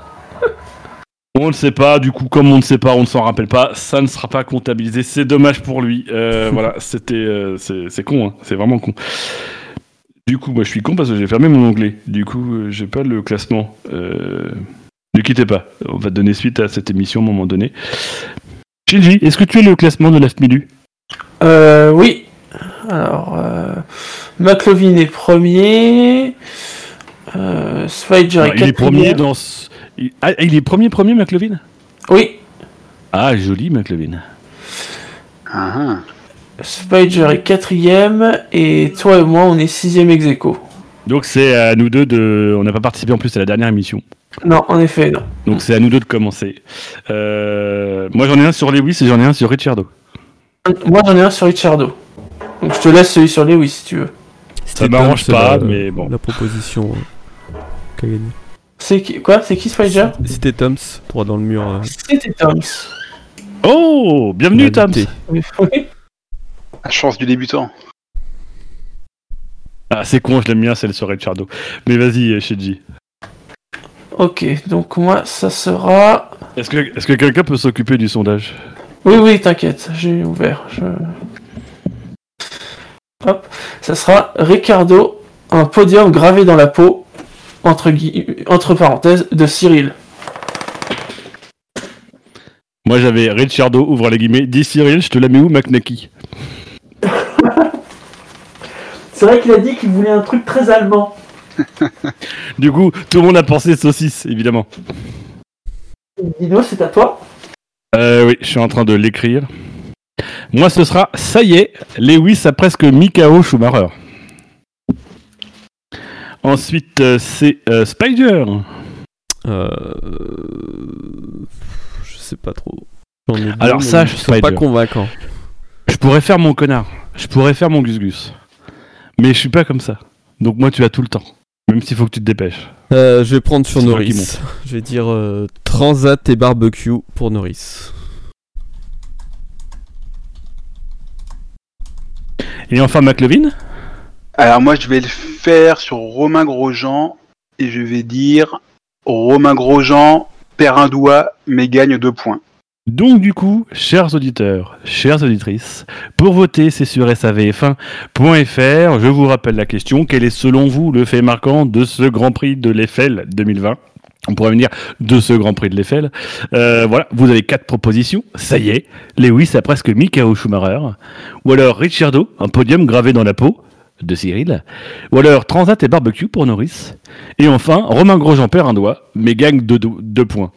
On ne sait pas, du coup, comme on ne sait pas, on ne s'en rappelle pas, ça ne sera pas comptabilisé. C'est dommage pour lui. Euh, voilà, c'était, euh, c'est, c'est con, hein, c'est vraiment con. Du coup, moi je suis con parce que j'ai fermé mon onglet. Du coup, euh, j'ai pas le classement. Euh... Ne quittez pas. On va donner suite à cette émission à un moment donné. Shinji, est-ce que tu as le classement de l'A F M I L U ? Euh, oui. Alors, euh... McLovin est premier. Euh, Spider est quatrième. Premier dans ce... il... Ah, il est premier, premier, McLovin ? Oui. Ah, joli, McLovin. Ah ah. Spider est quatrième et toi et moi on est sixième ex aequo. Donc c'est à nous deux de... On n'a pas participé en plus à la dernière émission. Non, en effet, non. Donc c'est à nous deux de commencer. Euh... Moi j'en ai un sur Lewis et j'en ai un sur Ricciardo. Moi j'en ai un sur Ricciardo. Donc je te laisse celui sur Lewis si tu veux. C'était Ça m'arrange pas, la, mais bon. La proposition qu'a gagné. C'est qui... Quoi ? C'est qui Spider ? C'était Toms, droit dans le mur. Euh... C'était Toms. Oh ! Bienvenue Toms ! Oui. La chance du débutant. Ah, c'est con, je l'aime bien, celle sur Ricciardo. Mais vas-y, Shinji. Ok, donc moi, ça sera... Est-ce que, est-ce que quelqu'un peut s'occuper du sondage ? Oui, oui, t'inquiète, j'ai ouvert. Je... Hop, ça sera Ricciardo, un podium gravé dans la peau, entre, gui... entre parenthèses, de Cyril. Moi, j'avais Ricciardo, ouvre les guillemets, dis Cyril, je te la mets où, McNacky ? C'est vrai qu'il a dit qu'il voulait un truc très allemand. Du coup, tout le monde a pensé saucisse, évidemment. Dino, c'est à toi ? Euh, oui, je suis en train de l'écrire. Moi, ce sera, ça y est, Lewis a presque mis K O Schumacher. Ensuite, euh, c'est euh, Spider. Euh... Je sais pas trop. J'en ai Alors dit, ça, je suis pas convaincant. Je pourrais faire mon connard, je pourrais faire mon gus-gus, mais je suis pas comme ça. Donc moi tu as tout le temps, même s'il faut que tu te dépêches. Euh, je vais prendre sur C'est Norris, je vais dire euh, Transat et barbecue pour Norris. Et enfin McLovin ? Alors moi je vais le faire sur Romain Grosjean, et je vais dire Romain Grosjean perd un doigt mais gagne deux points. Donc du coup, chers auditeurs, chères auditrices, pour voter, c'est sur S A V F un point F R. Je vous rappelle la question, quel est selon vous le fait marquant de ce Grand Prix de l'Eiffel deux mille vingt ? On pourrait venir de ce Grand Prix de l'Eiffel. Euh, voilà, vous avez quatre propositions. Ça y est, Lewis a presque mis K O Schumacher. Ou alors Ricciardo, un podium gravé dans la peau de Cyril. Ou alors Transat et barbecue pour Norris. Et enfin, Romain Grosjean perd un doigt, mais gagne deux, do- deux points.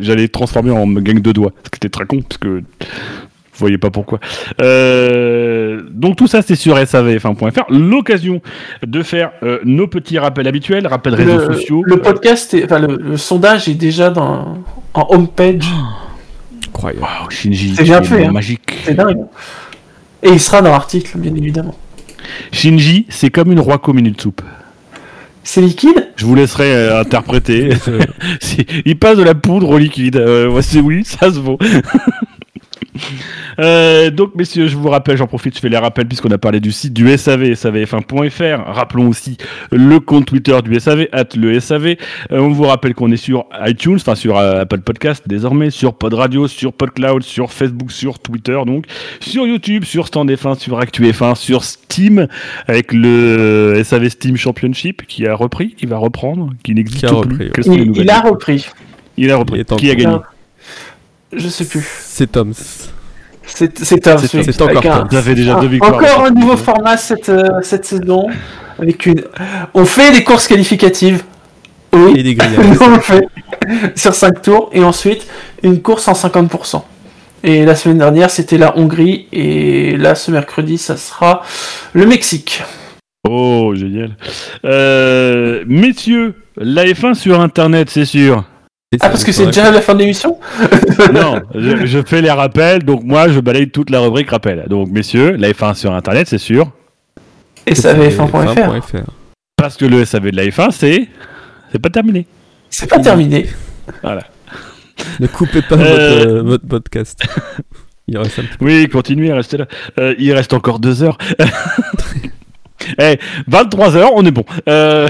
J'allais transformer en gagne deux doigts, ce qui était très con, parce que vous voyez pas pourquoi. Euh... Donc tout ça, c'est sur S A V F un point F R. L'occasion de faire euh, nos petits rappels habituels, rappels réseaux le, sociaux. Le podcast, est, enfin le, le sondage est déjà dans en homepage. Incroyable. Wow, Shinji, c'est bien fait, hein. Magique. C'est dingue. Et il sera dans l'article, bien évidemment. Shinji, c'est comme une Royco minute soupe. C'est liquide ? Je vous laisserai euh, interpréter. Il passe de la poudre au liquide. Euh, oui, ça se vaut. euh, donc messieurs, je vous rappelle, j'en profite, je fais les rappels puisqu'on a parlé du site du S A V, S A V F un point F R. Rappelons aussi le compte Twitter du S A V, arobase le S A V. Euh, on vous rappelle qu'on est sur iTunes, enfin sur euh, Apple Podcast désormais, sur Pod Radio, sur PodCloud, sur Facebook, sur Twitter, donc sur YouTube, sur Stand F un, sur ActuF un, sur Steam avec le euh, S A V Steam Championship qui a repris, qui va reprendre, qui n'existe qui repris, plus. Que il, il, il a repris. Il a repris. Il qui a gagné? Je sais plus. C'est Toms. C'est, c'est Toms. C'est, oui. c'est, c'est encore Toms. J'avais déjà deux victoires. Encore un nouveau format cette, euh, cette saison. Avec une... On fait des courses qualificatives. Oui. Et des grillages. On fait sur cinq tours. Et ensuite, une course en cinquante pour cent. Et la semaine dernière, c'était la Hongrie. Et là, ce mercredi, ça sera le Mexique. Oh, génial. Euh, messieurs, la F un sur Internet, c'est sûr. Ah, parce que c'est déjà la fin de l'émission ? Non, je, je fais les rappels, donc moi je balaye toute la rubrique rappel. Donc messieurs, la F un sur Internet, c'est sûr. S A V F un point F R. Parce que le S A V de la F un, c'est... C'est pas terminé. C'est pas terminé. Voilà. Ne coupez pas euh... votre, votre podcast. Il reste un petit peu. Oui, continuez, restez là. Euh, il reste encore deux heures. Eh, vingt-trois heures, on est bon. Euh...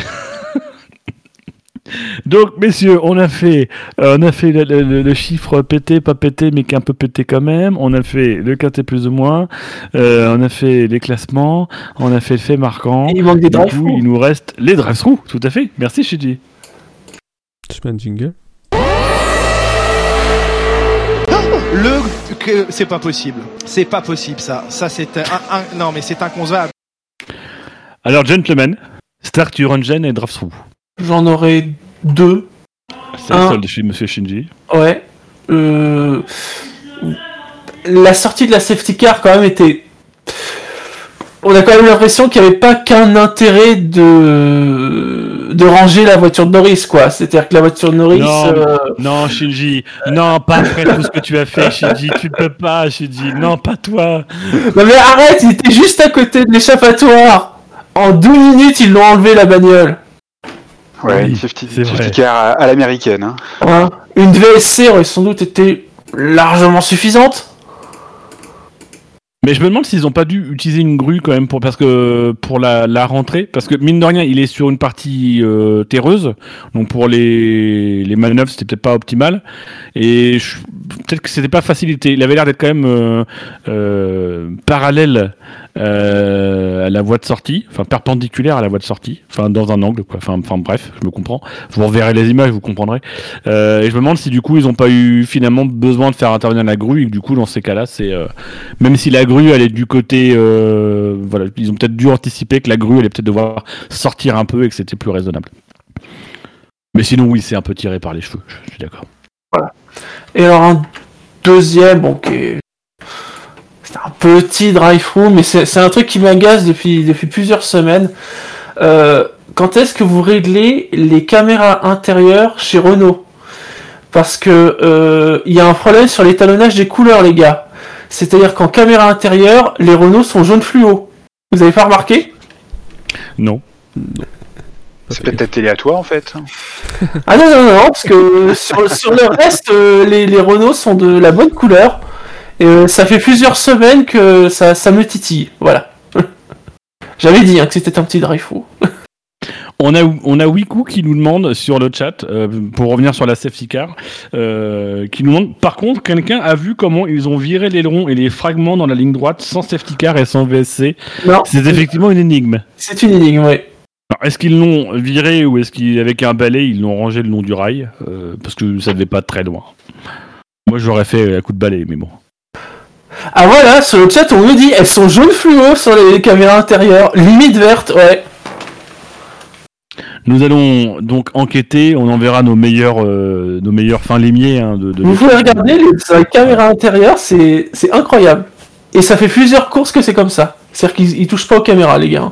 Donc messieurs, on a fait, euh, on a fait le, le, le chiffre pété, pas pété, mais qui est un peu pété quand même. On a fait le quintet plus ou moins. Euh, on a fait les classements. On a fait le fait marquant. Et il manque des drive-through. Il nous reste les drive-through, tout à fait. Merci Shiji. Je mets un jingle. Le que c'est pas possible. C'est pas possible ça. Ça c'est un, un non mais c'est inconcevable. Alors gentlemen, start your engine et drive-through. J'en aurais deux. C'est un... la solde chez Monsieur Shinji. Ouais. Euh... La sortie de la safety car, quand même, était... On a quand même l'impression qu'il n'y avait pas qu'un intérêt de... de ranger la voiture de Norris, quoi. C'est-à-dire que la voiture de Norris... Non, euh... non Shinji. Non, pas après tout ce que tu as fait, Shinji. Tu ne peux pas, Shinji. Non, pas toi. Non, mais arrête, il était juste à côté de l'échappatoire. En douze minutes, ils l'ont enlevé, la bagnole. Ouais, oui, safety, safety car à, à l'américaine. Hein. Ouais. Une V S C aurait sans doute été largement suffisante. Mais je me demande s'ils n'ont pas dû utiliser une grue quand même pour, parce que, pour la, la rentrée. Parce que mine de rien, il est sur une partie euh, terreuse. Donc pour les, les manœuvres, c'était peut-être pas optimal. Et je, peut-être que c'était pas facile. Il avait l'air d'être quand même euh, euh, parallèle euh, à la voie de sortie. Enfin, perpendiculaire à la voie de sortie. Enfin, dans un angle, quoi. Enfin, enfin bref, je me comprends. Vous reverrez les images, vous comprendrez. Euh, et je me demande si du coup, ils n'ont pas eu finalement besoin de faire intervenir la grue. Et que, du coup, dans ces cas-là, c'est... Euh, même si la grue grue elle est du côté euh, voilà, ils ont peut-être dû anticiper que la grue allait peut-être devoir sortir un peu et que c'était plus raisonnable, mais sinon oui, c'est un peu tiré par les cheveux, je suis d'accord. Voilà. Et alors un deuxième, bon, okay. C'est un petit drive-through, mais c'est, c'est un truc qui m'agace depuis, depuis plusieurs semaines. Euh, quand est-ce que vous réglez les caméras intérieures chez Renault, parce que il euh, y a un problème sur l'étalonnage des couleurs, les gars. C'est-à-dire qu'en caméra intérieure, les Renault sont jaune fluo. Vous avez pas remarqué ? Non. C'est peut-être aléatoire en fait. Ah non, non, non, parce que sur, sur le reste, euh, les, les Renault sont de la bonne couleur. Et euh, ça fait plusieurs semaines que ça, ça me titille. Voilà. J'avais dit hein, que c'était un petit drive-through. On a, on a Wiku qui nous demande sur le chat, euh, pour revenir sur la safety car, euh, qui nous demande, par contre, quelqu'un a vu comment ils ont viré l'aileron et les fragments dans la ligne droite sans safety car et sans V S C ? Non. C'est effectivement une énigme. C'est une énigme, oui. Alors, est-ce qu'ils l'ont viré ou est-ce qu'avec un balai, ils l'ont rangé le long du rail ? euh, Parce que ça ne devait pas être très loin. Moi, j'aurais fait un coup de balai, mais bon. Ah voilà, sur le chat, on nous dit, elles sont jaunes fluo sur les caméras intérieures, limite verte, ouais. Nous allons donc enquêter, on enverra nos meilleurs, euh, nos meilleurs fins limiers. Hein, de, de Vous pouvez regarder sur les caméras intérieures, c'est, c'est incroyable. Et ça fait plusieurs courses que c'est comme ça. C'est-à-dire qu'ils ils touchent pas aux caméras, les gars.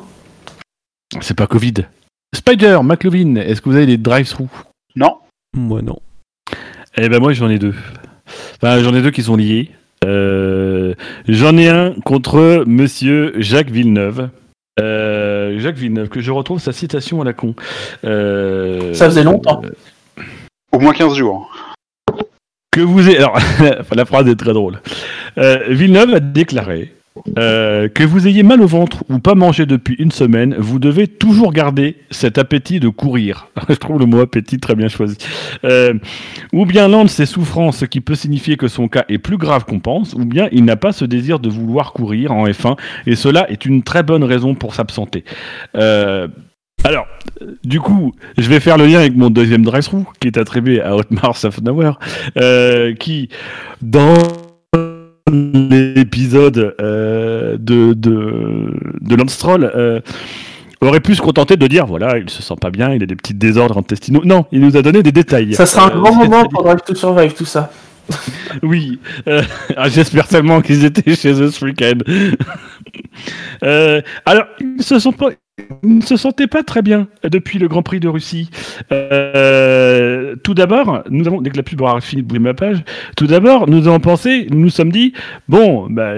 C'est pas Covid. Spider, McLovin, est-ce que vous avez des drive-through ? Non. Moi non. Eh ben moi j'en ai deux. Enfin j'en ai deux qui sont liés. Euh, j'en ai un contre Monsieur Jacques Villeneuve. Euh, Jacques Villeneuve, que je retrouve sa citation à la con. Euh, Ça faisait longtemps. Euh, Au moins quinze jours. Que vous ayez... Alors, la phrase est très drôle. Euh, Villeneuve a déclaré euh, que vous ayez mal au ventre ou pas mangé depuis une semaine, vous devez toujours garder cet appétit de courir. Je trouve le mot appétit très bien choisi. Euh, ou bien lance ses souffrances, ce qui peut signifier que son cas est plus grave qu'on pense, ou bien il n'a pas ce désir de vouloir courir en F un, et cela est une très bonne raison pour s'absenter. Euh, Alors, du coup, je vais faire le lien avec mon deuxième drive-through, qui est attribué à Otmar Safnauer, euh, qui, dans l'épisode euh, de, de, de Lance Stroll, euh, aurait pu se contenter de dire, voilà, il se sent pas bien, il a des petits désordres intestinaux. Non, il nous a donné des détails. Ça sera un grand euh, moment pour Drive to Survive, tout ça. Oui, euh, j'espère tellement qu'ils étaient chez eux ce week-end. euh, alors, ils se sont pas... Ils ne se sentaient pas très bien depuis le Grand Prix de Russie. Euh, tout d'abord, nous avons, dès que la pub aura fini de brûler ma page, tout d'abord, nous avons pensé, nous nous sommes dit, bon, bah,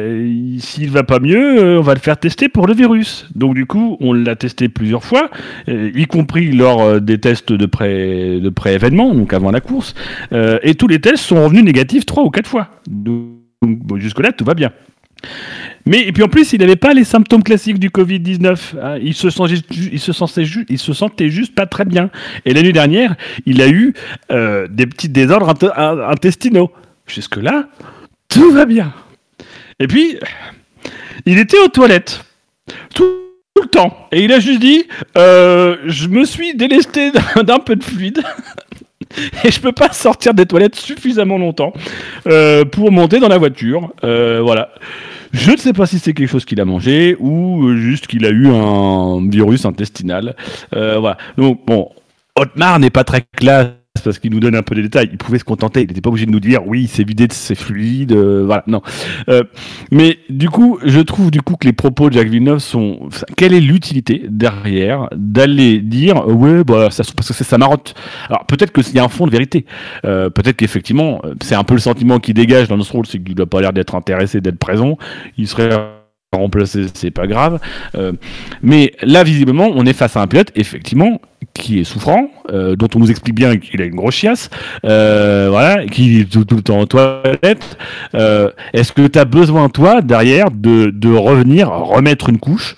s'il ne va pas mieux, on va le faire tester pour le virus. Donc du coup, on l'a testé plusieurs fois, y compris lors des tests de, pré, de pré-événement, donc avant la course, euh, et tous les tests sont revenus négatifs trois ou quatre fois. Donc bon, jusque-là, tout va bien. Mais et puis en plus, il n'avait pas les symptômes classiques du Covid dix-neuf. Hein. Il se sentait, il se sentait, il se sentait juste pas très bien. Et l'année dernière, il a eu euh, des petits désordres int- intestinaux. Jusque-là, tout va bien. Et puis, il était aux toilettes tout, tout le temps. Et il a juste dit euh, je me suis délesté d'un, d'un peu de fluide. Et je peux pas sortir des toilettes suffisamment longtemps euh, pour monter dans la voiture. Euh, voilà. Je ne sais pas si c'est quelque chose qu'il a mangé ou juste qu'il a eu un virus intestinal. Euh, voilà. Donc bon, Otmar n'est pas très classe parce qu'il nous donne un peu des détails. Il pouvait se contenter. Il n'était pas obligé de nous dire oui, c'est vidé de ses fluides. Euh, voilà. Non. Euh, mais du coup, je trouve du coup que les propos de Jacques Villeneuve sont. Quelle est l'utilité derrière d'aller dire ouais, bah ça parce que c'est sa marotte. Alors peut-être que s'il y a un fond de vérité. Euh, peut-être qu'effectivement, c'est un peu le sentiment qui dégage dans notre rôle, c'est qu'il n'a pas l'air d'être intéressé, d'être présent. Il serait remplacer, c'est pas grave. Euh, mais là, visiblement, on est face à un pilote, effectivement, qui est souffrant, euh, dont on nous explique bien qu'il a une grosse chiasse, euh, voilà, qui est tout, tout le temps en toilette. Euh, est-ce que t'as besoin, toi, derrière, de, de revenir, remettre une couche,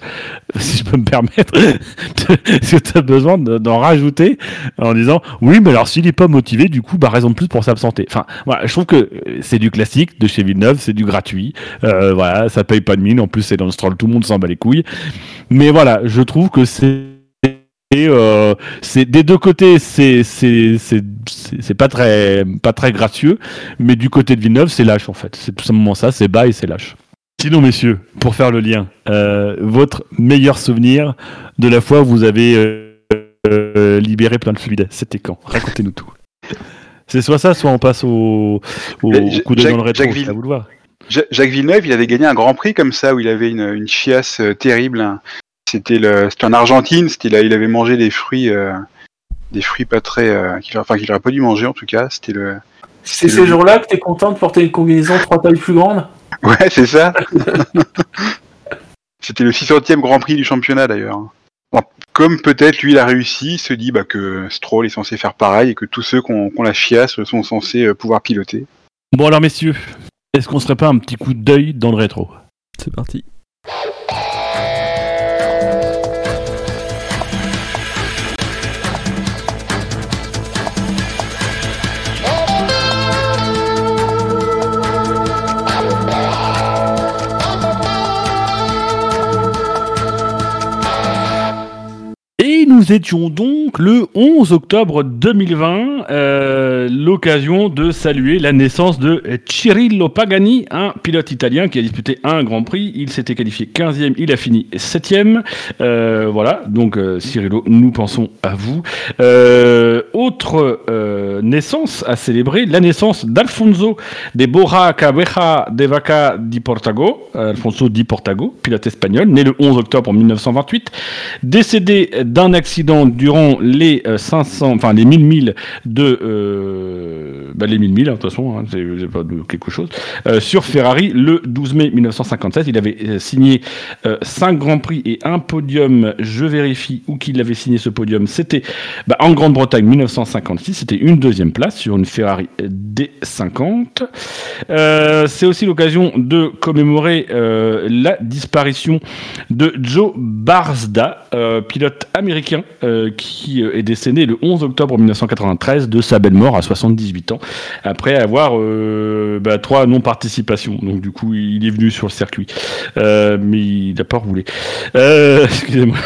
si je peux me permettre, de, est-ce que t'as besoin de, d'en rajouter en disant, oui, mais alors s'il est pas motivé, du coup, bah, raison de plus pour s'absenter. Enfin, voilà, je trouve que c'est du classique de chez Villeneuve, c'est du gratuit, euh, voilà, ça paye pas de mine, en plus, c'est dans le Stroll, tout le monde s'en bat les couilles. Mais voilà, je trouve que c'est, euh, c'est des deux côtés, c'est, c'est, c'est, c'est, c'est pas très, pas très gracieux, mais du côté de Villeneuve, c'est lâche en fait. C'est tout simplement ça, c'est bas et c'est lâche. Sinon, messieurs, pour faire le lien, euh, votre meilleur souvenir de la fois où vous avez euh, euh, libéré plein de fluides, c'était quand ? Racontez-nous tout. C'est soit ça, soit on passe au, au coup de Jacques, dans le rétro, à vous le voir. Jacques Villeneuve, il avait gagné un Grand Prix comme ça où il avait une, une chiasse euh, terrible. C'était le, c'était en Argentine. C'était là, il avait mangé des fruits, euh, des fruits pas très, euh, qu'il, enfin qu'il n'aurait pas dû manger en tout cas. C'était le. C'était c'est le... ces jours-là que t'es content de porter une combinaison trois tailles plus grande. Ouais, c'est ça. C'était le six centième Grand Prix du championnat d'ailleurs. Bon, comme peut-être lui il a réussi, il se dit bah que Stroll est censé faire pareil et que tous ceux qui ont la chiasse sont censés euh, pouvoir piloter. Bon alors messieurs. Est-ce qu'on serait pas un petit coup d'œil dans le rétro ? C'est parti. Nous étions donc le onze octobre deux mille vingt, euh, l'occasion de saluer la naissance de Cirillo Pagani, un pilote italien qui a disputé un Grand Prix. Il s'était qualifié quinzième, il a fini septième. Euh, voilà, donc euh, Cirillo, nous pensons à vous. Euh, autre euh, naissance à célébrer, la naissance d'Alfonso de Borja Cabeja de Vaca di Portago, Alfonso di Portago, pilote espagnol, né le onze octobre mille neuf cent vingt-huit, décédé d'un accident accident durant les cinq cents, enfin les mille milles de, euh, bah les mille milles, de toute façon, hein, c'est, c'est pas quelque chose. Euh, sur Ferrari, le douze mai mille neuf cent cinquante-sept, il avait signé euh, cinq grands prix et un podium. Je vérifie où qu'il avait signé ce podium. C'était bah, en Grande-Bretagne mille neuf cent cinquante-six. C'était une deuxième place sur une Ferrari D cinquante. Euh, c'est aussi l'occasion de commémorer euh, la disparition de Joe Barsda, euh, pilote américain euh, qui est décédé le onze octobre mille neuf cent quatre-vingt-treize de sa belle mort à soixante-dix-huit ans après avoir euh, bah, trois non-participations. Donc du coup, il est venu sur le circuit, euh, mais il n'a pas roulé. Euh, excusez-moi.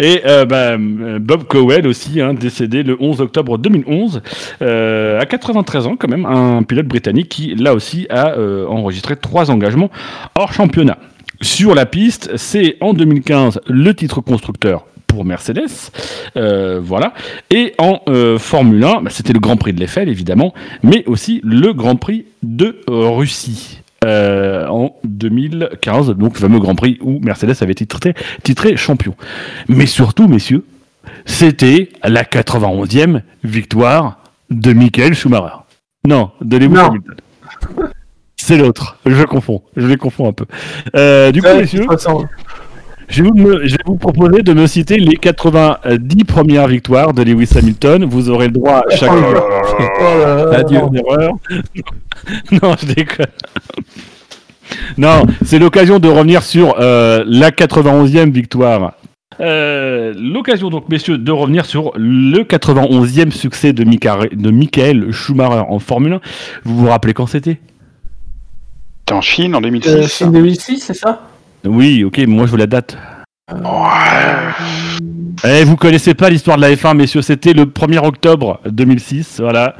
Et euh, bah, Bob Cowell aussi, hein, décédé le onze octobre deux mille onze, euh, à quatre-vingt-treize ans quand même, un pilote britannique qui, là aussi, a euh, enregistré trois engagements hors championnat. Sur la piste, c'est en deux mille quinze le titre constructeur pour Mercedes, euh, voilà. Et en euh, Formule un, bah, c'était le Grand Prix de l'Eiffel, évidemment, mais aussi le Grand Prix de Russie. Euh, en deux mille quinze, donc le fameux Grand Prix où Mercedes avait titré, titré champion. Mais surtout, messieurs, c'était la quatre-vingt-onzième victoire de Michael Schumacher. Non, de Lewis Hamilton. C'est l'autre, je confonds, je les confonds un peu. Euh, du coup, ouais, messieurs, je vais, me, je vais vous proposer de me citer les quatre-vingt-dix premières victoires de Lewis Hamilton. Vous aurez le droit à chacun. Adieu, erreur. Non, je déconne. Non, c'est l'occasion de revenir sur euh, la quatre-vingt-onzième victoire. Euh, l'occasion donc, messieurs, de revenir sur le quatre-vingt-onzième succès de, Mika- de Michael Schumacher en Formule un. Vous vous rappelez quand c'était ? C'était en Chine, en deux mille six. Euh, Chine deux mille six, c'est ça ? Oui, ok, moi je veux la date. Ouais. Eh, vous connaissez pas l'histoire de la F un, messieurs, c'était le premier octobre deux mille six, voilà.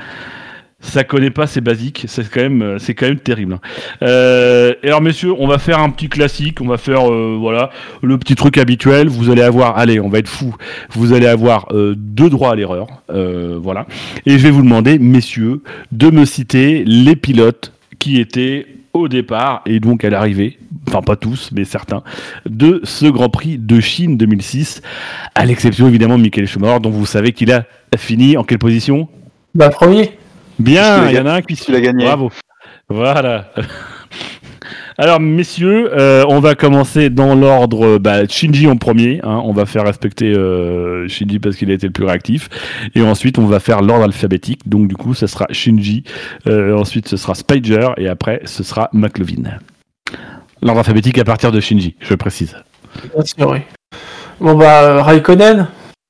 Ça connaît pas, c'est basique, c'est quand même, c'est quand même terrible. Euh, alors messieurs, on va faire un petit classique, on va faire euh, voilà le petit truc habituel. Vous allez avoir, allez, on va être fou. Vous allez avoir euh, deux droits à l'erreur, euh, voilà. Et je vais vous demander, messieurs, de me citer les pilotes qui étaient au départ et donc à l'arrivée, enfin pas tous mais certains, de ce Grand Prix de Chine deux mille six, à l'exception évidemment de Michael Schumacher, dont vous savez qu'il a fini en quelle position ? Bah premier. Bien, il y en a un qui l'a gagné. Bravo. Voilà. Alors messieurs, euh, on va commencer dans l'ordre, bah, Shinji en premier, hein, on va faire respecter euh, Shinji parce qu'il a été le plus réactif, et ensuite on va faire l'ordre alphabétique, donc du coup ça sera Shinji, euh, ensuite ce sera Spider, et après ce sera McLovin. L'ordre alphabétique à partir de Shinji, je précise. Bien sûr, oui. Bon bah, Raikkonen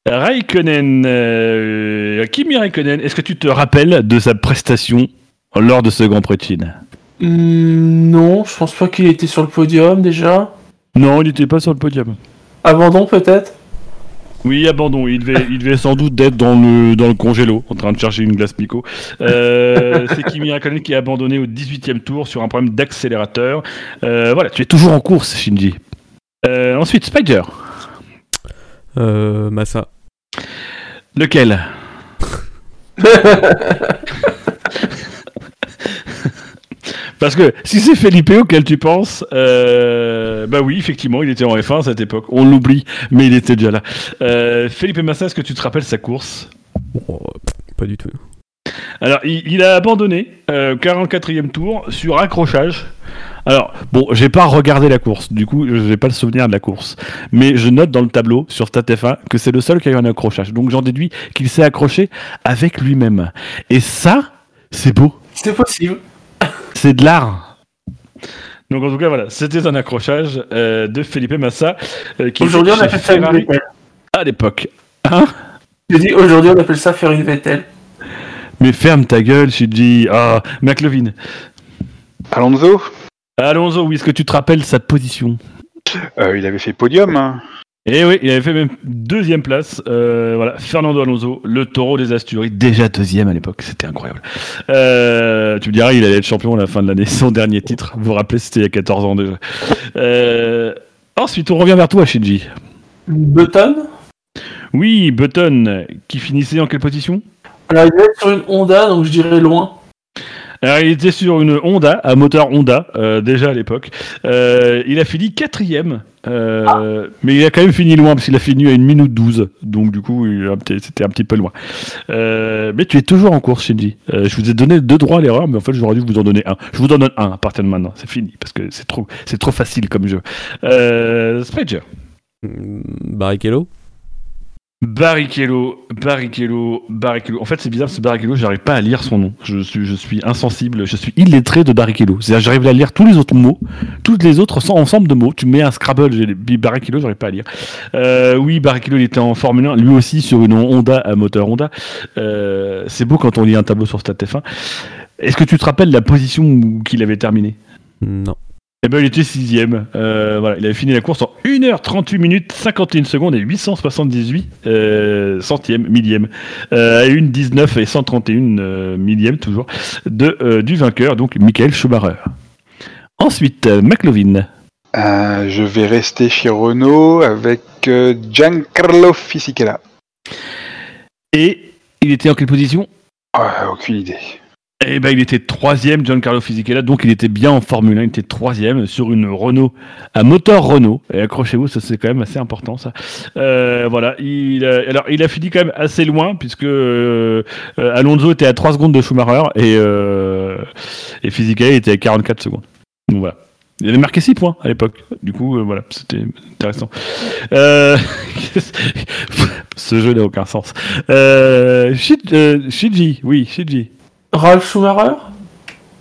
Raikkonen, euh, Kimi Raikkonen, est-ce que tu te rappelles de sa prestation lors de ce Grand Prix de Chine ? Mmh, non, je pense pas qu'il était sur le podium déjà. Non, il n'était pas sur le podium. Abandon peut-être ? Oui, abandon. Il devait, il devait sans doute être dans le, dans le congélo, en train de chercher une glace Pico. Euh, c'est Kimi Raikkonen qui a abandonné au dix-huitième tour sur un problème d'accélérateur. Euh, voilà, tu es toujours en course, Shinji. Euh, ensuite, Spider. Euh, Massa. Lequel ? Parce que si c'est Felipe auquel tu penses, euh, bah oui, effectivement, il était en F un à cette époque. On l'oublie, mais il était déjà là. Euh, Felipe Massa, est-ce que tu te rappelles sa course ? Oh, pas du tout. Alors, il, il a abandonné euh, quarante-quatrième tour sur accrochage. Alors, bon, j'ai pas regardé la course, du coup, j'ai pas le souvenir de la course. Mais je note dans le tableau, sur StatF un, que c'est le seul qui a eu un accrochage. Donc, j'en déduis qu'il s'est accroché avec lui-même. Et ça, c'est beau. C'est possible. C'est de l'art. Donc en tout cas voilà, c'était un accrochage euh, de Felipe Massa. Euh, qui aujourd'hui on appelle ça Ferrari... Vettel. À l'époque. Hein ? Je dis aujourd'hui on appelle ça Ferrari Vettel. Mais ferme ta gueule, Shinji. Ah, oh, McLovin. Alonso. Alonso, oui, est-ce que tu te rappelles sa position ? euh, Il avait fait podium. Hein. Et oui, il avait fait même deuxième place. Euh, voilà, Fernando Alonso, le taureau des Asturies, déjà deuxième à l'époque, c'était incroyable. Euh, tu me diras, il allait être champion à la fin de l'année, son dernier titre. Vous vous rappelez, c'était il y a quatorze ans déjà. Euh, ensuite, on revient vers toi, Shinji. Button ? Oui, Button, qui finissait en quelle position ? Alors, il est sur une Honda, donc je dirais loin. Alors, il était sur une Honda, à moteur Honda, euh, déjà à l'époque. Euh, il a fini quatrième, euh, ah. mais il a quand même fini loin, parce qu'il a fini à une minute douze. Donc, du coup, il a, c'était un petit peu loin. Euh, mais tu es toujours en course, Shinji. Euh, je vous ai donné deux droits à l'erreur, mais en fait, j'aurais dû vous en donner un. Je vous en donne un à partir de maintenant. C'est fini, parce que c'est trop, c'est trop facile comme jeu. Euh, Sprecher. Barrichello. Barrichello, Barrichello, Barrichello. En fait, c'est bizarre, ce Barrichello, j'arrive pas à lire son nom. Je suis, je suis insensible, je suis illettré de Barrichello. C'est-à-dire, j'arrive à lire tous les autres mots, tous les autres ensemble de mots. Tu mets un Scrabble, j'ai les... Barrichello, j'arrive pas à lire. Euh, oui, Barrichello, il était en Formule un, lui aussi sur une Honda, à moteur Honda. Euh, c'est beau quand on lit un tableau sur Stade F un. Est-ce que tu te rappelles la position où qu'il avait terminé ? Non. Eh ben, il était sixième. Euh, voilà, il avait fini la course en une heure trente-huit minutes, cinquante et une secondes et huit cent soixante-dix-huit euh, centièmes, millièmes. Euh, à une dix-neuf et cent trente et un euh, millièmes, toujours, de, euh, du vainqueur, donc Michael Schumacher. Ensuite, euh, McLovin. Euh, je vais rester chez Renault avec euh, Giancarlo Fisichella. Et il était en quelle position ? euh, Aucune idée. Eh ben, il était troisième, Giancarlo Fisichella, donc il était bien en Formule un, il était troisième sur une Renault, à moteur Renault, et accrochez-vous, ça c'est quand même assez important ça. Euh, voilà, il a, alors il a fini quand même assez loin, puisque euh, Alonso était à trois secondes de Schumacher, et, euh, et Fisichella était à quarante-quatre secondes, donc voilà. Il avait marqué six points à l'époque. Du coup, euh, voilà, c'était intéressant. Euh... Ce jeu n'a aucun sens. Euh... Shiji, euh, Shiji, oui, Shiji. Ralf Schumacher ?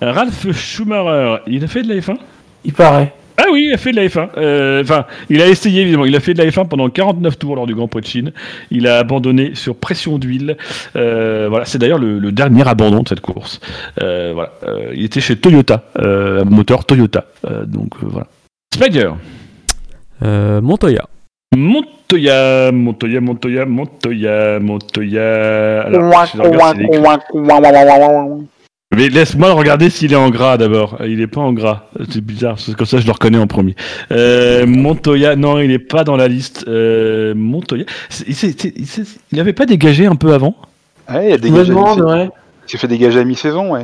Ralf Schumacher, il a fait de la F un ? Il paraît. Ah oui, il a fait de la F un. Euh, enfin, il a essayé, évidemment. Il a fait de la F un pendant quarante-neuf tours lors du Grand Prix de Chine. Il a abandonné sur pression d'huile. Euh, voilà, c'est d'ailleurs le, le dernier abandon de cette course. Euh, voilà. Euh, il était chez Toyota, euh, moteur Toyota. Euh, donc, euh, voilà. Spider. Euh, Montoya. Montoya, Montoya, Montoya, Montoya, Montoya. Alors, ouac, si ouac, si ouac, ouac. Mais laisse-moi le regarder s'il est en gras d'abord. Il est pas en gras. C'est bizarre, parce que comme ça je le reconnais en premier. Euh, Montoya, non, il est pas dans la liste. Euh, Montoya, il, s'est, il, s'est, il avait pas dégagé un peu avant ? Ouais, il a dégagé. Demande, ouais. Il s'est fait dégager à mi-saison, ouais.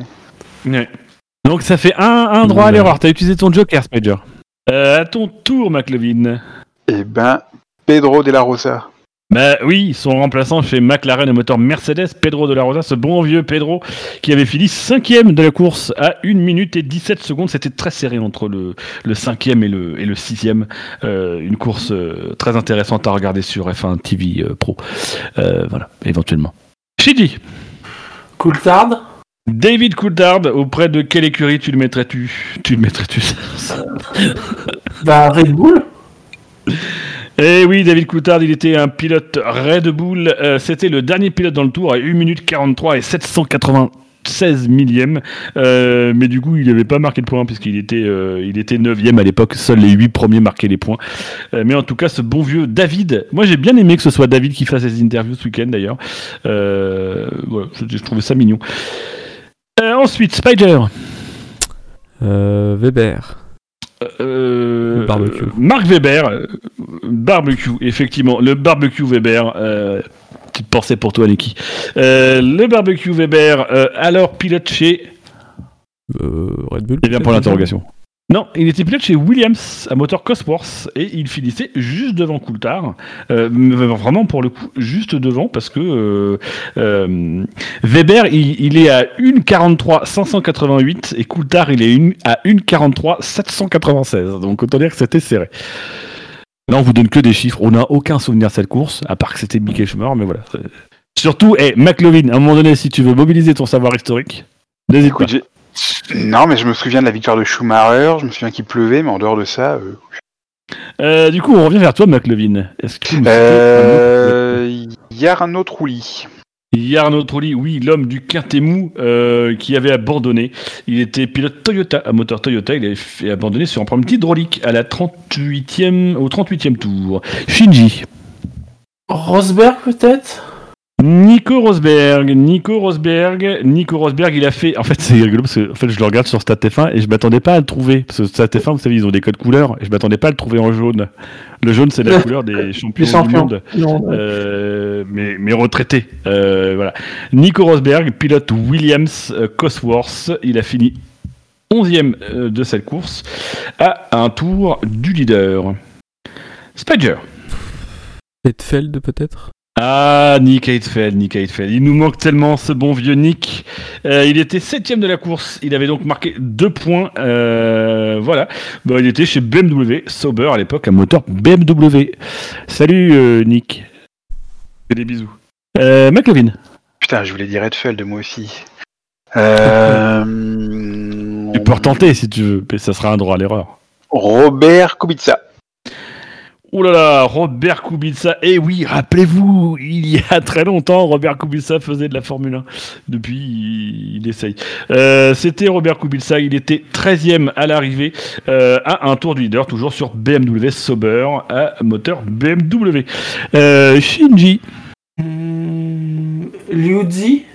ouais. Donc ça fait un, un droit ouais. à l'erreur. T'as utilisé ton joker, Spider. Euh, à ton tour, McLovin. Eh ben, Pedro de la Rosa. Bah oui, son remplaçant chez McLaren au moteur Mercedes, Pedro de la Rosa, ce bon vieux Pedro qui avait fini cinquième de la course à une minute et dix-sept secondes. C'était très serré entre le, le cinquième et le, et le sixième. Euh, une course euh, très intéressante à regarder sur F un T V euh, Pro. Euh, voilà, éventuellement. Shidi. Coulthard. David Coulthard, auprès de quelle écurie tu le mettrais-tu ? Tu le mettrais-tu ? Bah Red Bull. Eh oui, David Coulthard, il était un pilote Red Bull. Euh, c'était le dernier pilote dans le tour à une minute quarante-trois et sept cent quatre-vingt-seize millièmes. Euh, mais du coup, il n'avait pas marqué de points puisqu'il était, euh, il était neuvième à l'époque. Seuls les huit premiers marquaient les points. Euh, mais en tout cas, ce bon vieux David. Moi, j'ai bien aimé que ce soit David qui fasse les interviews ce week-end d'ailleurs. Euh, ouais, je, je trouvais ça mignon. Euh, ensuite, Spider. Euh, Weber. Euh, barbecue. Marc Weber, euh, barbecue, effectivement, le barbecue Weber, euh, petite pensée pour toi, Niki. Euh, le barbecue Weber, euh, alors pilote chez euh, Red Bull. C'est bien pour l'interrogation. Non, il était pilote chez Williams à moteur Cosworth et il finissait juste devant Coulthard, euh, vraiment pour le coup juste devant parce que euh, euh, Weber il, il est à une quarante-trois cinq cent quatre-vingt-huit et Coulthard il est une, à une quarante-trois sept cent quatre-vingt-seize, donc autant dire que c'était serré. Là on vous donne que des chiffres, on n'a aucun souvenir de cette course à part que c'était Michael Schumacher, mais voilà. Surtout, hey, McLovin, à un moment donné si tu veux mobiliser ton savoir historique, n'hésite pas. Non, mais je me souviens de la victoire de Schumacher, je me souviens qu'il pleuvait, mais en dehors de ça... Euh... Euh, du coup, on revient vers toi, McLovin. Est-ce que... Euh... Jarno Trulli. Jarno Trulli, oui, l'homme du quintet mou euh, qui avait abandonné. Il était pilote Toyota, à moteur Toyota, il avait fait abandonné sur un problème hydraulique à la trente-huitième, au trente-huitième tour. Shinji. Rosberg, peut-être ? Nico Rosberg, Nico Rosberg, Nico Rosberg, il a fait. En fait, c'est rigolo parce que en fait, je le regarde sur StatF un et je m'attendais pas à le trouver. Parce que StatF un, vous savez, ils ont des codes couleurs et je m'attendais pas à le trouver en jaune. Le jaune, c'est la couleur des champions du monde, euh, mais, mais retraités. Euh, voilà. Nico Rosberg, pilote Williams Cosworth, il a fini onzième de cette course à un tour du leader. Spider. Vettel, peut-être? Ah, Nick Heidfeld, Nick Heidfeld. Il nous manque tellement ce bon vieux Nick. Euh, il était septième de la course. Il avait donc marqué deux points. Euh, voilà. Bon, il était chez B M W, Sauber à l'époque, un moteur B M W. Salut euh, Nick. Et des bisous. Euh, McLovin. Putain, je voulais dire Heidfeld moi aussi. Euh... tu peux retenter si tu veux, mais ça sera un droit à l'erreur. Robert Kubica. Oh là là, Robert Kubica, eh oui, rappelez-vous, il y a très longtemps, Robert Kubica faisait de la Formule un. Depuis, il essaye. Euh, c'était Robert Kubica, il était treizième à l'arrivée, euh, à un tour du leader, toujours sur B M W Sauber, à moteur B M W. Euh, Shinji. Mmh, Liuzzi.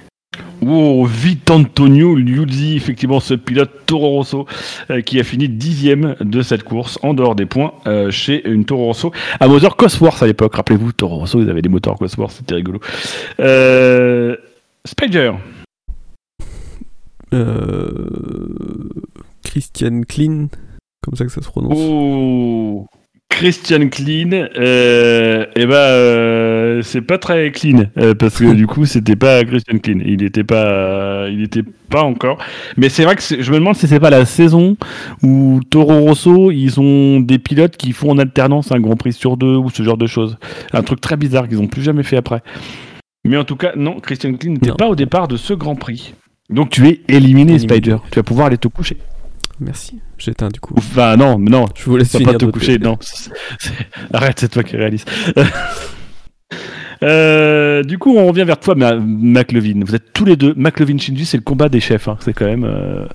Oh, Vitantonio Liuzzi, effectivement, ce pilote Toro Rosso euh, qui a fini dixième de cette course en dehors des points euh, chez une Toro Rosso à moteur Cosworth à l'époque. Rappelez-vous, Toro Rosso, ils avaient des moteurs Cosworth, c'était rigolo. Euh, Spider. Euh, Christian Klein, comme ça que ça se prononce. Oh, Christian Klein, euh, et ben euh, c'est pas très clean euh, parce que du coup c'était pas Christian Klein, il était pas, euh, il était pas encore. Mais c'est vrai que c'est, je me demande si c'est pas la saison où Toro Rosso ils ont des pilotes qui font en alternance un Grand Prix sur deux ou ce genre de choses, un truc très bizarre qu'ils ont plus jamais fait après. Mais en tout cas non, Christian Klein n'était non. pas au départ de ce Grand Prix. Donc tu es éliminé, éliminé. Spider, tu vas pouvoir aller te coucher. Merci, j'éteins du coup. Bah non, non, je voulais pas te coucher, non. C'est, c'est, arrête, c'est toi qui réalise. euh, du coup, on revient vers toi, Ma- McLevin. Vous êtes tous les deux. McLevin Shinji, c'est le combat des chefs. Hein. C'est quand même. Euh,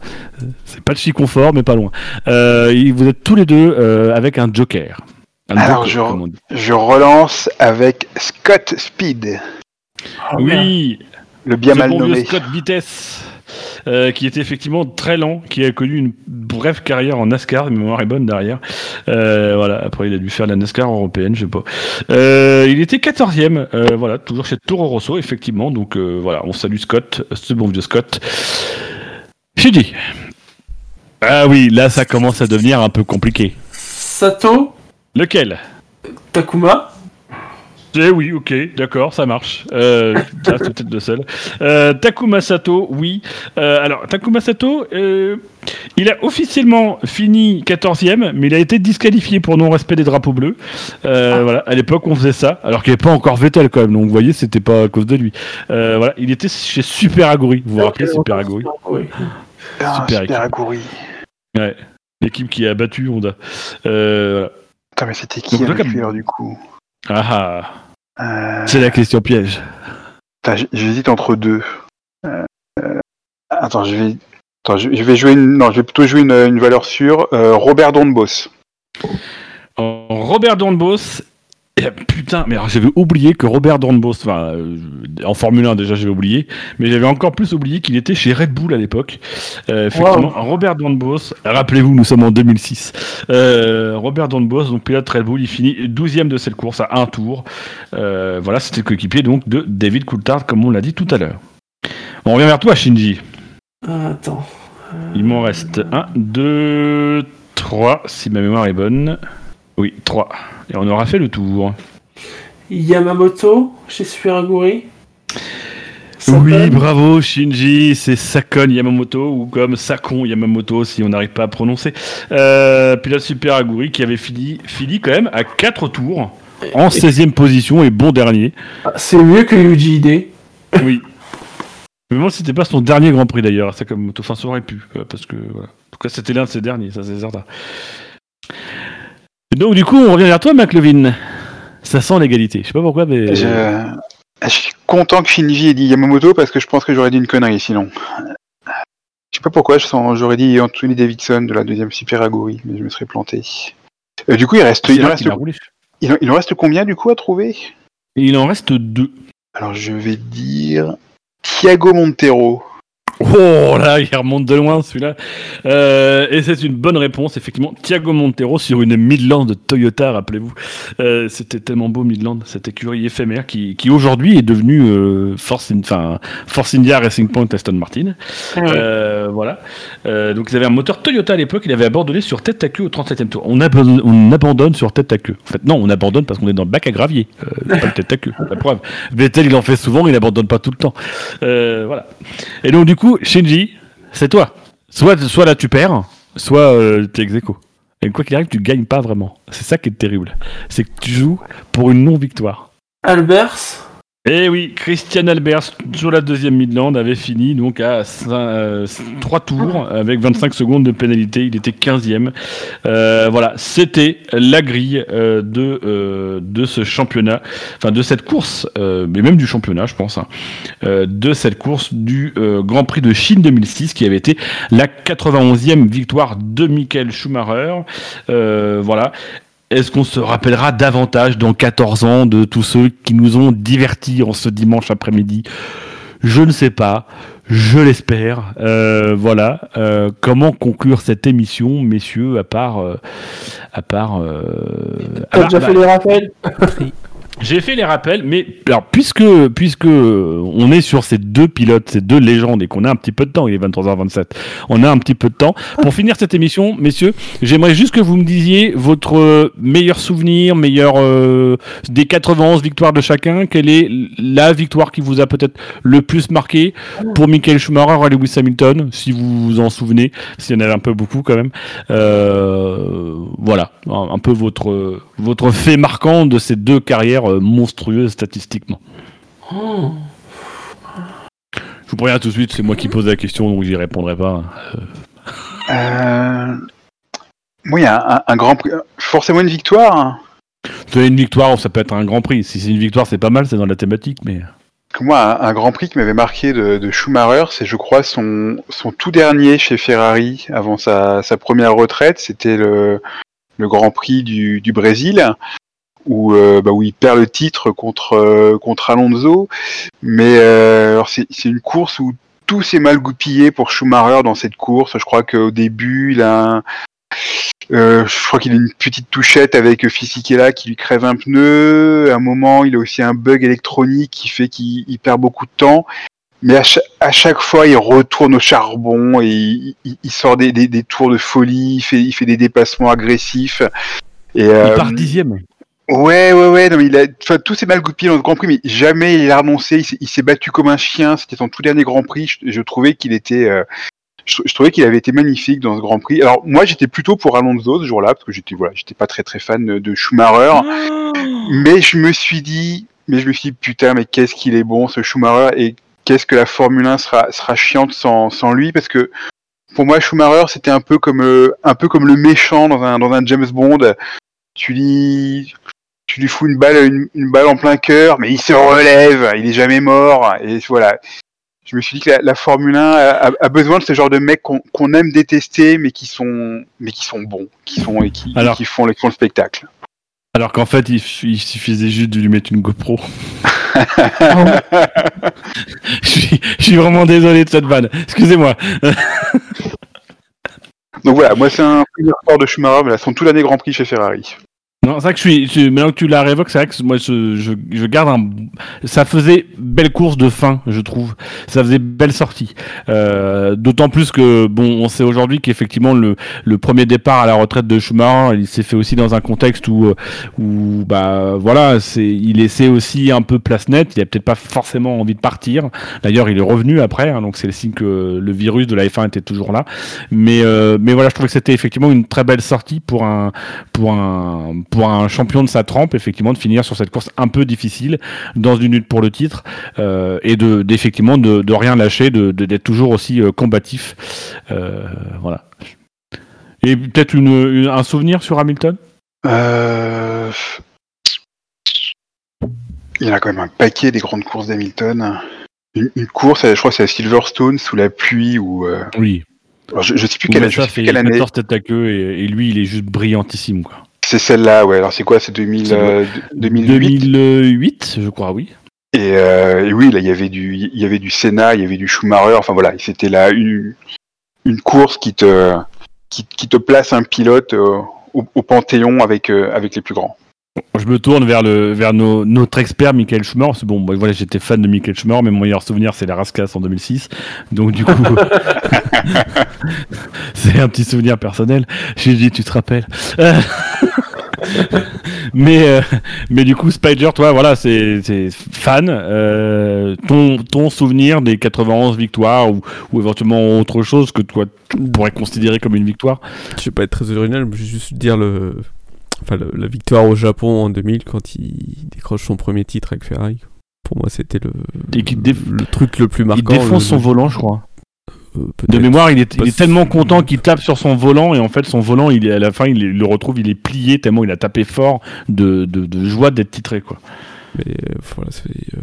c'est pas de chiconfort, mais pas loin. Euh, vous êtes tous les deux euh, avec un joker. Un Alors, joker, je, je relance avec Scott Speed. Oh, oui, le bien mal nommé. Scott Vitesse. Euh, qui était effectivement très lent, qui a connu une brève carrière en NASCAR, mémoire est bonne derrière. Euh, voilà, après il a dû faire la NASCAR européenne, je sais pas. Euh, il était quatorzième, euh, voilà, toujours chez Toro Rosso, effectivement. Donc euh, voilà, on salue Scott, ce bon vieux Scott. J'ai dit. Ah oui, là ça commence à devenir un peu compliqué. Sato. Lequel? Takuma. Eh oui, ok, d'accord, ça marche. Euh, ça, c'est peut-être le seul. Euh, Takuma Sato, oui. Euh, alors, Takuma Sato, euh, il a officiellement fini quatorzième, mais il a été disqualifié pour non-respect des drapeaux bleus. Euh, ah. Voilà, à l'époque, on faisait ça, alors qu'il n'y avait pas encore Vettel quand même, donc vous voyez, c'était pas à cause de lui. Euh, voilà, il était chez Super Aguri. Vous vous rappelez, Super Aguri? Oui. Ah, Super, Super Aguri. Ouais, l'équipe qui a battu Honda. Euh, voilà. Attends, mais c'était qui donc, avec lui, comme... du coup? Ah ah euh... C'est la question piège. Attends, j'hésite entre deux. Euh... Attends, je vais... Attends, je vais jouer une... Non, je vais plutôt jouer une, une valeur sûre. Euh, Robert Dornbos. Robert Dornbos. Putain, mais alors, j'avais oublié que Robert Dornbos, enfin, euh, en Formule un déjà j'avais oublié, mais j'avais encore plus oublié qu'il était chez Red Bull à l'époque. Euh, effectivement, wow. Robert Dornbos, rappelez-vous, nous sommes en deux mille six. Euh, Robert Dornbos, donc pilote Red Bull, il finit douzième de cette course à un tour. Euh, voilà, c'était le coéquipier donc de David Coulthard, comme on l'a dit tout à l'heure. On revient vers toi, Shinji. Attends. Il m'en reste un, deux, trois, si ma mémoire est bonne. Oui, trois. Et on aura fait le tour. Yamamoto, chez Superaguri. Oui, bravo Shinji, c'est Sakon Yamamoto, ou comme Sakon Yamamoto, si on n'arrive pas à prononcer. Euh, pilote Superaguri qui avait fini, fini quand même à quatre tours, en seizième position et bon dernier. C'est mieux que Yuji Ide. Oui. Je me demande si c'était pas son dernier Grand Prix d'ailleurs, Sakon Yamamoto. Enfin, ça aurait pu, parce que voilà. En tout cas, c'était l'un de ses derniers, ça c'est certain. Donc du coup, on revient vers toi, McLevin. Ça sent l'égalité. Je sais pas pourquoi, mais... Je, je suis content que Shinji ait dit Yamamoto, parce que je pense que j'aurais dit une connerie, sinon. Je sais pas pourquoi, je sens... j'aurais dit Anthony Davidson de la deuxième Superaguri, mais je me serais planté. Euh, du coup, il reste... Il, reste... il, il en reste combien, du coup, à trouver ? Il en reste deux. Alors je vais dire Thiago Monteiro. Oh là, il remonte de loin celui-là. Euh, et c'est une bonne réponse, effectivement. Thiago Monteiro sur une Midland de Toyota, rappelez-vous. Euh, c'était tellement beau Midland, cette écurie éphémère qui, qui aujourd'hui est devenue euh, Force, in, Force India Racing Point Aston Martin. Ouais. Euh, voilà. Euh, donc ils avaient un moteur Toyota à l'époque, il avait abandonné sur tête à queue au trente-septième tour. On, ab- on abandonne sur tête à queue. En fait, non, on abandonne parce qu'on est dans le bac à gravier. Euh, pas le tête à queue, la preuve. Vettel, il en fait souvent, il n'abandonne pas tout le temps. Euh, voilà. Et donc, du coup, Shinji, c'est toi. Soit, soit là tu perds, soit euh, t'es ex-aequo. Et quoi qu'il arrive, tu gagnes pas vraiment. C'est ça qui est terrible. C'est que tu joues pour une non-victoire. Albers. Eh oui, Christian Albers, sur la deuxième Midland, avait fini donc à cinq, euh, trois tours avec vingt-cinq secondes de pénalité. Il était quinzième. Euh, voilà, c'était la grille euh, de, euh, de ce championnat, enfin de cette course, euh, mais même du championnat, je pense, hein, euh, de cette course du euh, Grand Prix de Chine deux mille six, qui avait été la quatre-vingt-onzième victoire de Michael Schumacher. Euh, voilà. Est-ce qu'on se rappellera davantage dans quatorze ans de tous ceux qui nous ont divertis en ce dimanche après-midi ? Je ne sais pas, je l'espère. Euh, voilà. Euh, comment conclure cette émission, messieurs, à part... Euh, à part... Euh, T'as déjà fait les rappels ? J'ai fait les rappels, mais alors puisque puisque on est sur ces deux pilotes, ces deux légendes, et qu'on a un petit peu de temps, il est vingt-trois heures vingt-sept, on a un petit peu de temps pour finir cette émission, messieurs. J'aimerais juste que vous me disiez votre meilleur souvenir, meilleur euh, des quatre-vingt-onze victoires de chacun. Quelle est la victoire qui vous a peut-être le plus marqué pour Michael Schumacher et Lewis Hamilton, si vous vous en souvenez, s'il y en avait un peu beaucoup quand même. Euh, voilà, un, un peu votre votre fait marquant de ces deux carrières monstrueuse statistiquement. Oh. Je vous préviens tout de suite, c'est moi qui pose la question, donc j'y répondrai pas. Euh... Euh... Oui, un, un, un grand prix. Forcément une victoire. C'est une victoire, ça peut être un grand prix. Si c'est une victoire, c'est pas mal, c'est dans la thématique, mais. Moi, un, un grand prix qui m'avait marqué de, de Schumacher, c'est, je crois, son, son tout dernier chez Ferrari avant sa, sa première retraite. C'était le, le Grand Prix du, du Brésil. Où, euh, bah, où il perd le titre contre, euh, contre Alonso, mais euh, alors c'est, c'est une course où tout s'est mal goupillé pour Schumacher dans cette course. Je crois qu'au début, il a un, euh, je crois qu'il a une petite touchette avec Fisichella qui lui crève un pneu. À un moment, il a aussi un bug électronique qui fait qu'il il perd beaucoup de temps. Mais à chaque, à chaque fois, il retourne au charbon et il, il, il sort des, des, des tours de folie. Il fait, il fait des dépassements agressifs. Et, euh, il part dixième. Ouais, ouais, ouais, non, mais il a, enfin, tout s'est mal goupillé dans le Grand Prix, mais jamais il a renoncé, il s'est, il s'est battu comme un chien, c'était son tout dernier Grand Prix, je, je trouvais qu'il était, euh, je, je trouvais qu'il avait été magnifique dans ce Grand Prix. Alors, moi, j'étais plutôt pour Alonso ce jour-là, parce que j'étais, voilà, j'étais pas très très fan de Schumacher, oh mais je me suis dit, mais je me suis dit, putain, mais qu'est-ce qu'il est bon, ce Schumacher, et qu'est-ce que la Formule un sera, sera chiante sans, sans lui, parce que, pour moi, Schumacher, c'était un peu comme, euh, un peu comme le méchant dans un, dans un James Bond, tu lis, tu lui fous une balle, une, une balle en plein cœur, mais il se relève, il est jamais mort, et voilà. Je me suis dit que la, la Formule un a, a, a besoin de ce genre de mecs qu'on, qu'on aime détester, mais qui sont, mais qui sont bons, qui sont et qui, alors, qui font le, font le spectacle. Alors qu'en fait, il, il suffisait juste de lui mettre une GoPro. je, suis, je suis vraiment désolé de cette vanne. Excusez-moi. Donc voilà, moi c'est un premier sport de Schumacher, mais là, son tout l'année Grand Prix chez Ferrari. Non, c'est vrai que je suis, je, maintenant que tu la révoques, c'est vrai que moi je, je, je garde un. Ça faisait belle course de fin, je trouve. Ça faisait belle sortie. Euh, d'autant plus que, bon, on sait aujourd'hui qu'effectivement le, le premier départ à la retraite de Schumacher, il s'est fait aussi dans un contexte où, où bah, voilà, c'est, il laissait aussi un peu place nette. Il a peut-être pas forcément envie de partir. D'ailleurs, il est revenu après, hein, donc c'est le signe que le virus de la F un était toujours là. Mais, euh, mais voilà, je trouvais que c'était effectivement une très belle sortie pour un, pour un, pour pour un champion de sa trempe, effectivement, de finir sur cette course un peu difficile, dans une lutte pour le titre, euh, et de, d'effectivement de, de rien lâcher, de, de, d'être toujours aussi euh, combatif. Euh, voilà. Et peut-être une, une, un souvenir sur Hamilton ? euh... Il y en a quand même un paquet des grandes courses d'Hamilton. Une, une course, je crois que c'est à Silverstone, sous la pluie, ou... Euh... Oui. Alors, je ne sais plus quelle, je sais plus quelle année. Il sort tête à queue, et, et lui, il est juste brillantissime, quoi. C'est celle-là, ouais. Alors c'est quoi, c'est, deux mille, c'est euh, deux mille huit deux mille huit, je crois, oui. Et Et, euh, et oui, là, il y avait du, il y avait du Senna, il y avait du Schumacher. Enfin voilà, c'était là une, une course qui te, qui, qui te place un pilote euh, au, au panthéon avec, euh, avec les plus grands. Je me tourne vers le, vers nos, notre expert Michael Schumacher. Parce que bon, voilà, j'étais fan de Michael Schumacher, mais mon meilleur souvenir c'est la Rascasse en deux mille six. Donc du coup, c'est un petit souvenir personnel. J'ai dit, tu te rappelles. mais euh, mais du coup Spider, toi voilà, c'est c'est fan euh, ton ton souvenir des quatre-vingt-onze victoires ou ou éventuellement autre chose que toi tu pourrais considérer comme une victoire. Je vais pas être très original, je vais juste dire le enfin le, la victoire au Japon en deux mille quand il décroche son premier titre avec Ferrari. Pour moi, c'était le le, le truc le plus marquant. Il défonce le, son le... volant, je crois. Euh, de mémoire, il est, il est tellement content qu'il tape sur son volant et en fait son volant, il est à la fin, il le retrouve, il est plié tellement il a tapé fort de de, de joie d'être titré quoi. Mais euh, voilà, c'est, euh,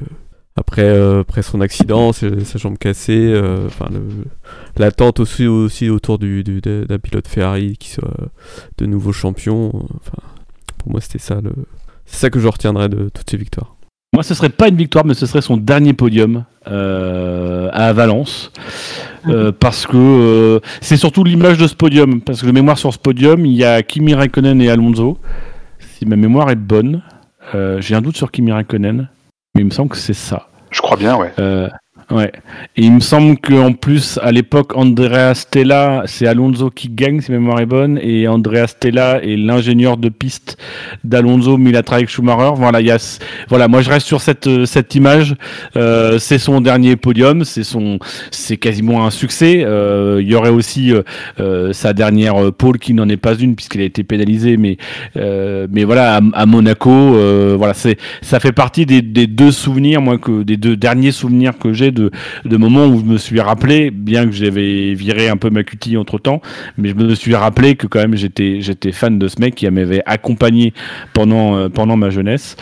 après euh, après son accident, c'est, sa jambe cassée, euh, enfin le, l'attente aussi aussi autour du, du d'un pilote Ferrari qui soit de nouveau champion. Enfin, pour moi, c'était ça le, c'est ça que je retiendrai de toutes ces victoires. Moi, ce serait pas une victoire, mais ce serait son dernier podium euh, à Valence, euh, parce que euh, c'est surtout l'image de ce podium. Parce que de mémoire sur ce podium, il y a Kimi Räikkönen et Alonso. Si ma mémoire est bonne, euh, j'ai un doute sur Kimi Räikkönen, mais il me semble que c'est ça. Je crois bien, ouais. Euh, ouais. Et il me semble qu'en plus, à l'époque, Andrea Stella, c'est Alonso qui gagne, si ma mémoire est bonne, et Andrea Stella est l'ingénieur de piste d'Alonso, mais il a travaillé avec Schumacher. Voilà, il y a, voilà, moi je reste sur cette, cette image. Euh, c'est son dernier podium, c'est son, c'est quasiment un succès. Euh, il y aurait aussi euh, sa dernière pole qui n'en est pas une puisqu'il a été pénalisé, mais, euh, mais voilà, à, à Monaco, euh, voilà, c'est, ça fait partie des, des deux souvenirs, moi, que des deux derniers souvenirs que j'ai. De, de moments où je me suis rappelé, bien que j'avais viré un peu ma cutie entre temps, mais je me suis rappelé que quand même j'étais, j'étais fan de ce mec qui m'avait accompagné pendant, euh, pendant ma jeunesse.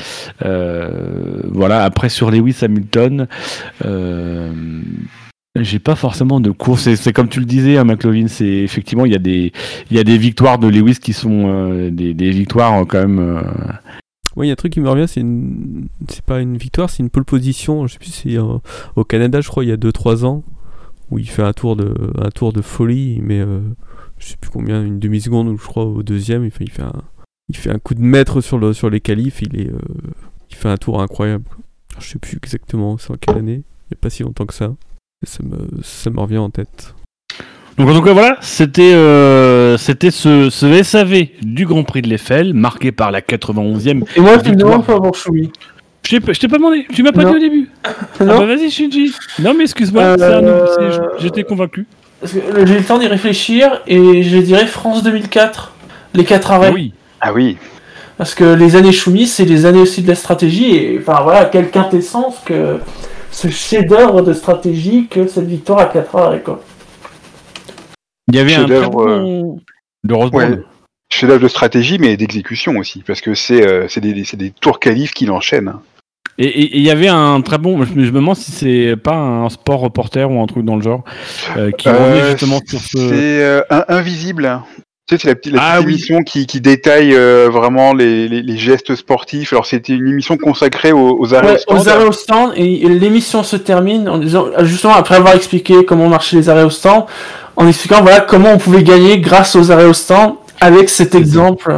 Euh, voilà, après sur Lewis Hamilton, euh, j'ai pas forcément de course. C'est, c'est comme tu le disais, hein, McLovin, c'est effectivement, il y a des, il y a des victoires de Lewis qui sont euh, des, des victoires euh, quand même. Euh, Oui, il y a un truc qui me revient, c'est une... c'est pas une victoire, c'est une pole position. Je sais plus, c'est euh, au Canada, je crois, il y a deux trois ans, où il fait un tour de, un tour de folie, mais euh, je sais plus combien, une demi-seconde, ou je crois, au deuxième, il fait, il fait, un... il fait un coup de maître sur, le... sur les qualifs, il, est, euh... il fait un tour incroyable. Je sais plus exactement, c'est en quelle année, il n'y a pas si longtemps que ça, et ça me, ça me revient en tête. Donc en tout cas voilà, c'était euh, c'était ce, ce S A V du Grand Prix de l'Eiffel, marqué par la quatre-vingt-onzième. Et moi, tu me demandes pas avoir Choumi. Je t'ai, je t'ai pas demandé, tu m'as pas non. dit au début. Non. Ah bah vas-y Shinji. Non mais excuse-moi, euh, c'est un, euh, c'est, j'étais convaincu. Parce que j'ai eu le temps d'y réfléchir et je dirais France deux mille quatre, les quatre arrêts. Oui. Ah oui. Parce que les années Choumi, c'est les années aussi de la stratégie et enfin voilà, quelle quintessence que ce chef-d'œuvre de stratégie que cette victoire à quatre arrêts quoi. Il y avait un très bon... de Rosberg. Ouais, chef-d'œuvre de stratégie, mais d'exécution aussi, parce que c'est, euh, c'est, des, c'est des tours qualifs qui l'enchaînent. Et il y avait un très bon... Je, je me demande si c'est pas un sport reporter ou un truc dans le genre, euh, qui revenait euh, justement sur ce... C'est euh, un, Invisible. Tu sais, c'est la petite, la petite ah, émission oui. qui, qui détaille euh, vraiment les, les, les gestes sportifs. Alors, c'était une émission consacrée aux, aux arrêts ouais, au stand. Aux arrêts au stand, et l'émission se termine en disant, justement, après avoir expliqué comment marchaient les arrêts au stand, en expliquant voilà comment on pouvait gagner grâce aux arrêts au stand avec cet exemple.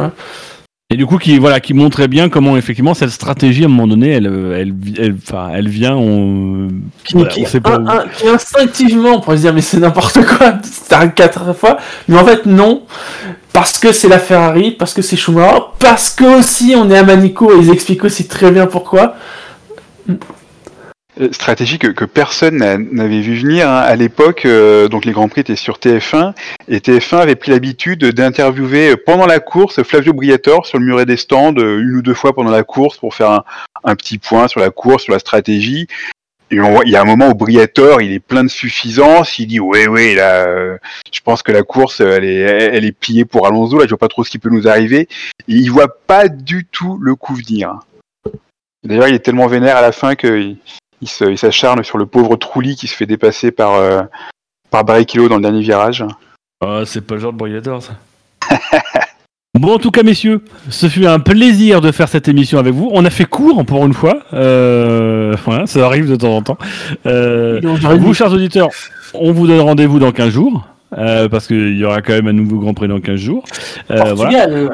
Et du coup, qui voilà, qui montrait bien comment effectivement cette stratégie à un moment donné, elle, elle, elle, enfin, elle vient, on, qui, voilà, qui, on sait pas un, où. Un, qui instinctivement, on pourrait se dire mais c'est n'importe quoi, t'arrêtes quatre fois, mais en fait non, parce que c'est la Ferrari, parce que c'est Schumacher, parce que aussi on est à Manico et ils expliquent aussi très bien pourquoi. Stratégie que, que personne n'a, n'avait vu venir hein. À l'époque, euh, donc les Grands Prix étaient sur T F un et T F un avait pris l'habitude d'interviewer pendant la course Flavio Briatore sur le muret des stands une ou deux fois pendant la course pour faire un, un petit point sur la course, sur la stratégie. Et on voit, il y a un moment où Briatore, il est plein de suffisance, il dit ouais ouais là, euh, je pense que la course elle est, elle est pliée pour Alonso là, je vois pas trop ce qui peut nous arriver. Et il voit pas du tout le coup venir. D'ailleurs, il est tellement vénère à la fin que Il, se, il s'acharne sur le pauvre Trulli qui se fait dépasser par, euh, par Barrichello dans le dernier virage. Ah, oh, c'est pas le genre de Briatore, ça. Bon, en tout cas, messieurs, ce fut un plaisir de faire cette émission avec vous. On a fait court pour une fois. Euh, voilà, ça arrive de temps en temps. Euh, vous, chers auditeurs, on vous donne rendez-vous dans quinze jours, euh, parce qu'il y aura quand même un nouveau Grand Prix dans quinze jours. Euh, Portugal. Voilà.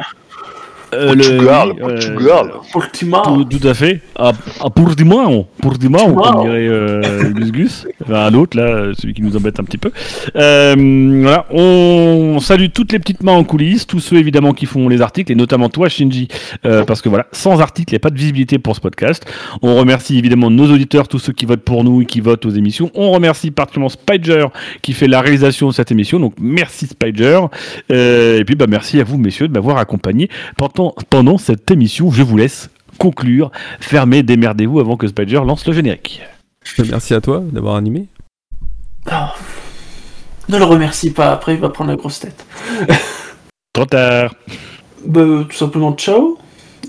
Euh, Portugal, le, Portugal, euh, Portugal. Tout, tout à fait. Ah, ah, Portimão, Portimão, comme dirait euh, Gus Gus. Enfin, l'autre, là, celui qui nous embête un petit peu. Euh, voilà. On salue toutes les petites mains en coulisses, tous ceux évidemment qui font les articles, et notamment toi, Shinji, euh, parce que voilà, sans article, il n'y a pas de visibilité pour ce podcast. On remercie évidemment nos auditeurs, tous ceux qui votent pour nous et qui votent aux émissions. On remercie particulièrement Spider qui fait la réalisation de cette émission. Donc merci Spider. Euh, et puis bah, merci à vous, messieurs, de m'avoir accompagné pendant Pendant cette émission. Je vous laisse conclure, fermer, démerdez-vous avant que Spider lance le générique. Merci à toi d'avoir animé. Oh, ne le remercie pas, après il va prendre la grosse tête. Trop tard. Bah, tout simplement ciao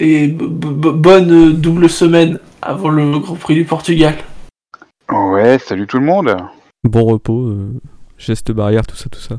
et b- b- bonne double semaine avant le Grand Prix du Portugal. Ouais, salut tout le monde. Bon repos, euh, geste barrière, tout ça, tout ça.